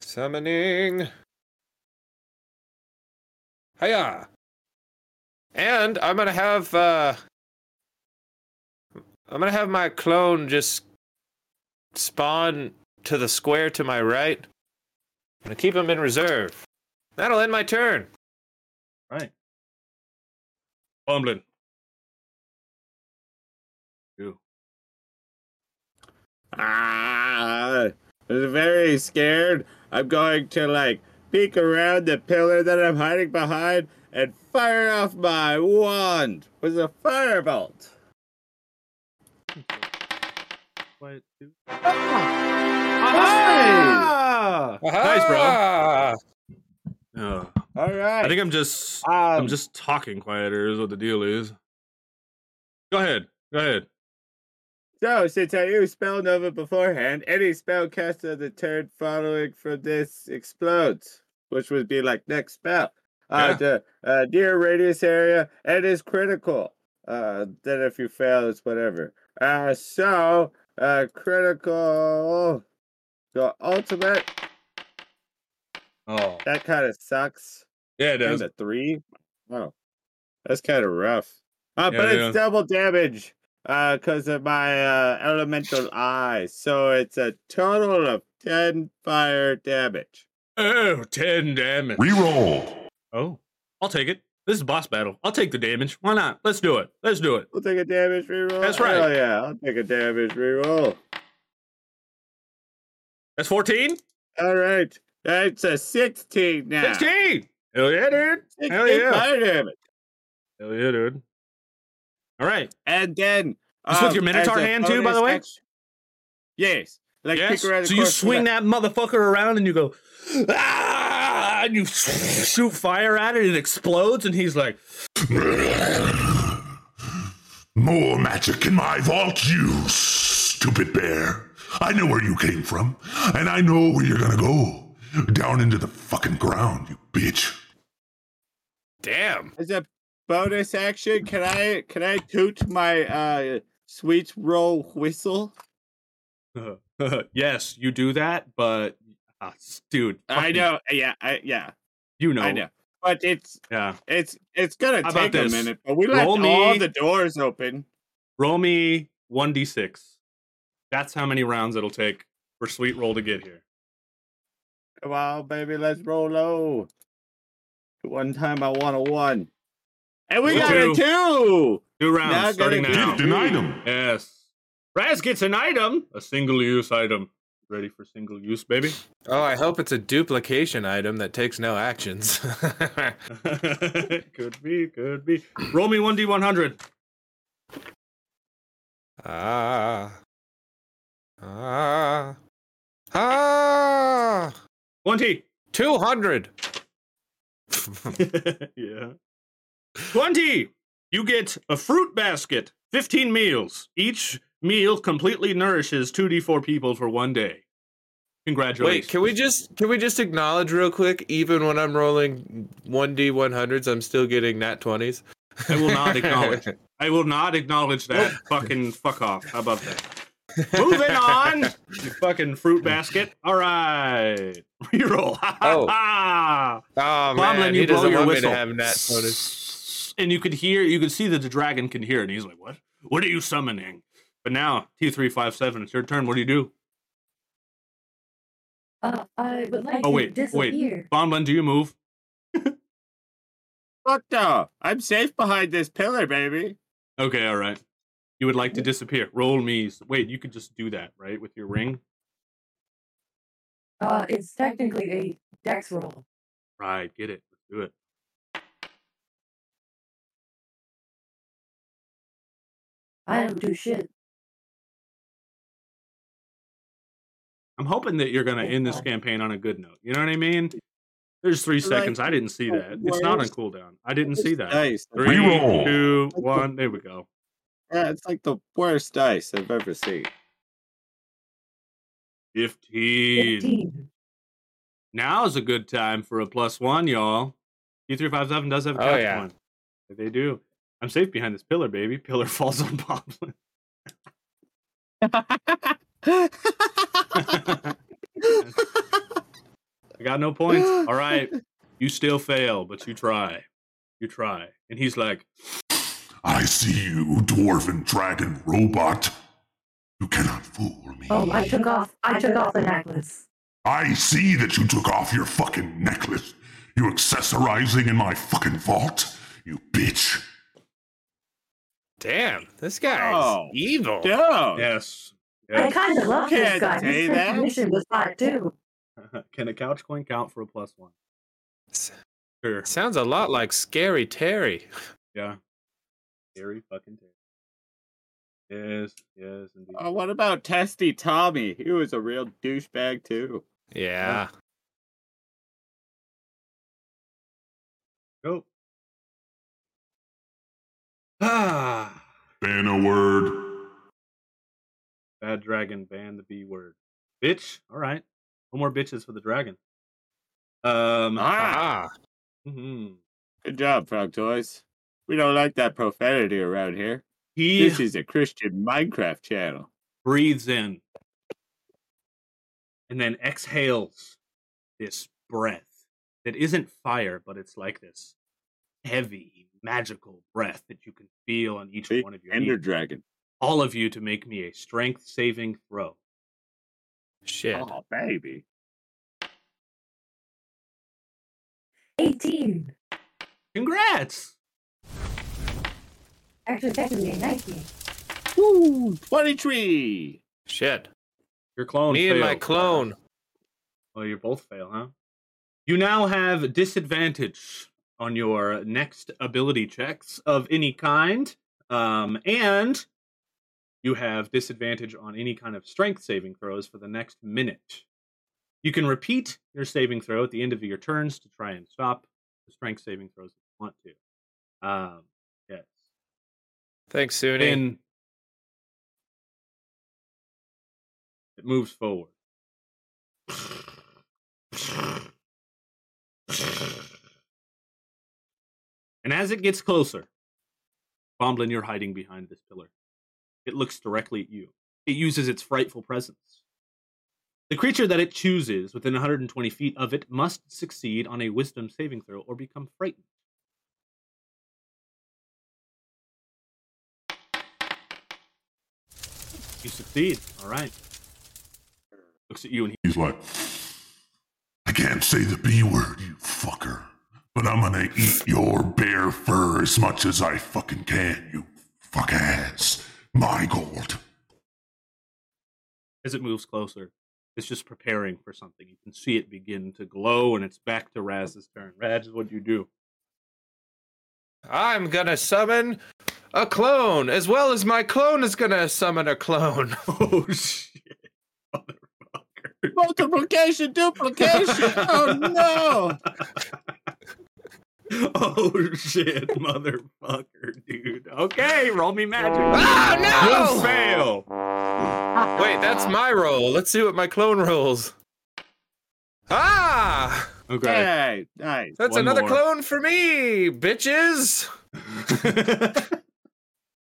Summoning. Hiya. And I'm gonna have my clone just spawn to the square to my right. I'm gonna keep him in reserve. That'll end my turn. Right. Bumblin. You. I'm very scared. I'm going to, peek around the pillar that I'm hiding behind and fire off my wand with a firebolt. Quiet, too. Ah! Nice, bro. All right. I think I'm just talking quieter is what the deal is. Go ahead. So, since I used Spell Nova beforehand, any spell cast of the turn following from this explodes, which would be next spell. The near radius area, and is critical. Then if you fail, it's whatever. Critical. The ultimate. Oh, that kind of sucks. Yeah, it does. And a 3. Oh, that's kind of rough. But it's double damage because of my elemental eye. So it's a total of 10 fire damage. Oh, 10 damage. Reroll. Oh, I'll take it. This is a boss battle. I'll take the damage. Why not? Let's do it. We'll take a damage reroll. That's right. Oh, yeah. I'll take a damage reroll. That's 14? All right. That's a 16 now. 16! Hell yeah, dude. 16 fire damage. Hell yeah, dude. All right. And then... This with your Minotaur hand, too, by the way? Yes. Yes. So you swing that motherfucker around and you go... Ah! and you shoot fire at it, and it explodes, and he's like, more magic in my vault, you stupid bear. I know where you came from, and I know where you're gonna go. Down into the fucking ground, you bitch. Damn. As a bonus action, can I toot my sweet roll whistle? Yes, you do that, but dude, I know. Yeah, I know. But it's gonna take a minute. But we left all the doors open. Roll me 1d6. That's how many rounds it'll take for Sweet Roll to get here. Come on, baby, let's roll low. One time I won a 1. And we got a 2! 2 rounds, now starting now. Get an item. Yes. Raz gets an item. A single-use item. Ready for single-use, baby? Oh, I hope it's a duplication item that takes no actions. Could be. Roll me 1d100. Ah. 20. 200. Yeah. 20. You get a fruit basket, 15 meals. Each meal completely nourishes 2d4 people for 1 day. Congratulations. Wait, can we just acknowledge real quick, even when I'm rolling 1d100s, I'm still getting nat 20s? I will not acknowledge that. Fucking fuck off. How about that? Moving on. You fucking fruit basket. All right. Reroll. Oh man, he doesn't want me to have nat 20s. And you could see that the dragon can hear, and he's like, what? What are you summoning? But now, T357, it's your turn. What do you do? I would like to disappear. Bumblin, do you move? Fuck no. I'm safe behind this pillar, baby. Okay, all right. You would like to disappear. Roll me. Wait, you could just do that, right, with your ring? It's technically a dex roll. Right, get it. Let's do it. I don't do shit. I'm hoping that you're going to end this campaign on a good note. You know what I mean? There's 3 seconds. I didn't see that. It's not on cooldown. I didn't see that. Dice. 3, 2, 1. There we go. Yeah, it's like the worst dice I've ever seen. 15. Now's a good time for a +1, y'all. T357 does have a +1. They do. I'm safe behind this pillar, baby. Pillar falls on Boblin. I got no points. All right. You still fail, but you try. And he's like, I see you, dwarven dragon robot. You cannot fool me. Oh, I took off the necklace. I see that you took off your fucking necklace. You accessorizing in my fucking vault, you bitch. Damn, this guy's evil. Damn. Yes. I kind of love this guy. His transformation was hot too. Can a couch coin count for a +1? Sure. Sounds a lot like Scary Terry. Yeah. Scary fucking Terry. Yes, indeed. Oh, what about Testy Tommy? He was a real douchebag too. Yeah. Go. Ah. Ban a word. Bad dragon, ban the B word. Bitch. All right. No more bitches for the dragon. Mm-hmm. Good job, Frog Toys. We don't like that profanity around here. This is a Christian Minecraft channel. Breathes in. And then exhales this breath that isn't fire, but it's like this heavy, magical breath that you can feel on each one of your Ender Dragon. All of you to make me a strength saving throw. Shit. Oh, baby. 18. Congrats. Actually, technically, 19. Woo! 23. Shit. Your clone failed. Me and my clone. Well, you both fail, huh? You now have disadvantage on your next ability checks of any kind. And you have disadvantage on any kind of strength saving throws for the next minute. You can repeat your saving throw at the end of your turns to try and stop the strength saving throws if you want to. Yes. Thanks, Suni. And it moves forward. And as it gets closer, Bomblin, you're hiding behind this pillar. It looks directly at you. It uses its frightful presence. The creature that it chooses within 120 feet of it must succeed on a wisdom saving throw or become frightened. You succeed. All right. Looks at you and he's like, I can't say the B word, you fucker. But I'm gonna eat your bear fur as much as I fucking can, you fuck ass. My gold. As it moves closer, it's just preparing for something. You can see it begin to glow, and it's back to Raz's turn. Raz, what'd you do? I'm gonna summon a clone, as well as my clone is gonna summon a clone. Oh, shit. Motherfucker. Multiplication, duplication! Oh, no! Oh shit, motherfucker, dude. Okay, roll me magic. Oh no! You fail! Wait, that's my roll. Let's see what my clone rolls. Ah! Okay. Hey, nice. That's one another more. Clone for me, bitches!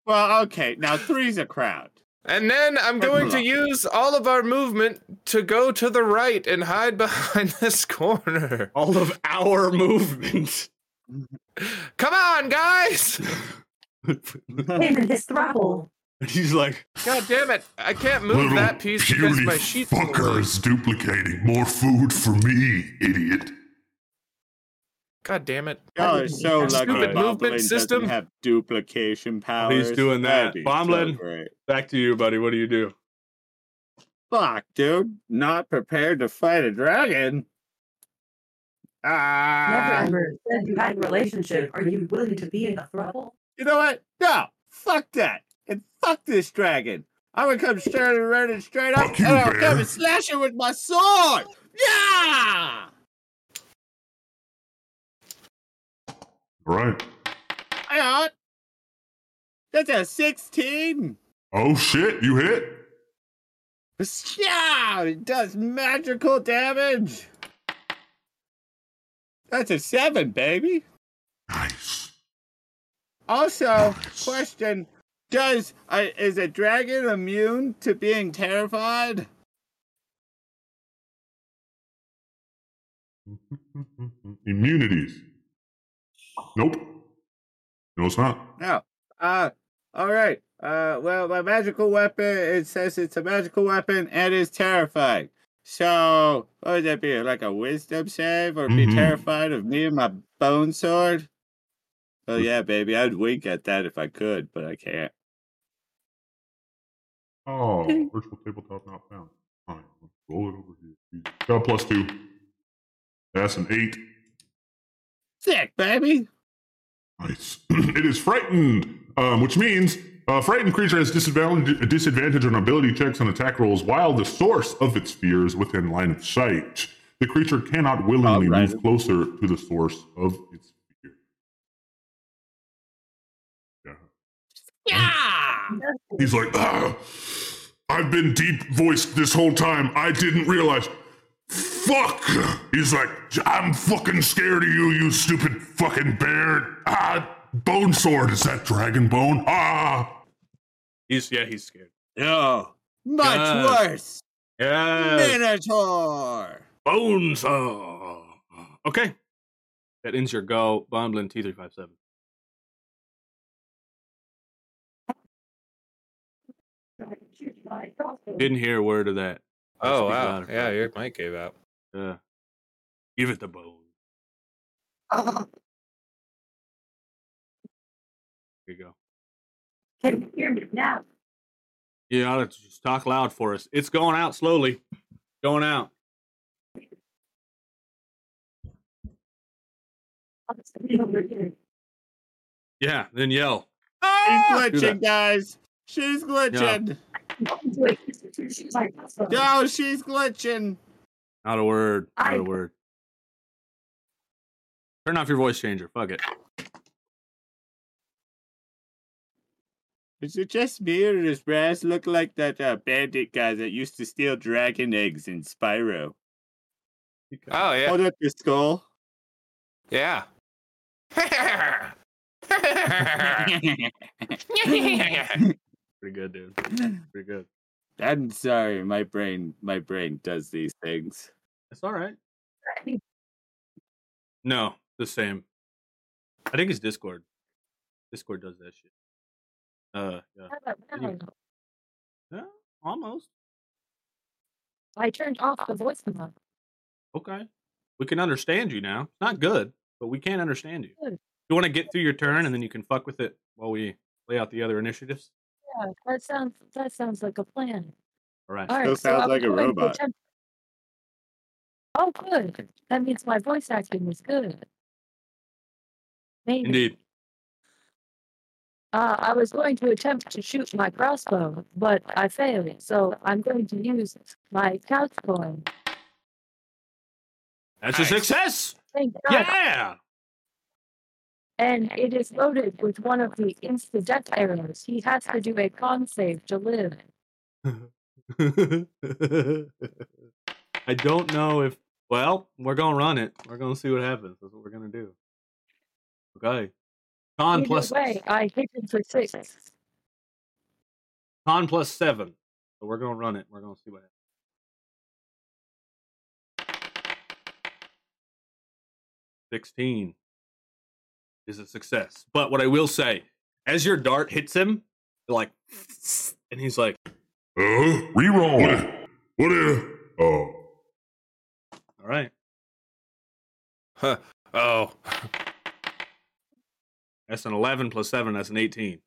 Well, okay, now three's a crowd. And then I'm going to use all of our movement to go to the right and hide behind this corner. All of our movement. Come on, guys! This throttle. He's like, God damn it! I can't move that piece because my sheet. Fucker is duplicating more food for me, idiot. God damn it! Y'all are so lucky. Stupid movement system. Have duplication powers. He's doing that. Bomblin, so back to you, buddy. What do you do? Fuck, dude! Not prepared to fight a dragon. Neverember said you had a relationship. Are you willing to be in a throuple? You know what? No. Fuck that. And fuck this dragon. I'm gonna come straight and running straight up, and I'll come and slash it with my sword. Yeah. Right. Hang on. That's a 16. Oh shit! You hit. Yeah, it does magical damage. That's a 7, baby. Nice. Also, question, is a dragon immune to being terrified? Immunities. Nope. No, it's not. No. All right. Well, my magical weapon, it says it's a magical weapon and is terrifying. So, what would that be? Like a wisdom save or be terrified of me and my bone sword? Oh, yeah, baby. I'd wink at that if I could, but I can't. Oh, virtual tabletop not found. All right, let's roll it over here. Got a +2. That's an 8. Sick, baby. Nice. It is frightened, which means... A frightened creature has disadvantage on ability checks and attack rolls while the source of its fear is within line of sight. The creature cannot willingly move closer to the source of its fear. Yeah! He's like, I've been deep-voiced this whole time. I didn't realize. Fuck! He's like, I'm fucking scared of you, you stupid fucking bear. Bone sword, is that dragon bone? Ah! He's scared. Yeah. Much worse. Yeah. Minotaur. Bone sword. Okay. That ends your go. Bumblin T357. Didn't hear a word of that. Oh, wow. Yeah, your mic gave out. Yeah. Give it the bone. There you go. Can you hear me now? You ought to just talk loud for us. It's going out slowly. Going out. Yeah, then yell. Oh! She's glitching, guys. She's glitching. No, she's glitching. Not a word. Not a word. Turn off your voice changer. Fuck it. Is it just me, or does Raz look like that bandit guy that used to steal dragon eggs in Spyro? Oh, yeah. Hold up your skull. Yeah. Pretty good, dude. Pretty good. I'm sorry, my brain does these things. It's all right. No, the same. I think it's Discord. Discord does that shit. Yeah, almost. I turned off the voice memo. Okay. We can understand you now. It's not good, but we can't understand you. Good. You want to get through your turn and then you can fuck with it while we lay out the other initiatives? Yeah, that sounds like a plan. All right. Still sounds like a robot. Oh, good. That means my voice acting was good. Maybe. Indeed. I was going to attempt to shoot my crossbow, but I failed, so I'm going to use my couch coin. That's nice. A success! Thank God. Yeah! And it is loaded with one of the insta-death arrows. He has to do a con save to live. I don't know if... Well, we're going to run it. We're going to see what happens. That's what we're going to do. Okay. Con either plus... way, I hit him for 6. Con plus 7. So we're going to run it. We're going to see what happens. $16 is a success. But what I will say, as your dart hits him, like, and he's like, re-roll it. What is? Oh. All right. Huh. Oh. That's an 11 plus 7. That's an 18.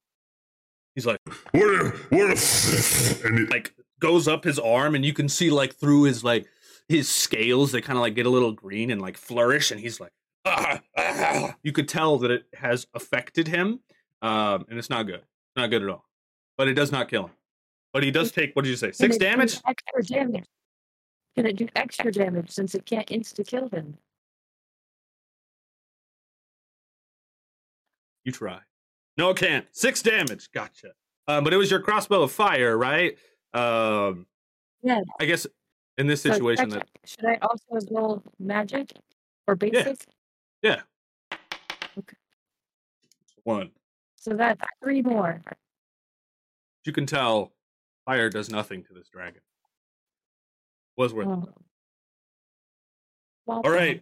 He's like, what is? And it like goes up his arm, and you can see like through his like his scales. They kind of like get a little green and like flourish, and he's like. You could tell that it has affected him, and it's not good. It's not good at all. But it does not kill him. But he does take, what did you say, 6 damage? Extra damage. Can it do extra damage since it can't insta-kill him? You try. No, it can't. 6 damage. Gotcha. But it was your crossbow of fire, right? Yeah. I guess in this situation... So should I also roll magic or basic? Yeah. Okay. 1. So that's 3 more. You can tell fire does nothing to this dragon. Was worth it. Well, all right.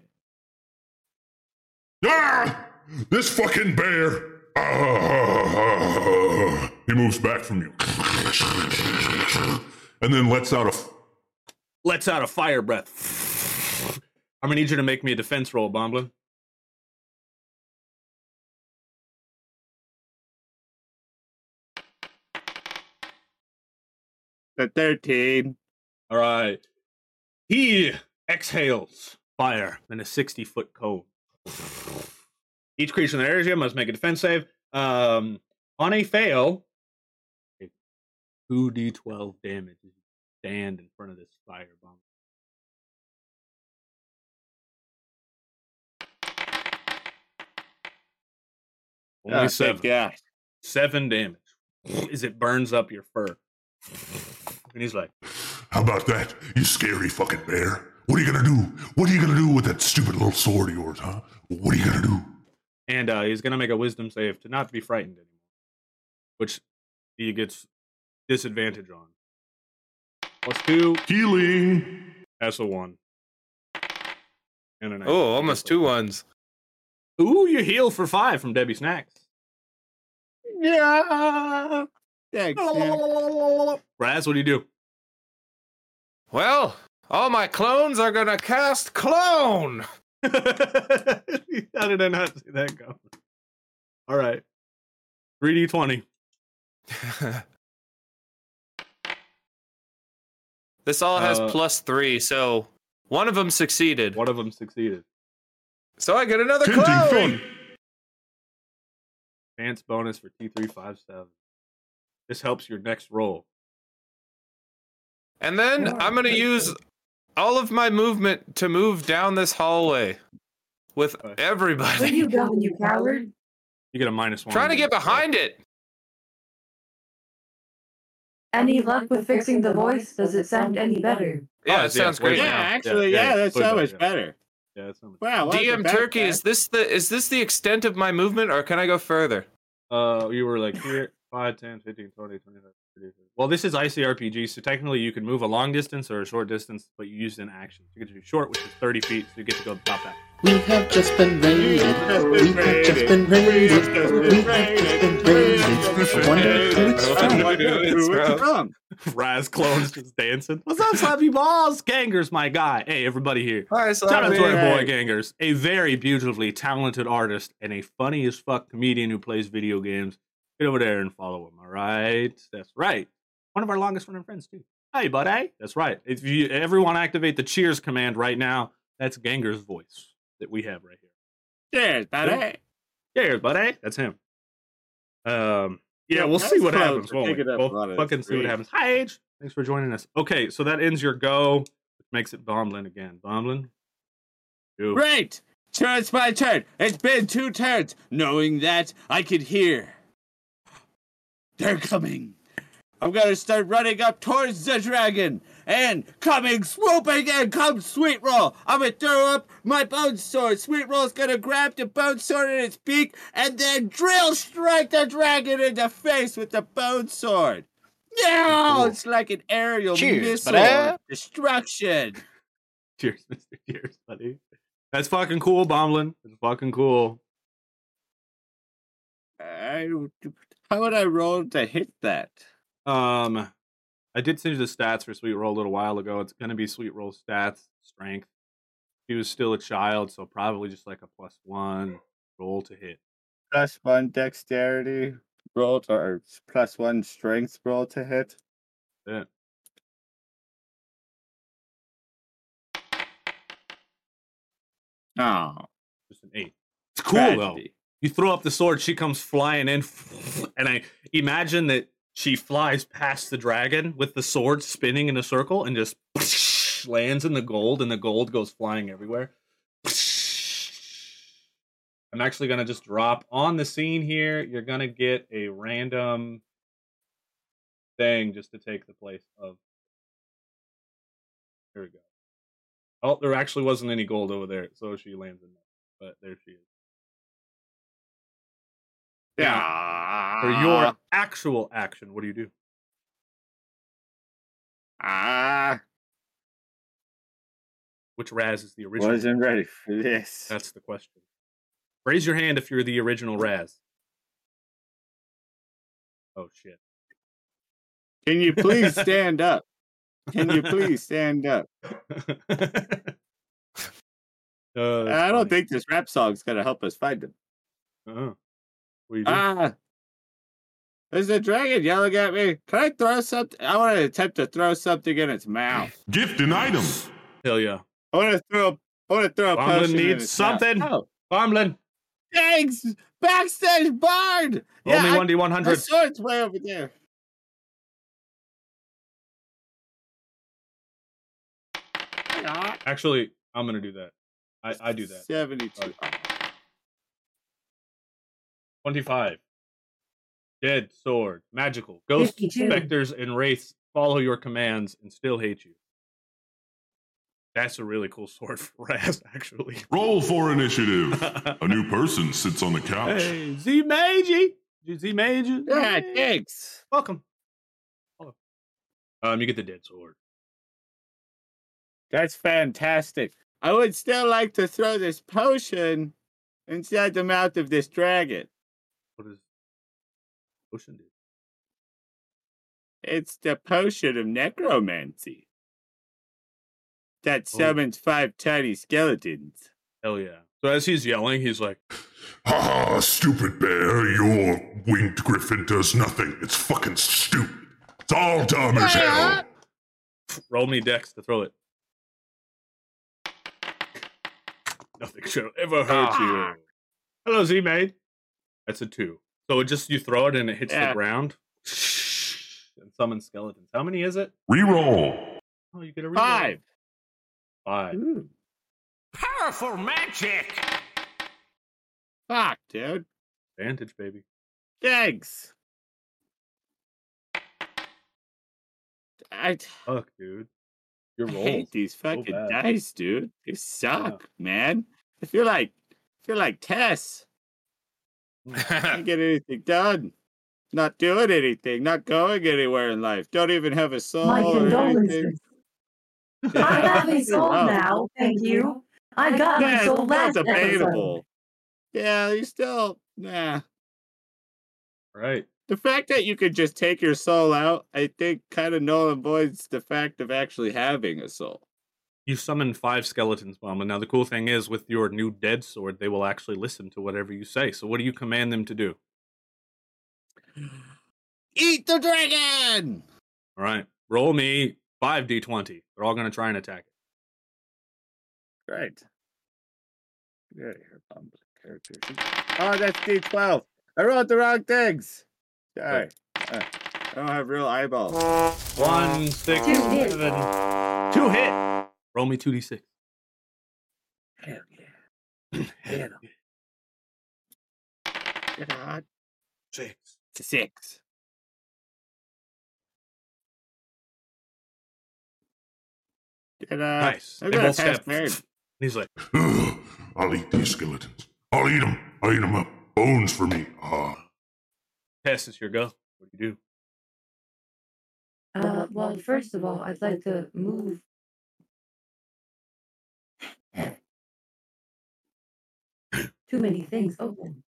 Ah! This fucking bear! Ah! He moves back from you. And then lets out a fire breath. I'm going to need you to make me a defense roll, Bomblin. The 13. All right. He exhales fire in a 60-foot cone. Each creature in the area must make a defense save. On a fail, 2d12 damage. Stand in front of this fire bomb. Only 7. Yeah. 7 damage. As it burns up your fur. And he's like, how about that, you scary fucking bear? What are you going to do? What are you going to do with that stupid little sword of yours, huh? What are you going to do? And he's going to make a wisdom save to not be frightened anymore, which he gets disadvantage on. Plus 2. Healing. That's a 1. And an 8. Oh, almost 2 ones. Ooh, you heal for 5 from Debbie Snacks. Yeah. Thanks, Raz, what do you do? Well, all my clones are gonna cast clone. How did I not see that go? All right, 3d20. This all has plus 3, so one of them succeeded. So I get another clone. Chance bonus for T357. This helps your next roll. And then I'm going to use all of my movement to move down this hallway with everybody. Where are you going, you coward? You get a -1. Trying to get behind it. Any luck with fixing the voice? Does it sound any better? Yeah, it sounds great. Yeah, actually, yeah, that's so much better. Yeah, that's so much better. Wow, DM Turkey, is this the extent of my movement, or can I go further? You were like here, 5, 10, 15, 20, 25, 30. Well, this is ICRPG, so technically you can move a long distance or a short distance, but you use an action. You get to do short, which is 30 feet, so you get to go top that. We have just been raided. We have just been raided. We have just been raided. I wonder who it's from. Raz clones just dancing. What's up, Slappy Balls? Gangers, my guy. Hey, everybody here. Hi, Slappy. Shout out to our boy Gangers, a very beautifully talented artist and a funny as fuck comedian who plays video games. Get over there and follow him, all right? That's right. One of our longest running friends, too. Hey, buddy. That's right. If you everyone activate the cheers command right now, that's Gangers' voice that we have right here. Cheers, buddy. Cheers, buddy. That's him. Yeah, we'll see what happens. We'll fucking see what happens. Hi, Age. Thanks for joining us. Okay, so that ends your go, which makes it Bumblin again. Bumblin. Great. So it's my turn. It's been 2 turns. Knowing that, I could hear. They're coming. I'm going to start running up towards the dragon. And coming, swooping in comes Sweet Roll. I'm going to throw up my bone sword. Sweet Roll's going to grab the bone sword in its beak and then drill strike the dragon in the face with the bone sword. No, it's like an aerial missile. Destruction. Cheers, Mr. Cheers, buddy. That's fucking cool, Bumblin. That's fucking cool. How would I roll to hit that? I did send you the stats for Sweet Roll a little while ago. It's going to be Sweet Roll stats, strength. She was still a child, so probably just like a +1 roll to hit. +1 dexterity roll, or +1 strength roll to hit. Yeah. Oh. Just an 8. It's cool, though. You throw up the sword, she comes flying in, and I imagine that she flies past the dragon with the sword spinning in a circle and just lands in the gold, and the gold goes flying everywhere. I'm actually going to just drop on the scene here. You're going to get a random thing just to take the place of... Here we go. Oh, there actually wasn't any gold over there, so she lands in there. But there she is. Yeah. For your actual action, what do you do? Which Raz is the original? Wasn't ready for this. That's the question. Raise your hand if you're the original Raz. Oh, shit. Can you please stand up? Can you please stand up? I don't think this rap song's going to help us find him. Uh-huh. There's a dragon yelling at me. Can I throw something? I want to attempt to throw something in its mouth. Gift an item. Hell yeah. I want to throw a potion in its mouth. Bumblin needs something. Oh. Bumblin. Thanks. Backstage barred. Only 1d100. The sword's way over there. Actually, I'm going to do that. I do that. 72. 25. Dead sword. Magical. Ghosts, 52. Specters, and wraiths follow your commands and still hate you. That's a really cool sword for Raz, actually. Roll for initiative. A new person sits on the couch. Hey, Z-Magi. Z-Magi. Yeah, thanks. Welcome. Hello. You get the dead sword. That's fantastic. I would still like to throw this potion inside the mouth of this dragon. What does potion do? It's the potion of necromancy that summons 5 tiny skeletons. Hell yeah. So as he's yelling, he's like, "Ha, stupid bear, your winged griffin does nothing. It's fucking stupid. It's all dumb as hell." Roll me dex to throw it. Nothing shall ever hurt you. Hello, Z-Maid. That's a 2. So it just, you throw it and it hits the ground. And summon skeletons. How many is it? Reroll. Oh, you get a reroll. 5. Alright. Powerful magic! Fuck, dude. Advantage, baby. Thanks. Fuck, dude. Your rolls. I hate these fucking dice, dude. They suck, man. I feel like Tess. Can't get anything done. Not doing anything. Not going anywhere in life. Don't even have a soul. My condolences. I have a soul now. Thank you. I got my soul last episode. Yeah, you still... Nah. Right. The fact that you could just take your soul out, I think, kind of null and voids the fact of actually having a soul. You summoned 5 skeletons, Mama. Now, the cool thing is, with your new dead sword, they will actually listen to whatever you say. So what do you command them to do? Eat the dragon! All right. Roll me 5d20. They're all going to try and attack it. Great. Get out of here, Bumble. Characters. Oh, that's D12. I wrote the wrong things. Sorry. Right. I don't have real eyeballs. 1, 6, 7. 2 hit. Roll me 2d6. Hell yeah. Hell yeah. 6. Nice. They both step. He's like, I'll eat these skeletons. I'll eat them. I'll eat them up. Bones for me. Tess, it's your go. What do you do? Well, first of all, I'd like to move. Too many things open.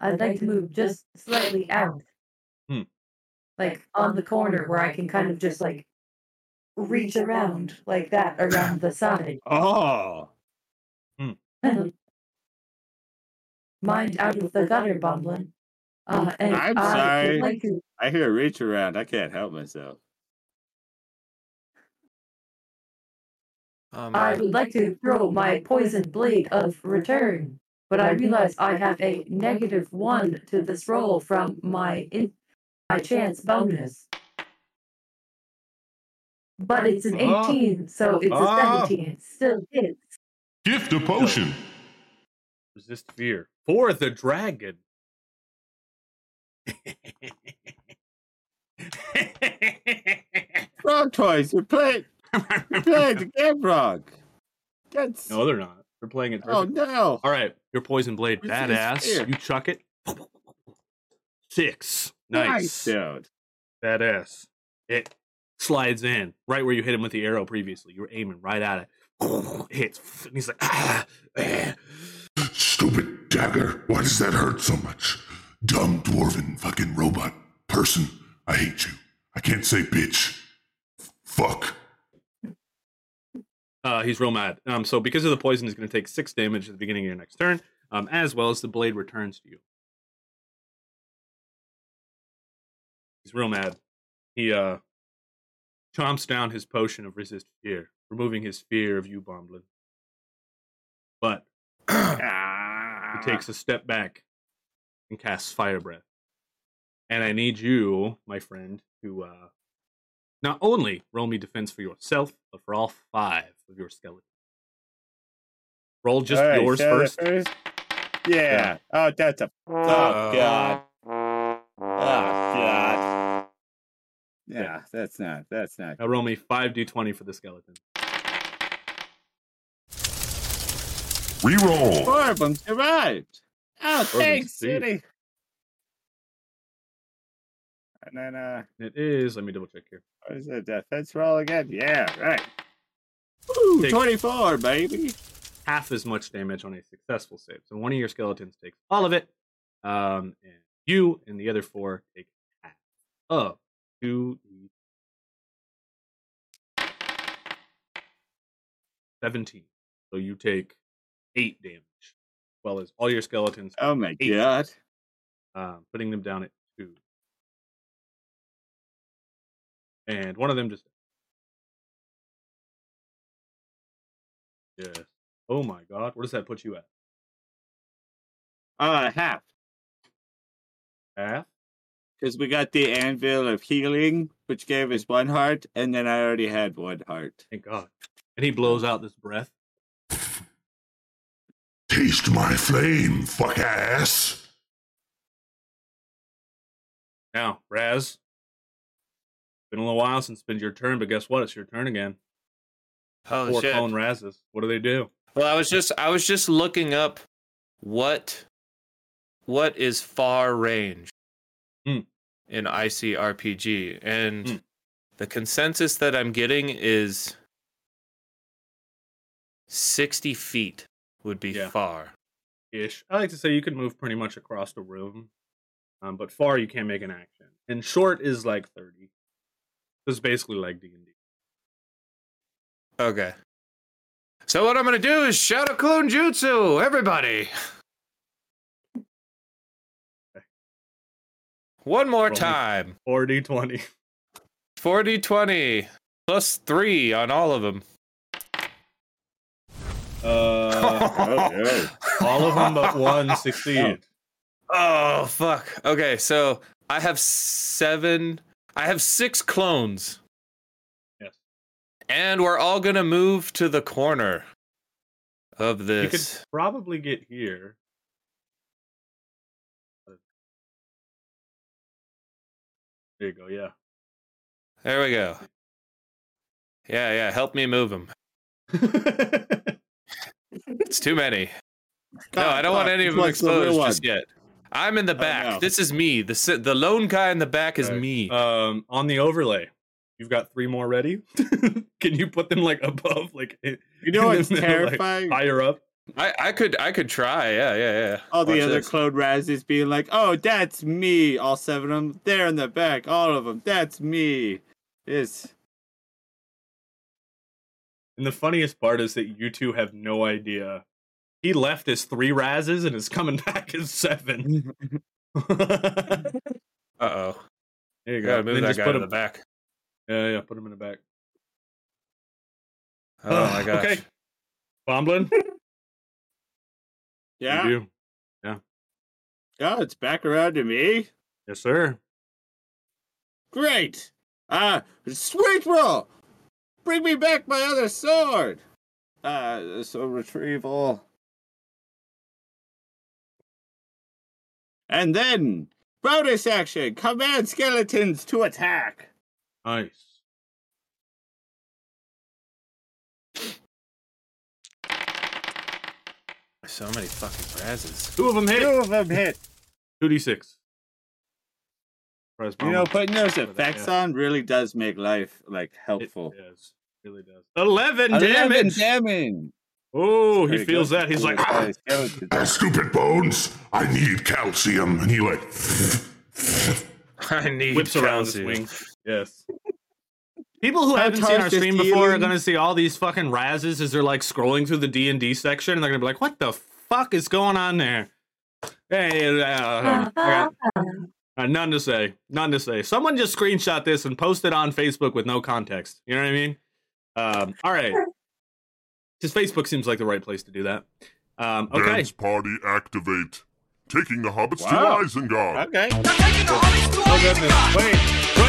I'd like to move just slightly out. Like, on the corner where I can kind of just, like, reach around like that around the side. Oh. Mind out of the gutter, Bumblin. And I'm sorry. I hear reach around. I can't help myself. I would like to throw my poison blade of return, but I realize I have a -1 to this roll from my my chance bonus. But it's an 18, so it's a 17. It still hits. Gift a potion. Resist fear. For the dragon. Frog toys, you're playing the game wrong. That's... No, they're not. They're playing it perfect. Oh, no. All right, your poison blade, badass. You chuck it. 6. Nice. Dude. Badass. It slides in right where you hit him with the arrow previously. You were aiming right at it. It hits. And he's like, Stupid dagger. Why does that hurt so much? Dumb dwarven fucking robot person. I hate you. I can't say bitch. Fuck. He's real mad. So because of the poison, he's going to take 6 damage at the beginning of your next turn, as well as the blade returns to you. He's real mad. He, chomps down his potion of resist fear, removing his fear of you, Bumblin. But he takes a step back and casts Fire Breath. And I need you, my friend, to not only roll me defense for yourself, but for all 5 of your skeletons. Roll just right, yours first. Yeah. Oh, that's a... Oh, God. Oh, God. Yeah, that's not. Now roll me 5d20 for the skeleton. 3 rolls. 4 of them survived. Oh, thanks, City. And then, it is, let me double check here. What is that defense roll again? Yeah, right. Woo, 24, baby. Half as much damage on a successful save. So one of your skeletons takes all of it. And you and the other 4 take half of 17. So you take 8 damage, as well as all your skeletons. Oh my god! Putting them down at 2, and one of them just. Yes. Oh my god! Where does that put you at? Half. Because we got the Anvil of Healing, which gave us one heart, and then I already had one heart. Thank God. And he blows out this breath. Taste my flame, fuck ass. Now, Raz. Been a little while since it's been your turn, but guess what? It's your turn again. Oh, shit. Four clone Razes. What do they do? Well, I was just looking up what is far range in ICRPG, and the consensus that I'm getting is 60 feet would be far. Ish. I like to say you could move pretty much across the room, but far you can't make an action. And short is like 30. It's basically like D&D. Okay. So what I'm going to do is shout a clone jutsu, everybody. Okay. One more time. 4d20. 4d20. Plus 3 on all of them. Okay. All of them but one succeed. Oh, fuck. Okay, so I have 6 clones. Yes. And we're all going to move to the corner of this. You could probably get here. There you go, yeah. There we go. Yeah, help me move them. It's too many. No, I don't want any of them exposed just yet. I'm in the back. Oh, no. This is me. The lone guy in the back is me. On the overlay, you've got 3 more ready. Can you put them like above, like what's terrifying? Like, higher up. I could try. Yeah. All the other clone Razzies being like, "Oh, that's me." All 7 of them. They're in the back. All of them. That's me. Yes. And the funniest part is that you two have no idea. He left his 3 Razzes and is coming back as 7. Uh-oh. There you go. Yeah, move that guy in the back. Yeah, put him in the back. Oh, my gosh. Okay. Bomblin? Yeah. You do. Yeah, it's back around to me. Yes, sir. Great. Sweet roll. Bring me back my other sword. So retrieval. And then, bonus action, command skeletons to attack. Nice. So many fucking Razzes. 2 of them hit. 2d6. You know, putting those effects on really does make life, like, helpful. It does. It really does. 11 damage. Oh, he feels that. He's like, stupid bones. I need calcium. And he like, I need whips around his wings. Yes. People who haven't seen our stream before are going to see all these fucking Razzes as they're like scrolling through the D&D section. And they're going to be like, what the fuck is going on there? Hey, none to say. None to say. Someone just screenshot this and post it on Facebook with no context. You know what I mean? All right. Because Facebook seems like the right place to do that. Okay. Dance party activate. Taking the hobbits to Isengard. Okay. They're taking the hobbits to Isengard. Wait. They're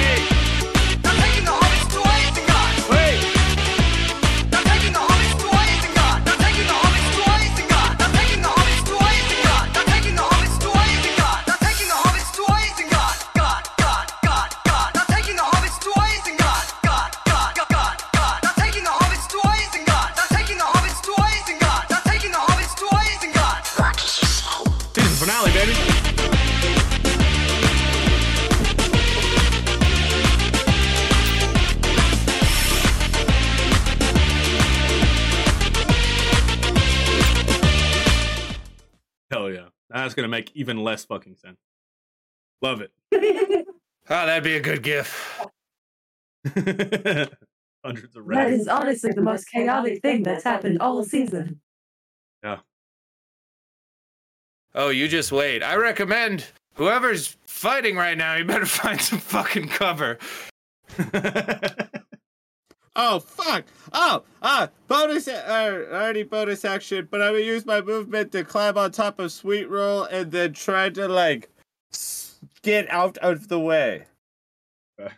taking the hobbits to Isengard. Wait. They're taking the hobbits to Isengard. They're taking the hobbits to Isengard. They're taking the hobbits to Isengard. They're taking the hobbits to Isengard. They're taking the hobbits to Isengard. God. They're taking the hobbits to Isengard. God. They're taking the hobbits to Isengard. They're taking the hobbits to Isengard. They're taking the hobbits to Isengard. What did you say? Season finale, baby. Hell yeah. That's going to make even less fucking sense. Love it. That'd be a good gift. Hundreds of That is honestly the most chaotic thing that's happened all season. Yeah. Oh, you just wait. I recommend whoever's fighting right now, you better find some fucking cover. Oh, fuck. Already bonus action, but I'm going to use my movement to climb on top of Sweet Roll and then try to, like, get out of the way.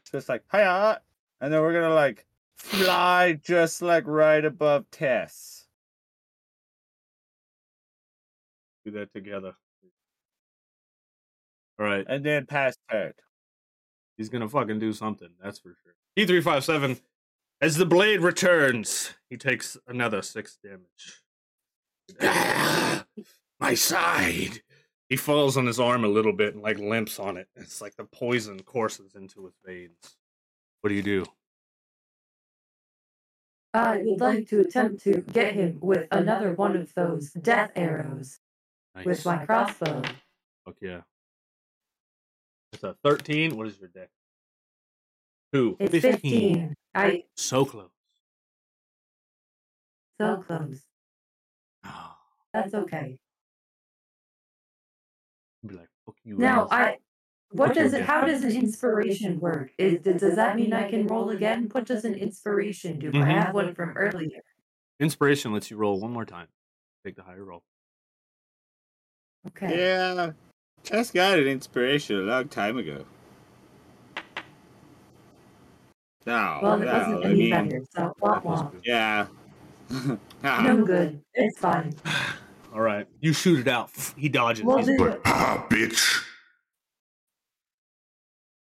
Just like, hiya. And then we're going to like fly just like right above Tess. Do that together. All right. And then past Ted. He's going to fucking do something. That's for sure. T357. As the blade returns, he takes another 6 damage. Ah, my side. He falls on his arm a little bit and like limps on it. It's like the poison courses into his veins. What do you do? I would like to attempt to get him with another one of those death arrows. Nice. With my crossbow. Fuck yeah. It's a 13. What is your deck? 2. It's 15. So close. So close. Oh. That's okay. Be like, fuck you. Now, how does an inspiration work? Does that mean I can roll again? What does an inspiration do? Mm-hmm. I have one from earlier. Inspiration lets you roll one more time. Take the higher roll. Okay. Yeah. Tess got an inspiration a long time ago. It wasn't any better, so womp. Yeah. No good. It's fine. All right. You shoot it out. He dodges. We'll do it. Ha ha, bitch.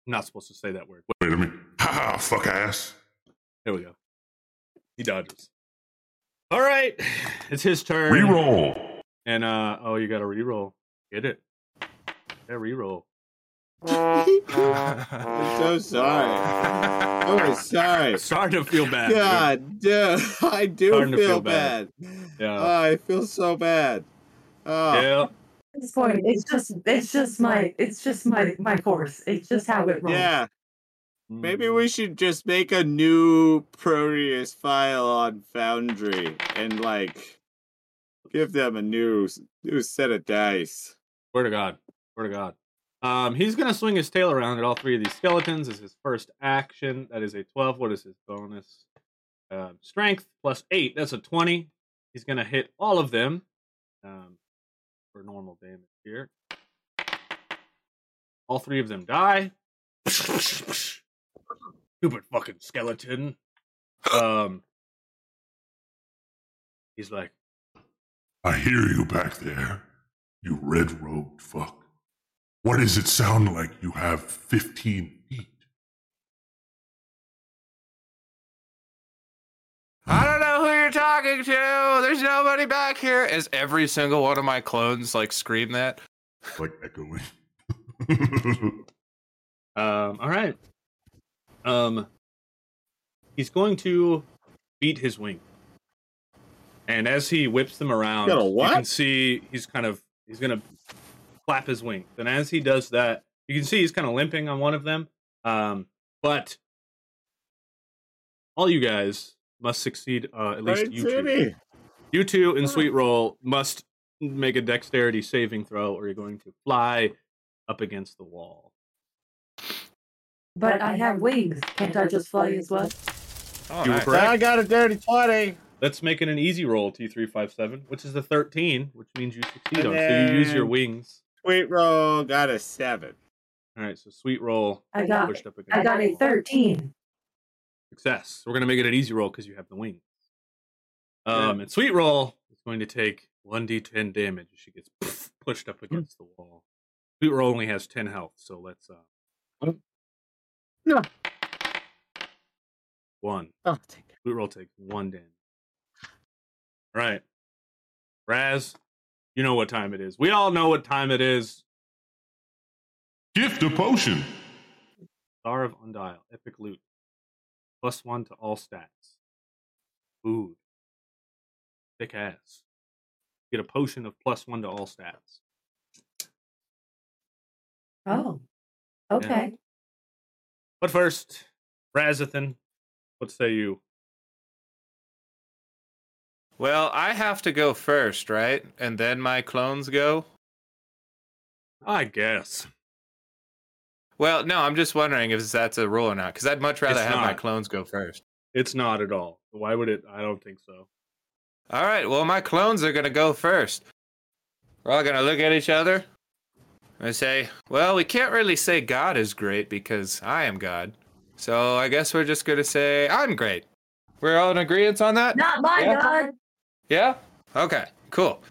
I'm not supposed to say that word. Wait a minute. Ha ha, fuck ass. Here we go. He dodges. All right. It's his turn. Reroll. And, you got to reroll. Get it. Yeah, reroll. I'm so sorry. Starting to feel bad. God, dude. I do feel bad. Yeah. I feel so bad. Yeah. At this point, it's just my course. It's just how it rolls. Yeah. Maybe we should just make a new Proteus file on Foundry and like give them a new set of dice. Word to God. He's going to swing his tail around at all three of these skeletons as his first action. That is a 12. What is his bonus? Strength plus 8. That's a 20. He's going to hit all of them for normal damage here. All three of them die. Stupid fucking skeleton. He's like, I hear you back there, you red-robed fuck. What does it sound like you have 15 feet? I don't know who you're talking to. There's nobody back here. Is every single one of my clones like scream that? Like echoing. All right. He's going to beat his wing. And as he whips them around, you can see he's going to flap his wings, and as he does that, you can see he's kind of limping on one of them. But all you guys must succeed. At least you two in Sweet Roll must make a dexterity saving throw, or you're going to fly up against the wall. But I have wings. Can't I just fly as well? Oh, nice. I got a dirty 20. Let's make it an easy roll, T357, which is a 13, which means you succeed on. So you use your wings. Sweet Roll got a 7. All right, so Sweet Roll pushed up against. I got a 13. Success. We're going to make it an easy roll because you have the wings. And Sweet Roll is going to take 1d10 damage as she gets pushed up against the wall. Sweet Roll only has 10 health, so let's... No. 1. Oh, Sweet Roll takes 1 damage. All right. Raz, you know what time it is. We all know what time it is. Gift a potion. Star of Undial. Epic loot. +1 to all stats. Food. Thick ass. Get a potion of +1 to all stats. Oh. Okay. Yeah. But first, Razathan, what say you? Well, I have to go first, right? And then my clones go? I guess. Well, no, I'm just wondering if that's a rule or not, because I'd much rather my clones go first. It's not at all. Why would it? I don't think so. All right, well, my clones are going to go first. We're all going to look at each other. I say, well, we can't really say God is great because I am God. So I guess we're just going to say I'm great. We're all in agreement on that? Not my God. Yeah? Okay, cool.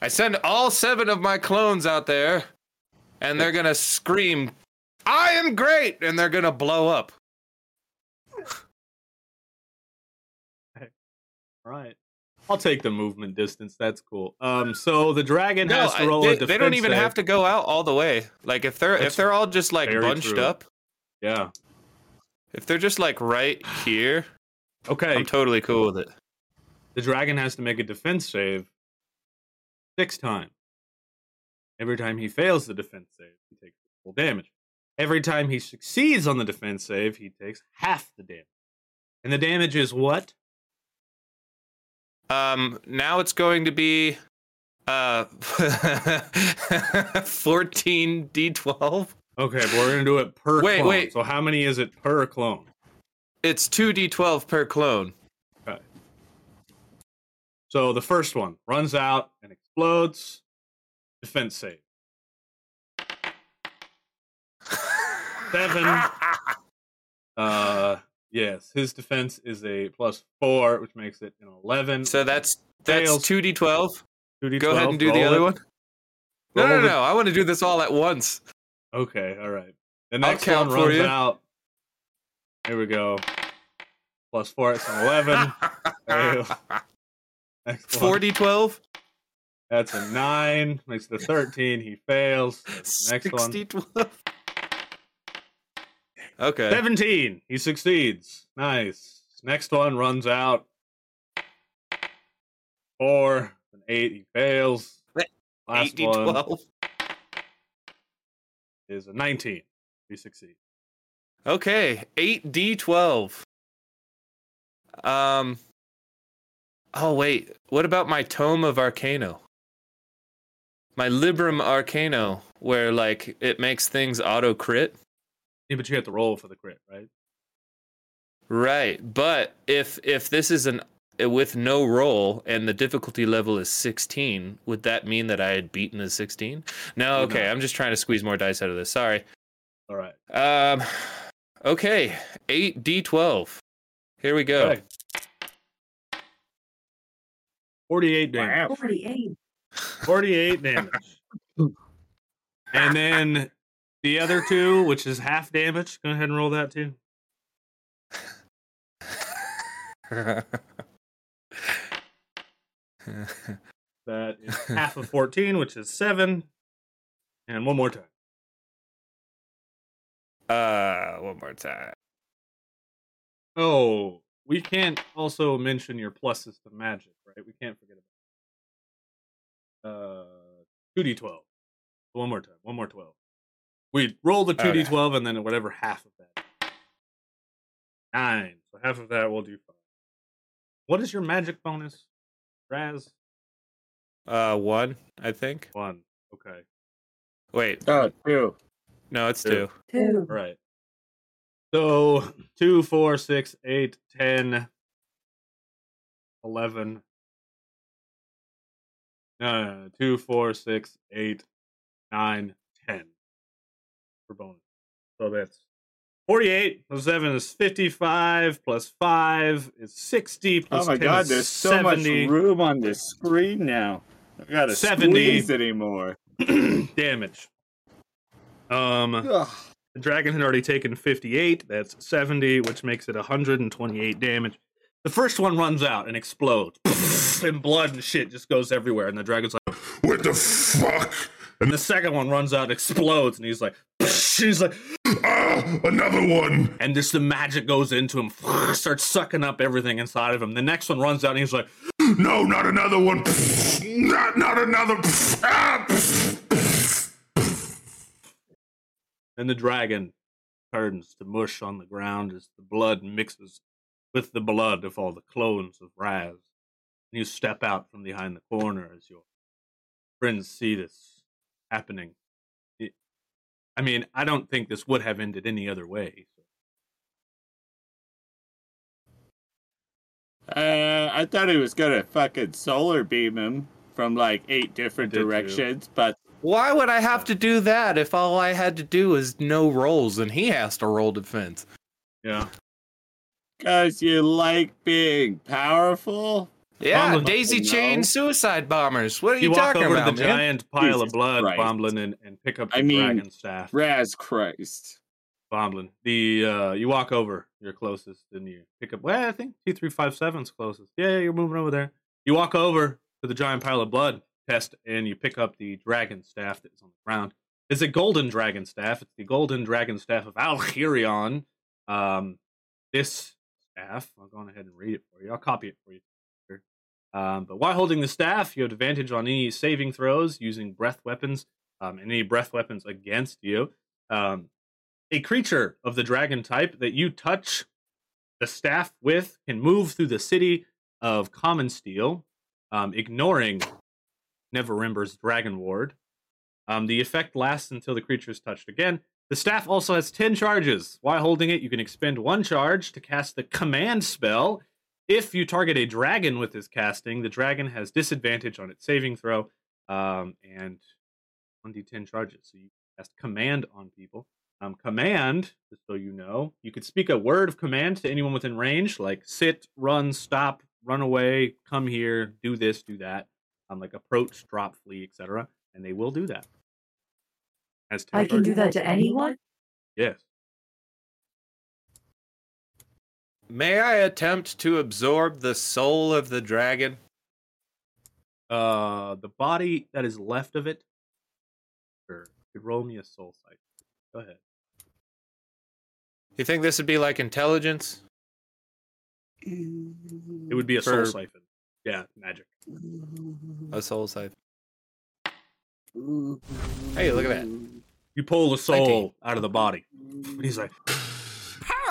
I send all 7 of my clones out there, and they're going to scream, I am great, and they're going to blow up. Right. I'll take the movement distance. That's cool. So the dragon has to roll a defense. They don't even have to go out all the way. Like if they're all just like bunched up. Yeah. If they're just like right here. Okay. I'm totally cool with it. The dragon has to make a defense save 6 times. Every time he fails the defense save, he takes full damage. Every time he succeeds on the defense save, he takes half the damage. And the damage is what? Now it's going to be 14 d12. Okay, but we're gonna do it per clone. Wait. So how many is it per clone? It's 2 d12 per clone. Okay. So the first one runs out and explodes. Defense save. 7. Yes, his defense is a +4, which makes it an 11. So that's 2d12. Go ahead and do the other one. No. I want to do this all at once. Okay, all right. The next one runs out. Here we go. +4, it's an 11. 4d12. That's a 9. Makes it a 13. He fails. Next 6d12. One. Okay. 17. He succeeds. Nice. Next one runs out. 4 and 8. He fails. Last 8d12 is a 19. He succeeds. Okay. 8d12. Oh wait. What about my Tome of Arcano? My Librum Arcano, where like it makes things auto crit. Yeah, but you have to roll for the crit, right? Right, but if this is with no roll and the difficulty level is 16, would that mean that I had beaten the 16? No, okay, no. I'm just trying to squeeze more dice out of this. Sorry. All right. Okay, 8d12. Here we go. Okay. 48 damage. Wow. 48 damage. And then the other 2, which is half damage, go ahead and roll that too. That is half of 14, which is 7. And one more time. One more time. Oh, we can't also mention your pluses to magic, right? We can't forget about it. 2d12. One more time. One more 12. We roll the 2d12 and then whatever half of that. 9. So half of that will do 5. What is your magic bonus, Raz? 1, I think. 1. Okay. Wait. 2. No, it's 2. Right. So 2, 4, 6, 8, 10, 11. No. 2, 4, 6, 8, 9, 10. Bonus. So that's 48 plus 7 is 55 plus 5 is 60 plus 10 is 70. Oh my God, there's so much room on this screen now. I've got to squeeze anymore. Damage. The dragon had already taken 58. That's 70, which makes it 128 damage. The first one runs out and explodes. And blood and shit just goes everywhere. And the dragon's like, what the fuck? And the second one runs out, explodes, and he's like, ah, another one. And just the magic goes into him, starts sucking up everything inside of him. The next one runs out, and he's like, no, not another one. Not another. Ah. And the dragon turns to mush on the ground as the blood mixes with the blood of all the clones of Raz. And you step out from behind the corner as your friends see this happening. I mean, I don't think this would have ended any other way. I thought he was gonna fucking solar beam him from like 8 different directions, but Why would I have to do that if all I had to do is no rolls and he has to roll defense? Yeah. Because you like being powerful? Yeah, Bumblin, daisy chain suicide bombers. What are you talking about, man? You walk over to the giant pile of blood, Bumblin, and pick up the dragon staff. Raz Christ. Bumblin. You walk over. You're closest, and you pick up... Well, I think T357's closest. Yeah, you're moving over there. You walk over to the giant pile of blood test, and you pick up the dragon staff that's on the ground. It's a golden dragon staff. It's the golden dragon staff of Alhirion. This staff... I'll go ahead and read it for you. I'll copy it for you. But while holding the staff, you have advantage on any saving throws using breath weapons, any breath weapons against you. A creature of the dragon type that you touch the staff with can move through the city of Common Steel, ignoring Neverember's Dragon Ward. The effect lasts until the creature is touched again. The staff also has 10 charges. While holding it, you can expend one charge to cast the command spell. If you target a dragon with this casting, the dragon has disadvantage on its saving throw and 1d10 charges. So you cast command on people. Command, just so you know, you could speak a word of command to anyone within range, like sit, run, stop, run away, come here, do this, do that, like approach, drop, flee, etc. And they will do that. I can do that to anyone? Yes. May I attempt to absorb the soul of the dragon? The body that is left of it? Sure. You could roll me a soul sight. Go ahead. You think this would be like intelligence? It would be a soul siphon. Yeah, magic. A soul siphon. Hey, look at that. You pull the soul out of the body. And he's like...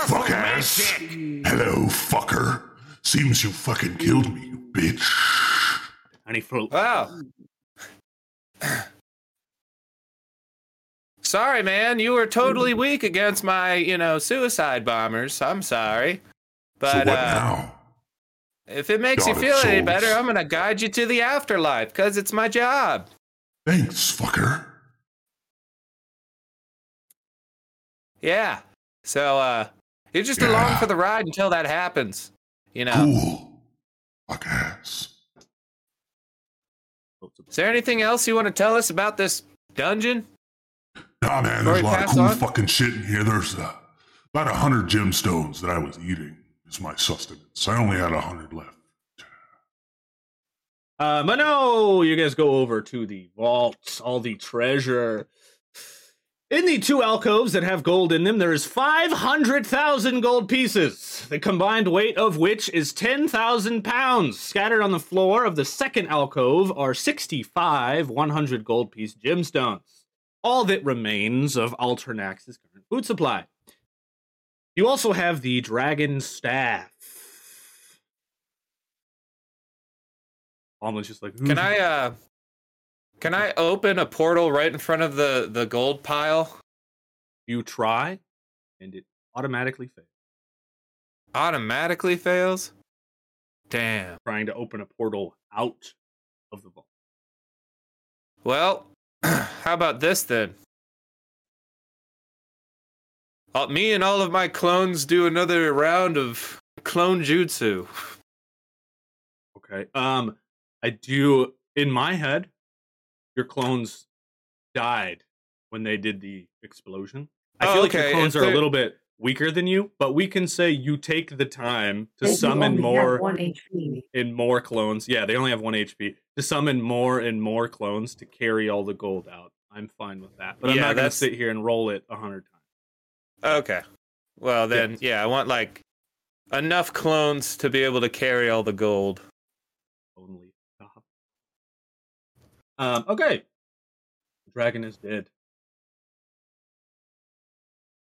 Fuck-ass! Hello, fucker. Seems you fucking killed me, you bitch. And he floats. Wow. Sorry, man. You were totally weak against my, suicide bombers. I'm sorry. But, so what now? If it makes you feel any better, I'm gonna guide you to the afterlife, because it's my job. Thanks, fucker. Yeah. So, you're just along for the ride until that happens, Cool. Fuck ass. Is there anything else you want to tell us about this dungeon? Nah, man, there's a lot of cool fucking shit in here. There's about 100 gemstones that I was eating as my sustenance. I only had 100 left. But no, you guys go over to the vaults, all the treasure. In the two alcoves that have gold in them, there is 500,000 gold pieces, the combined weight of which is 10,000 pounds. Scattered on the floor of the second alcove are 65 100 gold piece gemstones, all that remains of Alternax's current food supply. You also have the dragon staff. Almost just like... Ooh. Can I open a portal right in front of the gold pile? You try, and it automatically fails. Automatically fails? Damn. Trying to open a portal out of the vault. Well, how about this then? Me and all of my clones do another round of clone jutsu. Okay. I do, in my head, your clones died when they did the explosion. I feel like your clones are a little bit weaker than you, but we can say you take the time to summon more clones. Yeah, they only have 1 HP. To summon more and more clones to carry all the gold out. I'm fine with that. But I'm not going to sit here and roll it 100 times. Okay. Well, then, I want, enough clones to be able to carry all the gold. Only. Okay. The dragon is dead.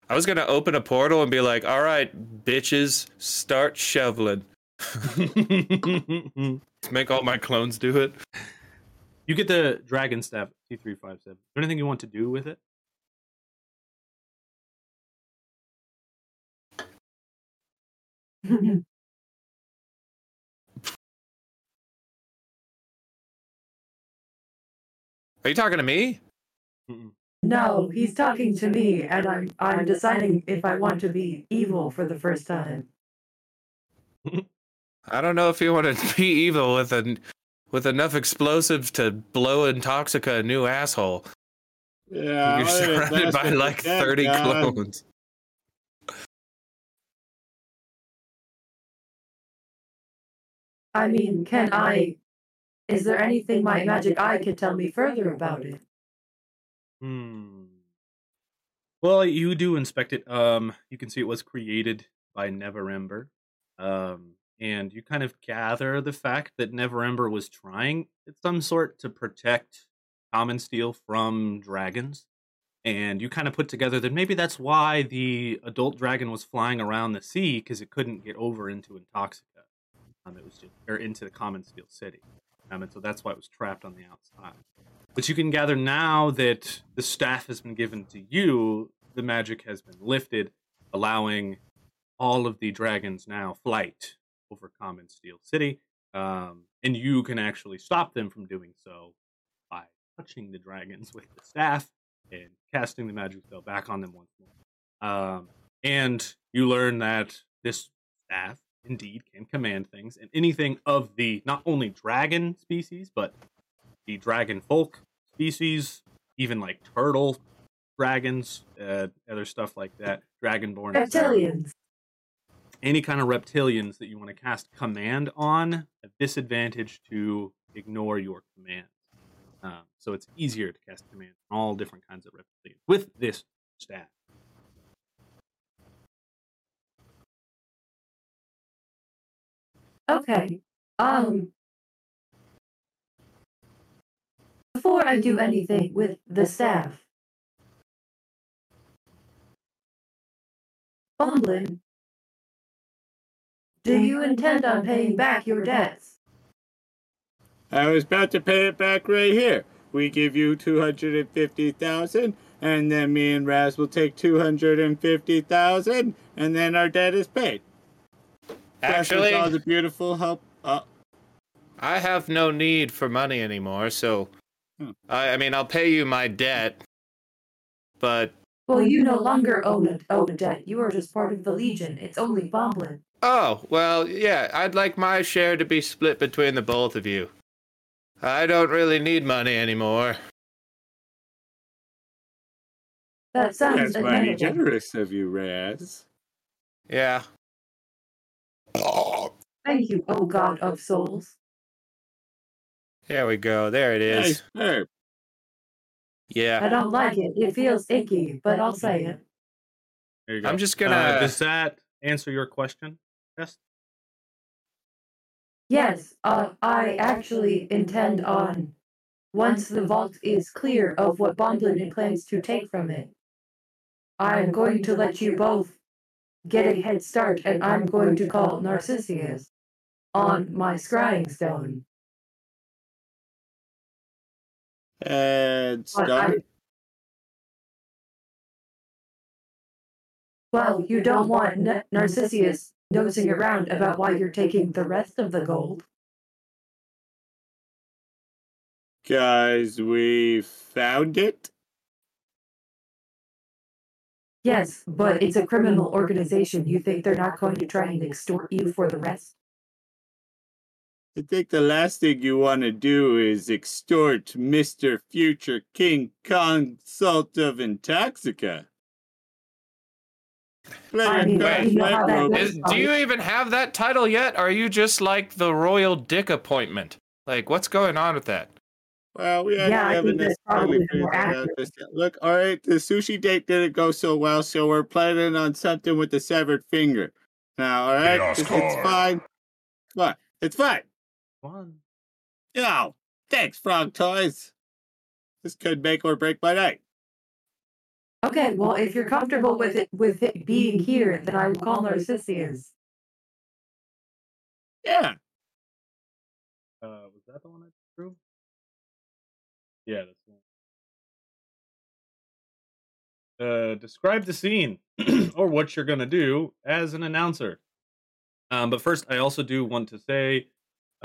I was going to open a portal and be like, all right, bitches, start shoveling. Let's make all my clones do it. You get the dragon staff, T357. Is there anything you want to do with it? Are you talking to me? Mm-mm. No, he's talking to me, and I'm deciding if I want to be evil for the first time. I don't know if you want to be evil with enough explosives to blow Intoxica a new asshole. Yeah, you're surrounded by like 30 clones. I mean, is there anything my magic eye can tell me further about it? Well, you do inspect it. You can see it was created by Neverember. And you kind of gather the fact that Neverember was trying at some sort to protect Common Steel from dragons. And you kind of put together that maybe that's why the adult dragon was flying around the sea, because it couldn't get over into Intoxica. It was just or into the Common Steel City. And so that's why it was trapped on the outside. But you can gather now that the staff has been given to you, the magic has been lifted, allowing all of the dragons now flight over Common Steel City. And you can actually stop them from doing so by touching the dragons with the staff and casting the magic spell back on them once more. And you learn that this staff indeed can command things, and anything of the not only dragon species, but the dragon folk species, even like turtle dragons, other stuff like that, dragonborn. Reptilians. Any kind of reptilians that you want to cast command on, a disadvantage to ignore your command. So it's easier to cast command on all different kinds of reptilians with this staff. Okay. Before I do anything with the staff, Bumblin, do you intend on paying back your debts? I was about to pay it back right here. We give you $250,000, and then me and Raz will take $250,000, and then our debt is paid. Actually, all the beautiful help. I have no need for money anymore, so I mean, I'll pay you my debt, but... Well, you no longer owe a debt. You are just part of the Legion. It's only Bumblin. Oh, well, yeah, I'd like my share to be split between the both of you. I don't really need money anymore. That sounds... That's mighty generous of you, Raz. Yeah. Thank you, oh God of souls. There we go. There it is. Nice. Yeah. I don't like it. It feels icky, but I'll say it. There you go. I'm just gonna... does that answer your question, Tess? Yes. I actually intend on, once the vault is clear of what Bumblin plans to take from it, I'm going to let you both get a head start, and I'm going to call Narcissus on my scrying stone. Head start? Well, you don't want Narcissus nosing around about why you're taking the rest of the gold. Guys, we found it? Yes, but it's a criminal organization. You think they're not going to try and extort you for the rest? I think the last thing you want to do is extort Mr. Future King Consult of Intoxica. Do you even have that title yet? Are you just like the royal dick appointment? Like, what's going on with that? Well, we haven't necessarily figured out this yet. Look, all right, the sushi date didn't go so well, so we're planning on something with the severed finger. Now, all right, it's fine. What? It's fine. Fun. Yo, thanks, Frog Toys. This could make or break my night. Okay, well, if you're comfortable with it being here, then I will call Narcissus. Yeah. Was that the one I drew? Yeah, that's one. Describe the scene or what you're going to do as an announcer. But first, I also do want to say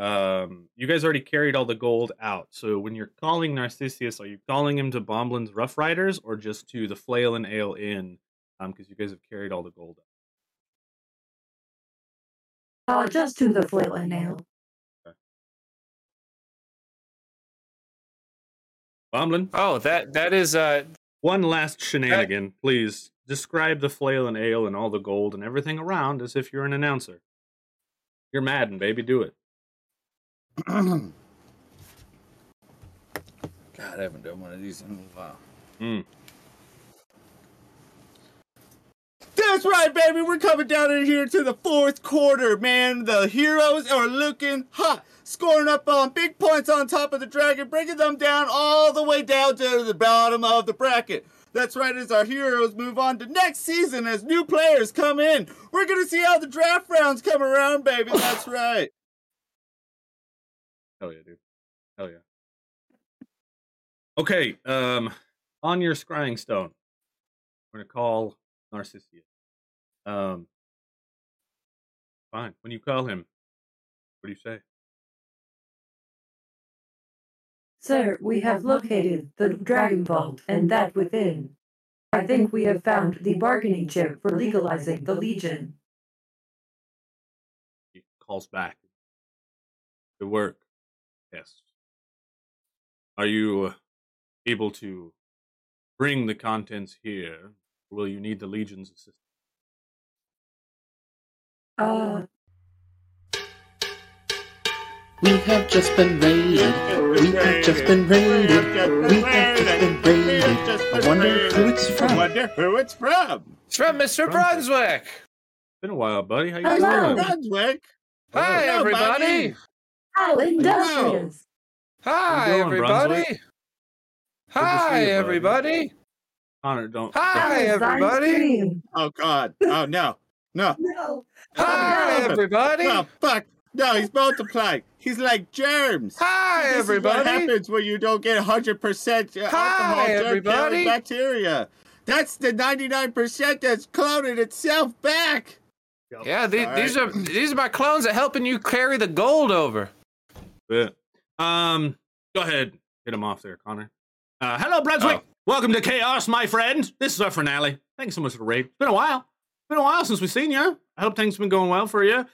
You guys already carried all the gold out. So when you're calling Narcissus, are you calling him to Bumblin's Rough Riders or just to the Flail and Ale Inn? Because you guys have carried all the gold up. Just to the Flail and Ale. Okay. Bumblin? Oh, that is... One last shenanigan, please. Describe the Flail and Ale and all the gold and everything around as if you're an announcer. You're Madden, baby. Do it. God, I haven't done one of these in a while. That's right, baby. We're coming down in here to the fourth quarter, man. The heroes are looking hot, scoring up on big points on top of the dragon, bringing them down all the way down to the bottom of the bracket. That's right, as our heroes move on to next season, as new players come in, we're going to see how the draft rounds come around, baby. That's right. Hell yeah, dude. Hell yeah. Okay, on your scrying stone, we're going to call Narcissus. Fine. When you call him, what do you say? Sir, we have located the Dragon Vault and that within. I think we have found the bargaining chip for legalizing the Legion. He calls back. Good work. Yes. Are you able to bring the contents here? Or will you need the Legion's assistance? We have just been raided. We have just been raided. We have just been raided. I wonder who it's from. It's from Mr. Brunswick. It's been a while, buddy. How you doing? Hello, Brunswick. Hi, everybody. How industrious. Hi, everybody. Hi, everybody. Connor, don't. Hi, everybody. Oh, God. Oh, no. No. Hi, everybody. Oh, fuck. No, he's multiplying. He's like germs. Hi, everybody. This is what happens when you don't get 100% alcohol, germ-killing bacteria. That's the 99% that's cloning itself back. Yeah, these are my clones that are helping you carry the gold over. Yeah. Go ahead. Hit him off there, Connor. Hello, Brunswick. Oh. Welcome to Chaos, my friend. This is our finale. Thanks so much for the raid. It's been a while. Since we've seen you. I hope things have been going well for you.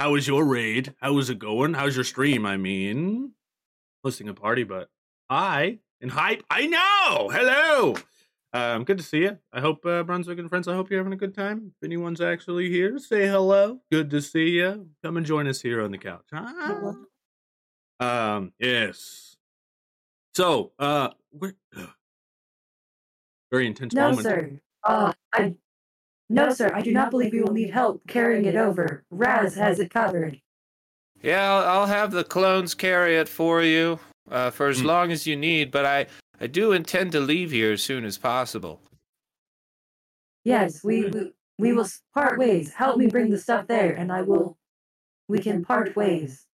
How was your raid? How was it going? How's your stream? I mean, hosting a party, but hype. I know. Hello. Good to see you. I hope, Brunswick and friends, I hope you're having a good time. If anyone's actually here, say hello. Good to see you. Come and join us here on the couch. Huh? Yes. So, very intense moment. No, sir, I do not believe we will need help carrying it over. Raz has it covered. Yeah, I'll have the clones carry it for you for as long as you need, but I do intend to leave here as soon as possible. Yes, we will part ways. Help me bring the stuff there, and we can part ways.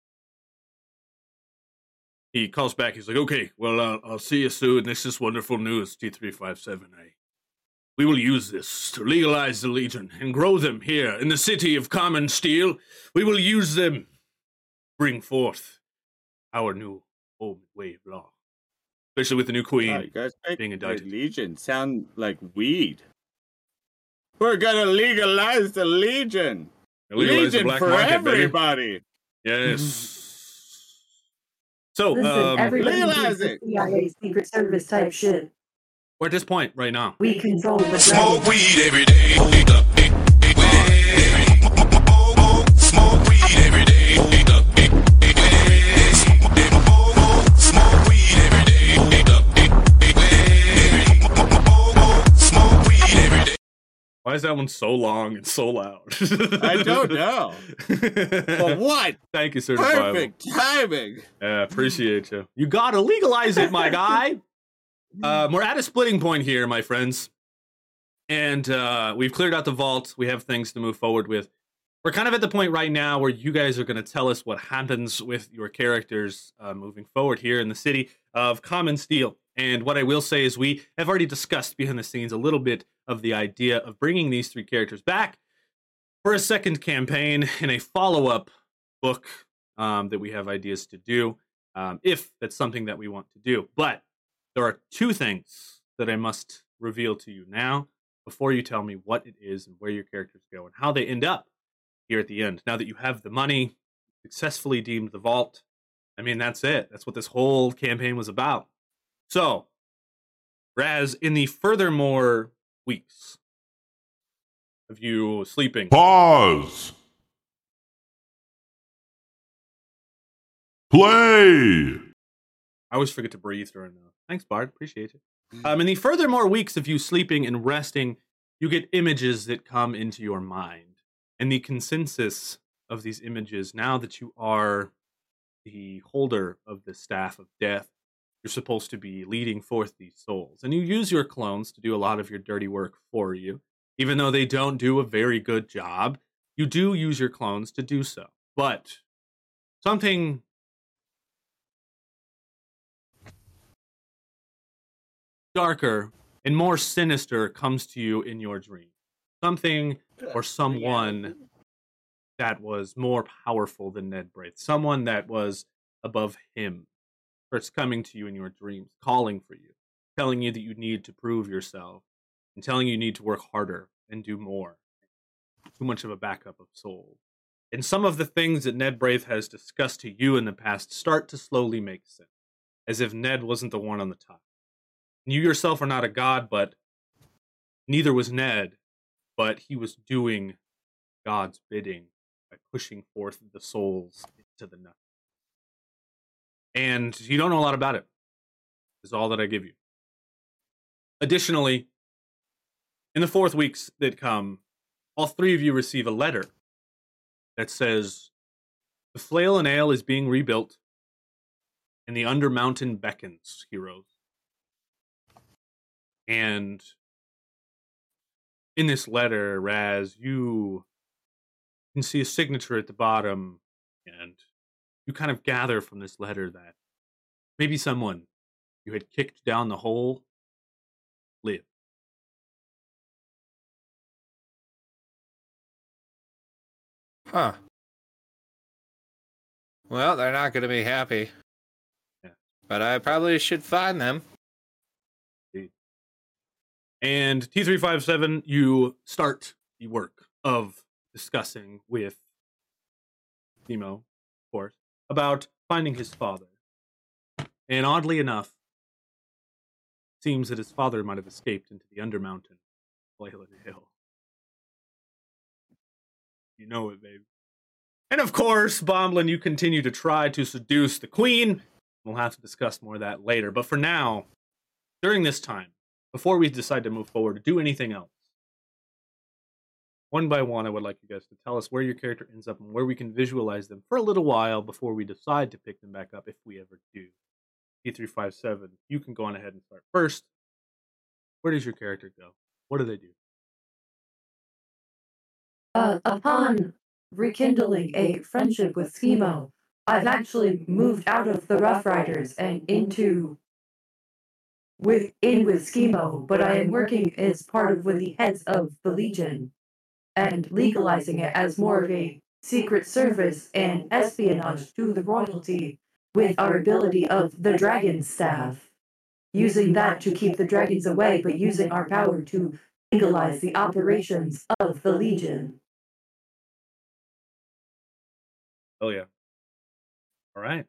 He calls back. He's like, okay, well, I'll see you soon. This is wonderful news, T357A. We will use this to legalize the Legion and grow them here in the city of Common Steel. We will use them to bring forth our new home way of law, especially with the new queen being indicted. The Legion sound like weed. We're gonna legalize the Legion. Legalize the black for market, everybody. Baby. Yes. So legalize it. CIA Secret Service type shit. We're at this point right now. We control the smoke weed every day. Smoke weed every day. Smoke weed every day. Smoke weed every day. Why is that one so long and so loud? I don't know. But what? Thank you, sir. Perfect timing. Yeah, appreciate you. You gotta legalize it, my guy. We're at a splitting point here, my friends. And we've cleared out the vault. We have things to move forward with. We're kind of at the point right now where you guys are going to tell us what happens with your characters moving forward here in the city of Common Steel. And what I will say is we have already discussed behind the scenes a little bit of the idea of bringing these three characters back for a second campaign in a follow-up book that we have ideas to do, if that's something that we want to do. But there are two things that I must reveal to you now before you tell me what it is and where your characters go and how they end up here at the end. Now that you have the money, successfully deemed the vault, I mean, that's it. That's what this whole campaign was about. So, Raz, in the furthermore weeks of you sleeping... Pause! Play! I always forget to breathe during that. Thanks, Bard. Appreciate it. In the furthermore weeks of you sleeping and resting, you get images that come into your mind. And the consensus of these images, now that you are the holder of the Staff of Death, you're supposed to be leading forth these souls. And you use your clones to do a lot of your dirty work for you. Even though they don't do a very good job, you do use your clones to do so. But something darker and more sinister comes to you in your dream. Something or someone that was more powerful than Ned Braith. Someone that was above him. It's coming to you in your dreams, calling for you, telling you that you need to prove yourself, and telling you need to work harder and do more. Too much of a backup of soul. And some of the things that Ned Braith has discussed to you in the past start to slowly make sense, as if Ned wasn't the one on the top. You yourself are not a god, but neither was Ned, but he was doing God's bidding by pushing forth the souls into the nothing. And you don't know a lot about it, is all that I give you. Additionally, in the 4 weeks that come, all three of you receive a letter that says, "The Flail and Ale is being rebuilt, and the Undermountain beckons, heroes." And in this letter, Raz, you can see a signature at the bottom, and you kind of gather from this letter that maybe someone you had kicked down the hole lived. Huh. Well, they're not going to be happy. Yeah. But I probably should find them. And T357, you start the work of discussing with Schemo, of course, about finding his father. And oddly enough, it seems that his father might have escaped into the Undermountain. Flail and Ale. You know it, babe. And of course, Bumblin, you continue to try to seduce the queen. We'll have to discuss more of that later. But for now, during this time, before we decide to move forward, do anything else, one by one, I would like you guys to tell us where your character ends up and where we can visualize them for a little while before we decide to pick them back up, if we ever do. T357, you can go on ahead and start first. Where does your character go? What do they do? Upon rekindling a friendship with Schemo, I've actually moved out of the Rough Riders and in with Schemo, but I am working as part of with the heads of the Legion, and legalizing it as more of a secret service and espionage to the royalty with our ability of the dragon staff. Using that to keep the dragons away, but using our power to legalize the operations of the Legion. Oh yeah. All right.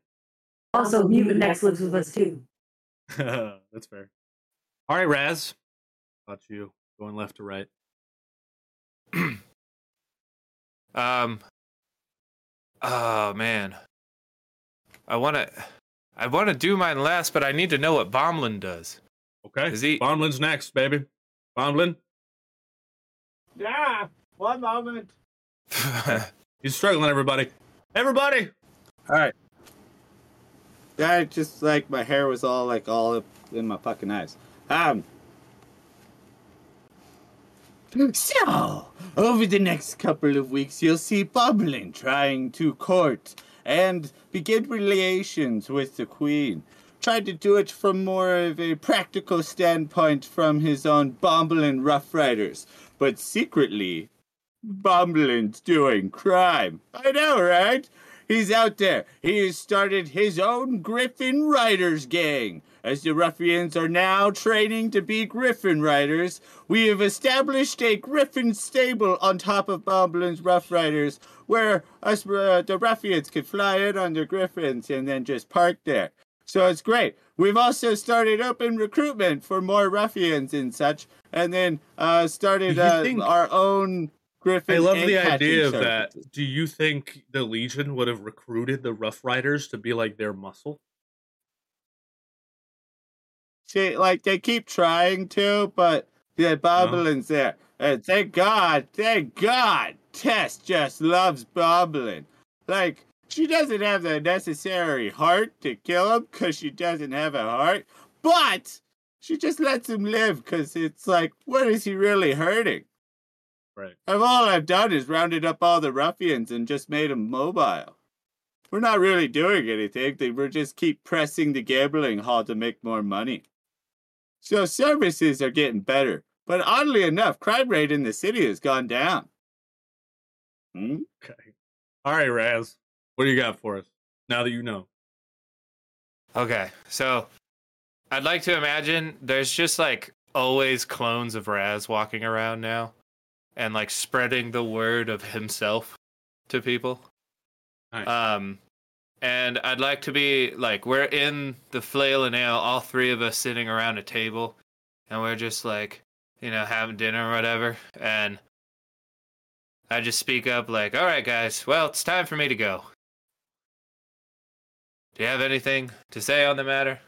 Also, Mutant X lives with us too. That's fair. All right, Raz. About you going left to right. Oh man, I want to do mine last, but I need to know what Bumblin does. Okay, Bomblin's next, baby. Bumblin. Yeah, one moment. He's struggling, everybody. Everybody. All right. I just my hair was all up in my fucking eyes. So, over the next couple of weeks, you'll see Bumblin trying to court and begin relations with the Queen. Tried to do it from more of a practical standpoint from his own Bumblin Rough Riders. But secretly, Bumblin's doing crime. I know, right? He's out there. He has started his own Griffin Riders gang. As the ruffians are now training to be Griffin Riders, we have established a Griffin stable on top of Bumblin's Rough Riders, where us the ruffians can fly in on the Griffins and then just park there. So it's great. We've also started open recruitment for more ruffians and such, and then started our own Griffin. I love the idea of that. Do you think the Legion would have recruited the Rough Riders to be like their muscle? See, like they keep trying to, but the Bumblin's there. And thank God, Tess just loves Bumblin. Like, she doesn't have the necessary heart to kill him because she doesn't have a heart, but she just lets him live because it's like, what is he really hurting? Right. And all I've done is rounded up all the ruffians and just made them mobile. We're not really doing anything. We're just keep pressing the gambling hall to make more money. So services are getting better. But oddly enough, crime rate in the city has gone down. Okay. All right, Raz. What do you got for us now that you know? Okay. So I'd like to imagine there's just like always clones of Raz walking around now and like spreading the word of himself to people. Nice. And I'd like to be like, we're in the Flail and Ale, all three of us sitting around a table and we're just like, you know, having dinner or whatever. And I just speak up like, all right, guys, well, it's time for me to go. Do you have anything to say on the matter?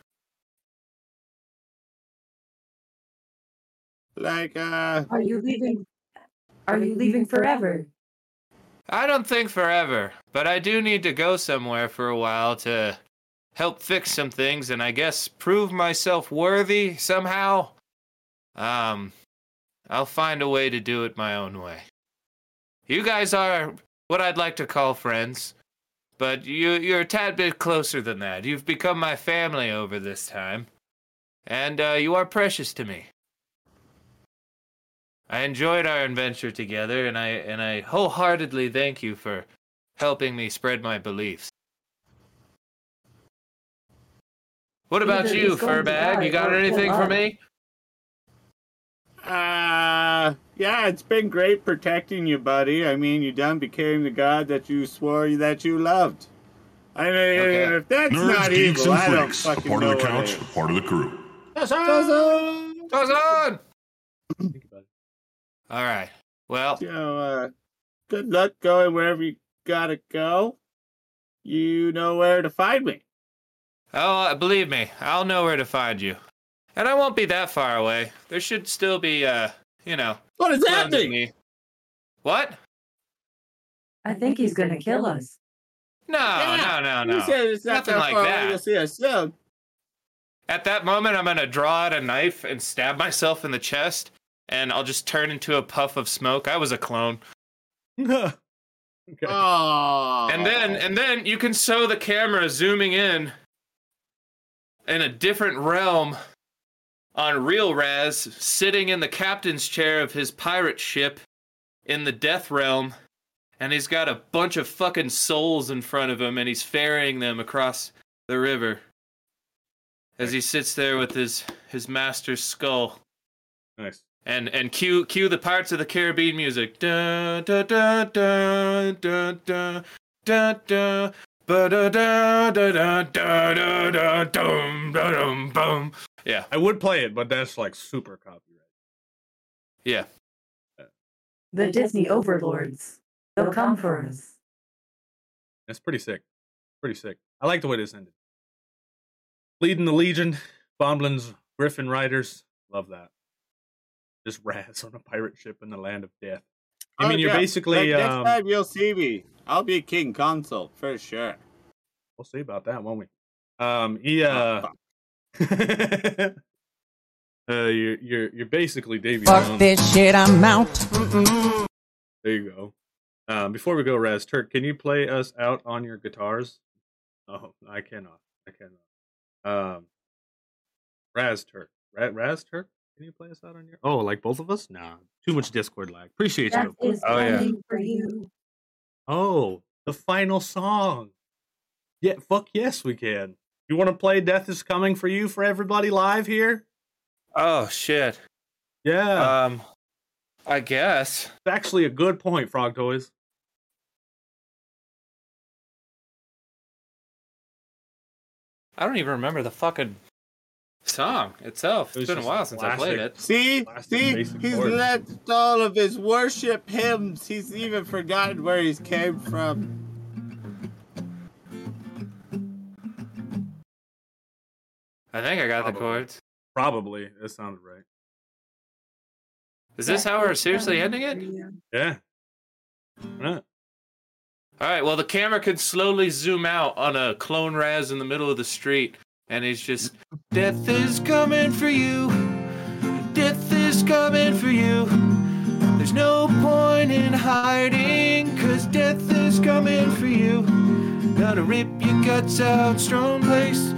Like, Are you leaving forever? I don't think forever, but I do need to go somewhere for a while to help fix some things and I guess prove myself worthy somehow. I'll find a way to do it my own way. You guys are what I'd like to call friends, but you're a tad bit closer than that. You've become my family over this time, and you are precious to me. I enjoyed our adventure together, and I wholeheartedly thank you for helping me spread my beliefs. What about you, Furbag? You got anything for me? Yeah, it's been great protecting you, buddy. I mean, you done became the god that you swore that you loved. I mean, okay. If that's Nerds, not geeks, evil, and I don't fucking know. A part of the couch, a part of the crew. Toss on! All right. Well. So, good luck going wherever you gotta go. You know where to find me. Oh, believe me, I'll know where to find you. And I won't be that far away. There should still be, What is happening? What? I think he's going to kill us. No. He said it's nothing like that. You'll see us soon. At that moment, I'm going to draw out a knife and stab myself in the chest, and I'll just turn into a puff of smoke. I was a clone. Okay. Oh. And then you can show the camera zooming in a different realm on real Raz, sitting in the captain's chair of his pirate ship in the Death Realm, and he's got a bunch of fucking souls in front of him, and he's ferrying them across the river as he sits there with his master's skull. Nice. And cue the Pirates of the Caribbean music. Da da da da da da da da. Yeah, I would play it, but that's like super copyright. Yeah. The Disney overlords, they'll come for us. That's pretty sick. I like the way this ended. Leading the Legion, Bumblin's Griffin Riders. Love that. Just Raz on a pirate ship in the land of death. I mean, you're basically... Like, next time you'll see me. I'll be king console, for sure. We'll see about that, won't we? You're basically Davy. Fuck Jones. This shit, I'm out. Mm-mm. There you go. Before we go, Raz Turk, can you play us out on your guitars? Oh, I cannot. Raz Turk? Can you play us out on your... Oh, like both of us? Nah. Too much Discord lag. Appreciate you. That is for you. Oh, the final song. Yeah, fuck yes, we can. You want to play Death is Coming for You for everybody live here? Oh, shit. Yeah. I guess. It's actually a good point, Frog Toys. I don't even remember the fucking song itself. It's been a while since I played it. See, he's left all of his worship hymns. He's even forgotten where he came from. I think I got the chords. Probably. That sounded right. Is this how we're seriously ending it? Yeah. All right. Well, the camera can slowly zoom out on a clone Raz in the middle of the street. And it's just, death is coming for you. Death is coming for you. There's no point in hiding, cause death is coming for you. Gonna rip your guts out, strong place.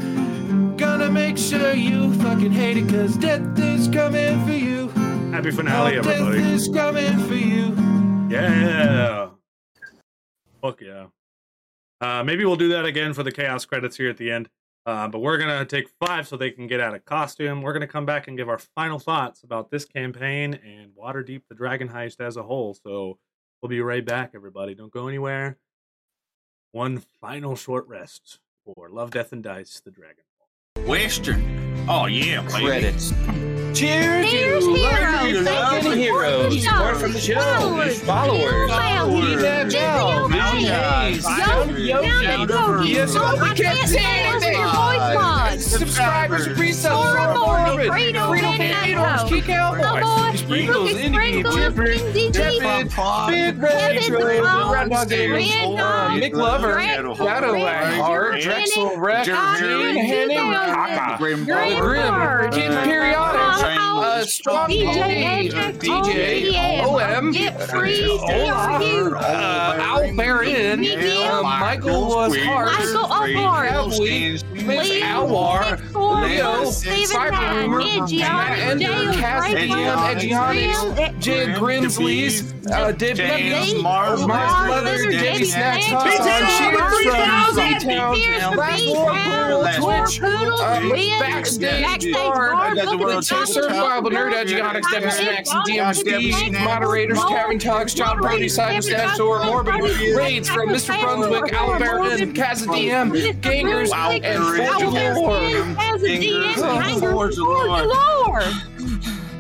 Gonna make sure you fucking hate it, cause death is coming for you. Happy finale, everybody. Death is coming for you. Yeah. Fuck yeah. Maybe we'll do that again for the Chaos credits here at the end. But we're going to take 5 so they can get out of costume. We're going to come back and give our final thoughts about this campaign and Waterdeep the Dragon Heist as a whole. So we'll be right back, everybody. Don't go anywhere. One final short rest for Love, Death, and Dice, the Dragon Vault. Western. Oh, yeah, baby. Credits. Cheers to heroes. More from the show. Followers. Subscribers, Strong DJ, OM, Al Baron, Michael was hard, Alwar, Leo, Cybermer, Jay Grimsley's, Dibby, Mars Leather, Davey Snacks, Backstage, Nerd, Edgeonics, Devin Snacks, and DMC, Moderators, Kevin Tugs, John Brody, Cyber Staff, Zor, Morbid, Raids from Mr. Brunswick, Alabama, Casa DM, Gangers, and Forge Lore.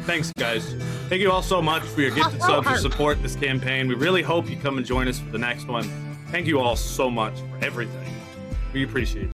Thanks, guys. Thank you all so much for your gifted subs to support this campaign. We really hope you come and join us for the next one. Thank you all so much for everything. We appreciate it.